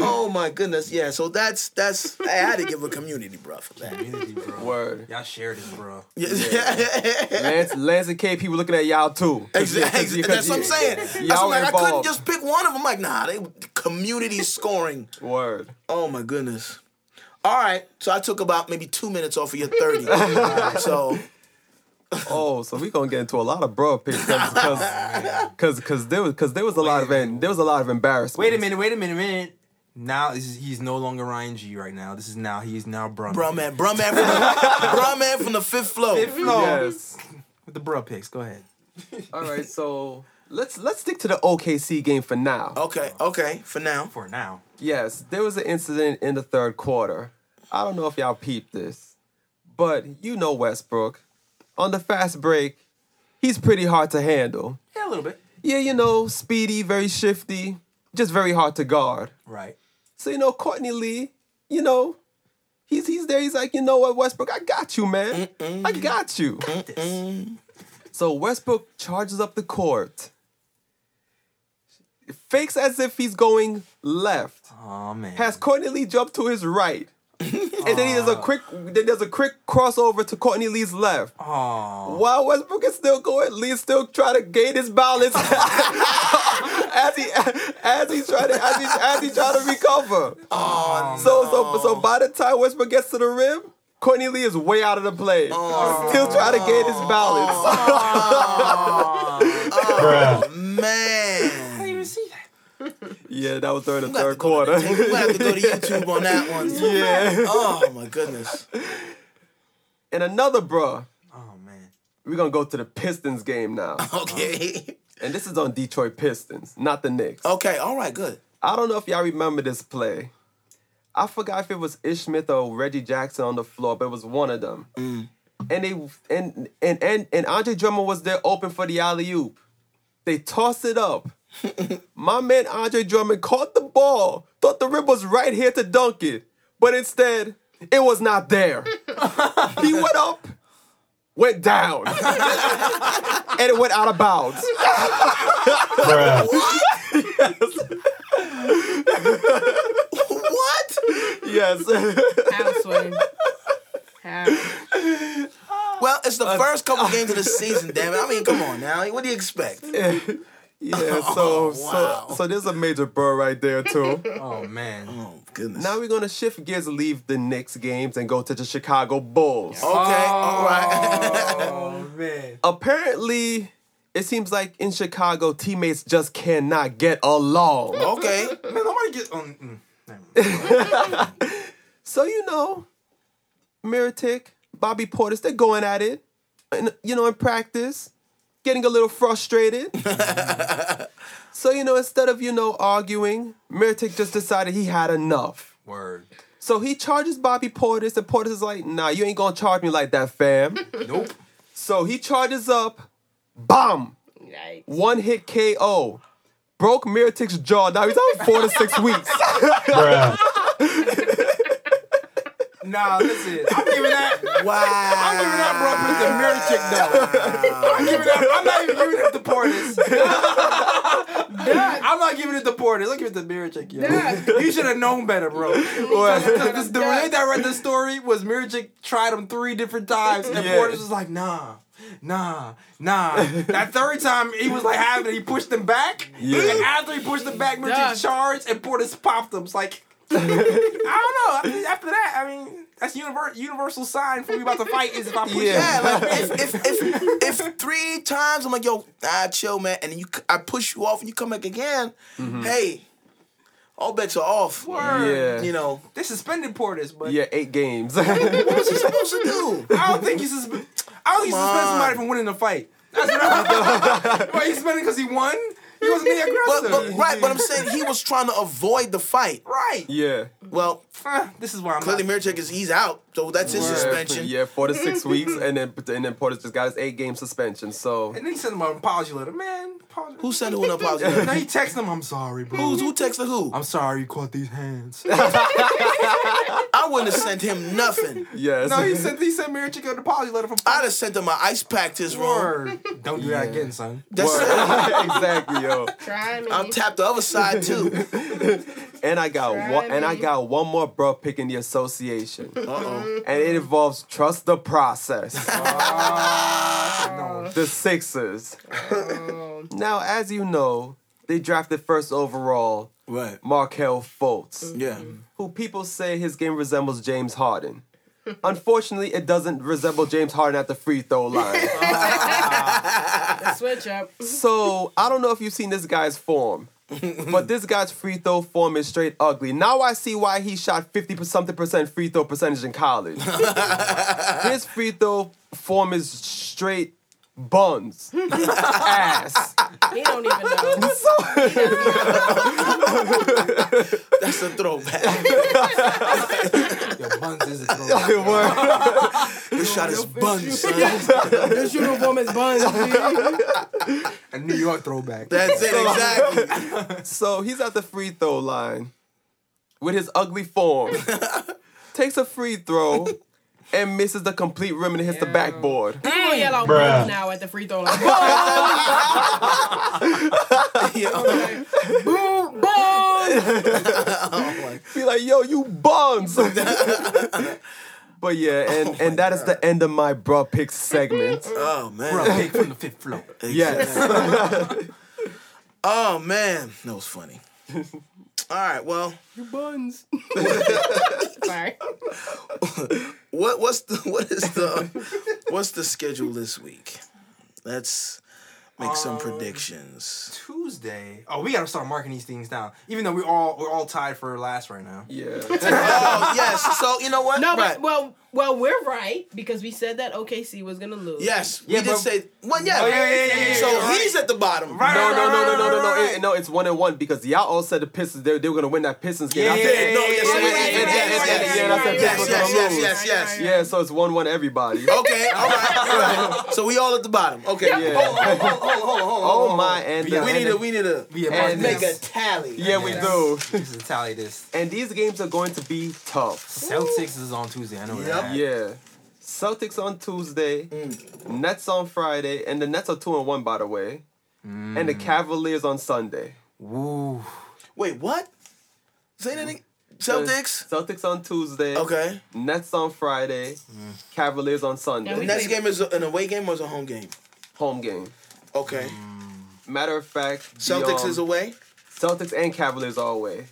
Oh my goodness, yeah. So that's that's. I had to give a community, bro, for that. Community, bro. Word. Y'all shared it, bro. Yeah. Yeah. Lance, Lance and K P were looking at y'all too. Exactly. Cause, cause, that's cause, what I'm saying. Y'all that's like, involved. I couldn't just pick one of them. I'm like, nah, they community scoring. Word. Oh my goodness. All right. So I took about maybe two minutes off of your thirty. Right, so. Oh, so we gonna get into a lot of bro picks because because because there was because there was a wait, lot of en- there was a lot of embarrassment. Wait a minute. Wait a minute. minute. Now is, he's no longer Ryan G right now. This is now he is now Brumman. Brumman, Brumman, Brumman from the fifth floor. Fifth floor. Yes. With the bro picks. Go ahead. All right, so let's let's stick to the O K C game for now. Okay, okay, for now. For now. Yes, there was an incident in the third quarter. I don't know if y'all peeped this, but you know Westbrook on the fast break, he's pretty hard to handle. Yeah, a little bit. Yeah, you know, speedy, very shifty, just very hard to guard. Right. So, you know, Courtney Lee, you know, he's he's there. He's like, you know what, Westbrook, I got you, man. Mm-mm. I got you. Got this. So Westbrook charges up the court. Fakes as if he's going left. Oh, man. Has Courtney Lee jump to his right. And then he does a quick then there's a quick crossover to Courtney Lee's left. Aww. While Westbrook is still going, Lee's still trying to gain his balance as he as he's trying to as he as he trying to recover. Oh, so no. so so by the time Westbrook gets to the rim, Courtney Lee is way out of the play. Aww. Still trying to gain his balance. Oh man. Yeah, that was during the third quarter. We have to go to YouTube on that one. Yeah. Oh my goodness. And another bruh. Oh man. We're gonna go to the Pistons game now. Okay. And this is on Detroit Pistons, not the Knicks. Okay. All right. Good. I don't know if y'all remember this play. I forgot if it was Ish Smith or Reggie Jackson on the floor, but it was one of them. Mm. And they and and and and Andre Drummond was there open for the alley-oop. They tossed it up. My man Andre Drummond caught the ball, thought the rim was right here to dunk it, but instead, it was not there. He went up, went down, and it went out of bounds. Bruh. What? Yes. What? Yes. Outswing. How? Well, it's the uh, first couple uh, games of the season, damn it. I mean, come on now. What do you expect? Yeah, so oh, wow. so so there's a major burr right there too. Oh man. Oh goodness. Now we're gonna shift gears, leave the Knicks games and go to the Chicago Bulls. Okay, oh, all right. Oh man. Apparently, it seems like in Chicago, teammates just cannot get along. Okay. Man, nobody gets on. Mm, so you know, Mirotic, Bobby Portis, they're going at it, and, you know, in practice, getting a little frustrated. So, you know, instead of, you know, arguing, Mirotic just decided he had enough. Word. So he charges Bobby Portis, and Portis is like, nah, you ain't going to charge me like that, fam. Nope. So he charges up, bomb. Yikes. One hit K O. Broke Mirotic's jaw. Now he's out four to six weeks. Nah, listen. I'm giving that. Wow. I'm giving that brokenness to Mirotic, though. Wow. I'm giving that. I'm not even giving it to Portis. That, I'm not giving it to Portis. I'm giving it to Mirotic, yo. That. You should have known better, bro. Well, the, the, the way that I read the story was Mirotic tried him three different times, and yeah. Portis was like, nah. Nah, nah. That third time, he was like having it. He pushed him back. Yeah. And after he pushed him back, Mirotic charged, and Portis popped him. It's like, I don't know. After that, I mean, that's universal universal sign for me about to fight is if I push him. Yeah, yeah like, if, if, if, if three times, I'm like, yo, nah, chill, man. And you, I push you off, and you come back again, mm-hmm. hey. All bets are off. Word. Yeah. You know. They suspended Portis, but... Yeah, eight games. What was he supposed to do? I don't think you suspend... I don't think you suspend somebody from winning a fight. That's what I mean. Why, he's suspended because he won? He wasn't the aggressor. But, but, right, but I'm saying he was trying to avoid the fight. Right. Yeah. Well, uh, this is why I'm clearly Mirotic is he's out, so that's his Word. suspension. Yeah, four to six weeks, and then and then Portis just got his eight game suspension. So and then he sent him an apology letter, man. Apology. Who sent him an apology letter? No, he texted him, "I'm sorry, bro." Who's, who texted who? "I'm sorry, you caught these hands." I wouldn't have sent him nothing. Yes. No, he sent he sent Mirotic an apology letter from. I'd have sent him an ice pack to his room. Don't do yeah. that again, son. That's exactly. Yo. Try me. I'm tapped the other side too. and I got Try one. Me. And I got one more bro pick in the association. Uh oh. And it involves trust the process. Oh, no. The Sixers. Oh. Now, as you know, they drafted first overall. Right. Markelle Fultz. Yeah. Who people say his game resembles James Harden. Unfortunately, it doesn't resemble James Harden at the free throw line. Switch up. So, I don't know if you've seen this guy's form, but this guy's free throw form is straight ugly. Now I see why he shot fifty-something percent free throw percentage in college. His free throw form is straight buns. Ass. He don't even know. So, that's a throwback. Your buns is a throwback. This shot is buns, son. This uniform is buns. A New York throwback. That's it, exactly. So he's at the free throw line with his ugly form. Takes a free throw. And misses the complete rim and hits yeah. the backboard. People mm, yell out "Bruh" now at the free throw line. Boom, boom. Oh, be like, yo, you buns. But yeah, and, oh and that God. is the end of my bruh pick segment. Oh man, bruh pick from the fifth floor. Exactly. Yes. Oh man, that was funny. All right, well. Your buns. Sorry. What what's the what is the what's the schedule this week? Let's make um, some predictions. Tuesday. Oh, we gotta start marking these things down. Even though we all we're all tied for last right now. Yeah. Oh yes. So you know what? No, right. but well well we're right because we said that O K C was gonna lose. Yes. We yeah, did say well yeah. Oh, yeah, yeah, yeah, yeah so yeah, right. he's at the bottom. Right. No no no no no no no it, no it's one and one because y'all all said the Pistons they, they were gonna win that Pistons game. Yeah yeah yeah. No yes yes yes yes yes yeah so it's one one everybody. Okay. All right. So we all at the bottom. Okay. Yeah. Oh, oh, oh, oh, oh my! And yeah, we need a we need a and make a tally. Yeah, yeah we do. This is a tally. This and these games are going to be tough. Celtics Ooh. is on Tuesday. I know yep. that. Yeah, Celtics on Tuesday. Mm. Nets on Friday, and the Nets are two and one by the way. Mm. And the Cavaliers on Sunday. Woo! Wait, what? Say that again. Celtics? Celtics on Tuesday. Okay. Nets on Friday. Mm. Cavaliers on Sunday. The next game is an away game or is a home game? Home game. Okay. Mm. Matter of fact, Celtics the, um, is away. Celtics and Cavaliers are away.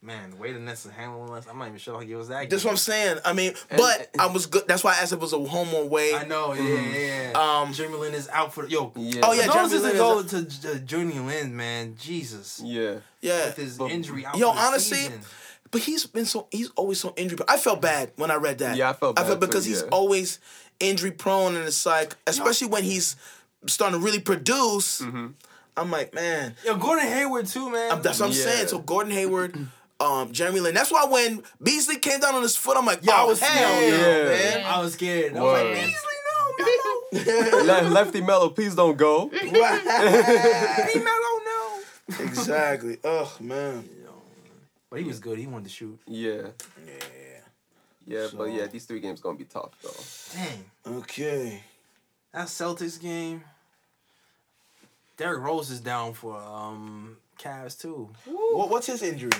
Man, the way the Nets is handling us, I'm not even sure how to give us that. That's game. what I'm saying. I mean, and, but I was good. That's why I asked if it was a home or away. I know. Yeah, mm-hmm. yeah. yeah. Um, Jeremy Lin is out for yo. Yeah. Oh yeah, Jeremy Lin is going to uh, Jeremy Lin, man. Jesus. Yeah. Yeah. With his but, injury. Out yo, for the honestly. Season. But he's been so he's always so injury prone. I felt bad when I read that. Yeah, I felt bad. I felt because too, yeah. he's always injury prone, and it's like, especially when he's starting to really produce. Mm-hmm. I'm like, man. Yo, Gordon Hayward too, man. I'm, that's what I'm yeah. saying. So Gordon Hayward, um, Jeremy Lin. That's why when Beasley came down on his foot, I'm like, yo, oh, I was scared, no, yeah. man. I was scared. Word. I was like, Beasley, no, Mello. Le- Lefty Mello, please don't go. Lefty Mello, no. Exactly. Oh, man. But he was good. He wanted to shoot. Yeah. Yeah. Yeah, so, but yeah, these three games going to be tough, though. Dang. Okay. That Celtics game, Derrick Rose is down for um, Cavs, too. What, what's his injury?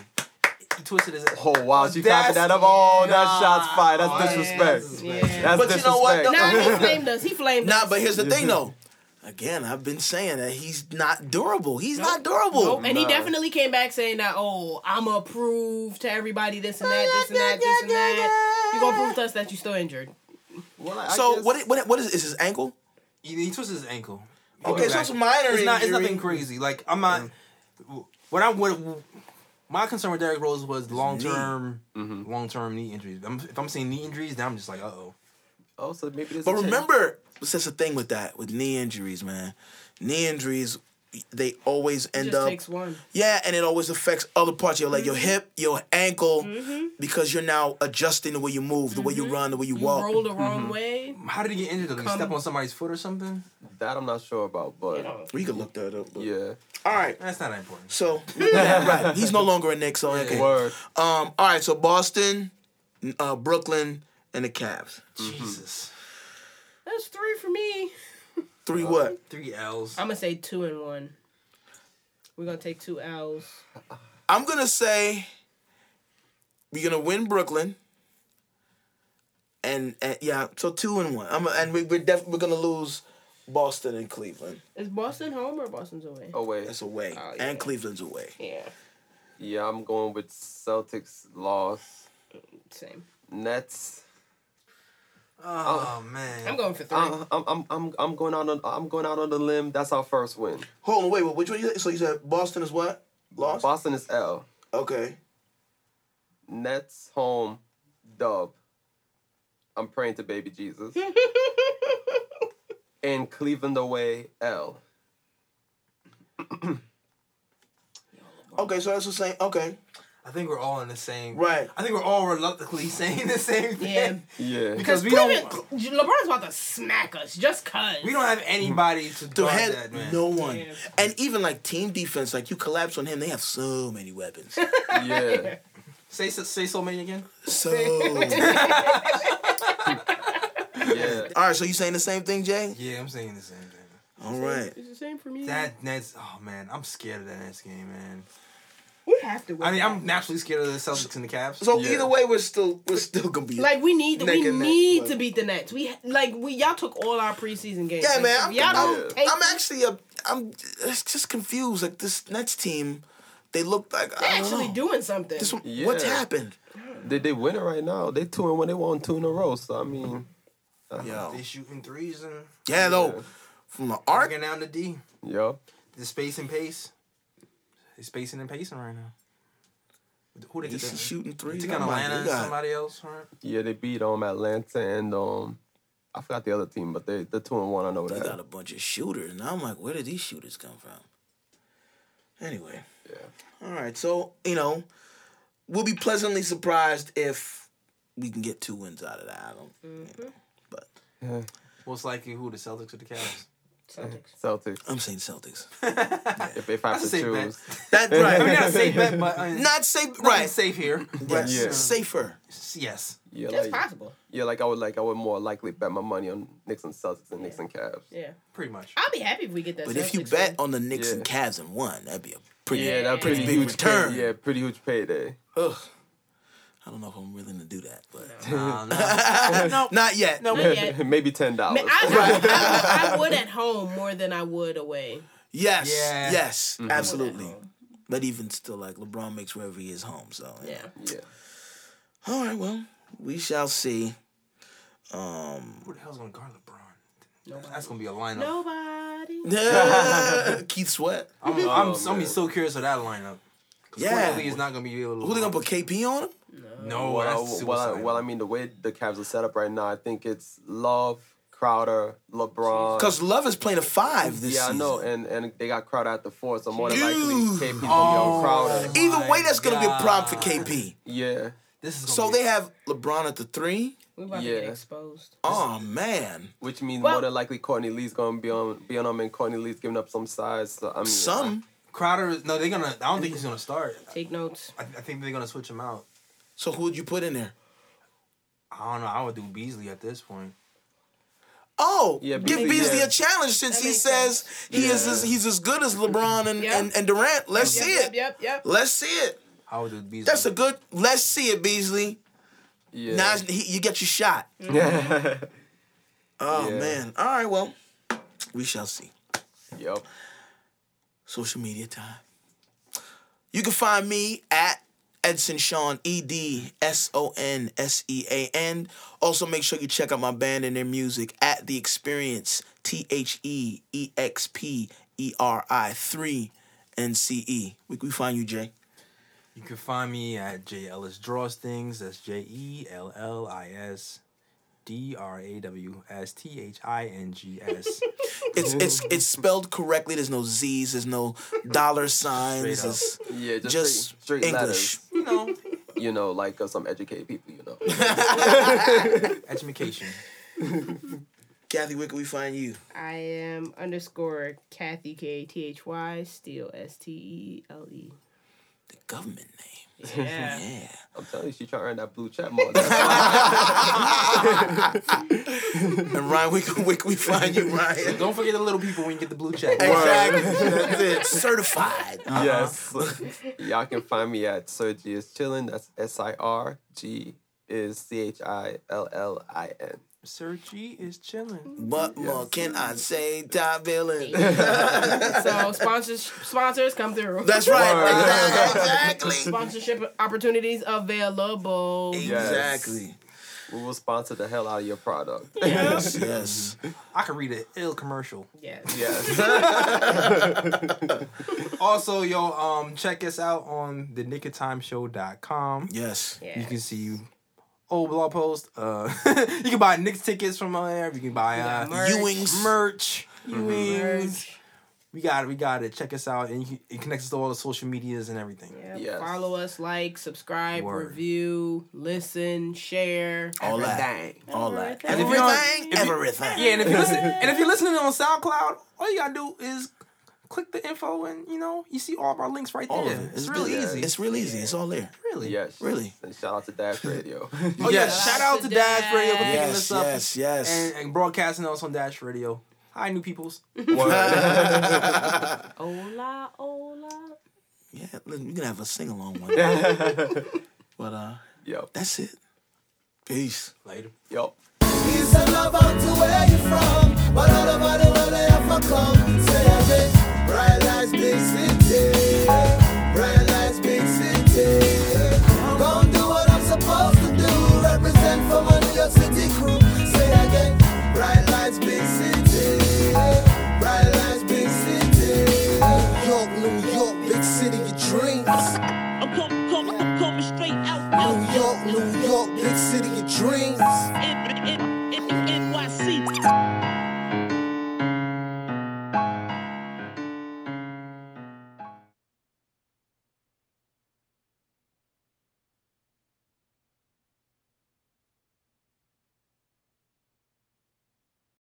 He twisted his... Oh, wow. She copied that up. Oh, that nah, shot's fired. That's oh, disrespect. Yeah, that's yeah. That's but disrespect. You know what? No, nah, he flamed us. He flamed nah, us. Nah, but here's the thing, though. Again, I've been saying that he's not durable. He's nope. not durable. Nope. And no. he definitely came back saying that, oh, I'm going to prove to everybody this and that, this and that, this and that. You're going to prove to us that you're still injured. Well, I so, guess... what, what, what is it? Is his ankle? He, he twisted his ankle. Okay, okay so it's minor it's not. It's nothing crazy. Like, I'm not... Mm. When I what, my concern with Derrick Rose was long-term mm-hmm. long-term knee injuries. I'm, if I'm seeing knee injuries, then I'm just like, uh-oh. Oh, so maybe there's But remember... Change. What's the thing with that? With knee injuries, man. Knee injuries, they always end it just up... takes one. Yeah, and it always affects other parts of your leg. Mm-hmm. Your hip, your ankle, mm-hmm. because you're now adjusting the way you move, the mm-hmm. way you run, the way you, you walk. You roll the wrong mm-hmm. way. How did he get injured? Did he step on somebody's foot or something? That I'm not sure about, but... Yeah. We could look that up. But... Yeah. All right. That's not that important. So, right. He's no longer a Knicks, so... Okay. Word. Um, all right, so Boston, uh, Brooklyn, and the Cavs. Mm-hmm. Jesus. That's three for me. Three what? Three L's. I'm going to say two and one. We're going to take two L's. I'm going to say we're going to win Brooklyn. And, and yeah, so two and one. I'm and we, we're def- we're going to lose Boston and Cleveland. Is Boston home or Boston's away? Away. That's away. Oh, yeah. And Cleveland's away. Yeah. Yeah, I'm going with Celtics loss. Same. Nets. Oh I'm, man, I'm going for three. I'm I'm I'm I'm going out on I'm going out on the limb. That's our first win. Hold on, wait, wait. Which one? You, so you said Boston is what? Lost. Boston is L. Okay. Nets home, dub. I'm praying to baby Jesus. And Cleveland away, L. Okay, so that's the same. Okay. I think we're all in the same... Right. I think we're all reluctantly saying the same thing. Yeah. yeah. Because we don't... LeBron's about to smack us just because. We don't have anybody to do that, man. No one. Yeah. And even, like, team defense, like, you collapse on him, they have so many weapons. Yeah. Say so, say so many again? So. Yeah. All right, so you saying the same thing, Jay? Yeah, I'm saying the same thing. All right. It's the same for me. That Nets... Oh, man, I'm scared of that Nets game, man. We have to win. I mean, I'm naturally scared of the Celtics and the Cavs. So yeah. either way, we're still we're still gonna be like we need we need net, but... to beat the Nets. We like we y'all took all our preseason games. Yeah, like, man. I'm, y'all I'm, don't take I'm actually a I'm just confused. Like this Nets team, they look like they're actually know. doing something. This, yeah. What's happened? They they winning right now. They two and one. They won two in a row. So I mean, yeah, they shooting threes and yeah, yeah. though from the arc and down the D. Yo, the space and pace. They're spacing and pacing right now. Who they just shooting three? They took on Atlanta and somebody else, right? Yeah, they beat um Atlanta and um I forgot the other team, but they they're two and one. I know that. They got a bunch of shooters, and I'm like, where did these shooters come from? Anyway, yeah. All right, so you know, we'll be pleasantly surprised if we can get two wins out of that. I don't, mm-hmm. you know, but yeah. Most likely, who the Celtics or the Cavs? Celtics. Celtics. I'm saying Celtics. Yeah. If, if I have to choose. That's right. I mean, not safe bet, but... Uh, not safe, right. safe here. Yes. Yeah. Safer. Yes. Yeah, that's like, possible. Yeah, like I would like I would more likely bet my money on Knicks and Celtics than yeah. Knicks and Cavs. Yeah. Pretty much. I'll be happy if we get that But Celtics if you bet win. on the Knicks yeah. and Cavs and won, that'd be a pretty, yeah, that'd pretty, pretty huge return. Pay, yeah, pretty huge payday. Ugh. I don't know if I'm willing to do that, but no, no, no. Not yet. No, not yet. Maybe ten dollars. I, I, I, I would at home more than I would away. Yes, yeah. yes, mm-hmm. absolutely. But even still, like LeBron makes wherever he is home. So yeah, yeah. yeah. All right, well, we shall see. Um, Who the hell's gonna guard LeBron? Nobody. That's gonna be a lineup. Nobody. Keith Sweat. I'm, I'm, I'm, I'm so curious of that lineup. Yeah. Courtney Lee is not going to be able to... Who they going to put K P on him? No. No, well, that's well, well, I mean, the way the Cavs are set up right now, I think it's Love, Crowder, LeBron. Because Love is playing a five this yeah, season. Yeah, I know, and, and they got Crowder at the four, so more than likely K P's going to be on Crowder. Either way, that's going to be a problem for K P. Yeah. This is so be- they have LeBron at the three. We're about yeah. to get exposed. Oh, man. Which means well, more than likely Courtney Lee's going to be on, be on him, and Courtney Lee's giving up some size. So, I mean, some. I, Crowder is... No, they're going to... I don't think he's going to start. Take notes. I, I think they're going to switch him out. So who would you put in there? I don't know. I would do Beasley at this point. Oh, yeah, give Beasley yeah. a challenge since he says sense. he yeah. is as, he's as good as LeBron and, yep. and, and Durant. Let's yep, see yep, it. Yep, yep. Let's see it. I would do Beasley. That's a good... Let's see it, Beasley. Yeah. Now he, you get your shot. Mm-hmm. oh, yeah. man. All right, well, we shall see. Yep. Social media time. You can find me at Edson Sean, E D S O N S E A N. Also, make sure you check out my band and their music at The Experience, T H E E X P E R I three N C E. We can find you, Jay. You can find me at J. Ellis Draws Things. That's J E L L I S D R A W S T H I N G S. It's it's it's spelled correctly. There's no Z's. There's no dollar signs. It's yeah, just, just straight, straight English. Letters. You know, you know, like uh, some educated people. You know, education. Kathy, where can we find you? I am underscore Kathy K A T H Y Steele S T E L E. The government name. Yeah. yeah. I'm telling you, she trying to earn that blue check mark. And Ryan, we can, we can we find you, Ryan. Don't forget the little people when you get the blue check. Exactly. That's it. Certified. Uh-huh. Yes. Y'all can find me at Sergi is Chillin. That's S I R G is C H I L L I N. Sergi is chilling. What yes. more can I say, Top Villain? So sponsors, sponsors come through. That's right. Exactly. Sponsorship opportunities available. Exactly. Yes. We will sponsor the hell out of your product. Yes. yes. I can read an ill commercial. Yes. Yes. Also, yo, um, check us out on the nick of time show dot com. Yes. Yeah. You can see you. Old blog post. Uh, you can buy Knicks tickets from there. You can buy uh, Ewings merch. Ewings. We got it. We got it. Check us out, and you can, it connects us to all the social medias and everything. Yeah. Yes. Follow us, like, subscribe, Word. review, listen, share, all that, all that, everything, all that. everything. everything. Yeah, and if you listen, and if you're listening on SoundCloud, all you gotta do is click the info, and, you know, you see all of our links right there. All of it. It's, it's really yeah. easy. It's really easy. It's all there. Really? Yes. Really. And shout out to Dash Radio. oh, yeah. Yes. Shout out to Dash, Dash Radio for picking yes, us up. Yes, yes, and, and broadcasting us on Dash Radio. Hi, new peoples. Hola, hola. Yeah, listen, we're going to have a sing-along one day. But, uh, yep. that's it. Peace. Later. Yup. Peace and love out to where you from. But all about the world they have come. Say a bit. Right now.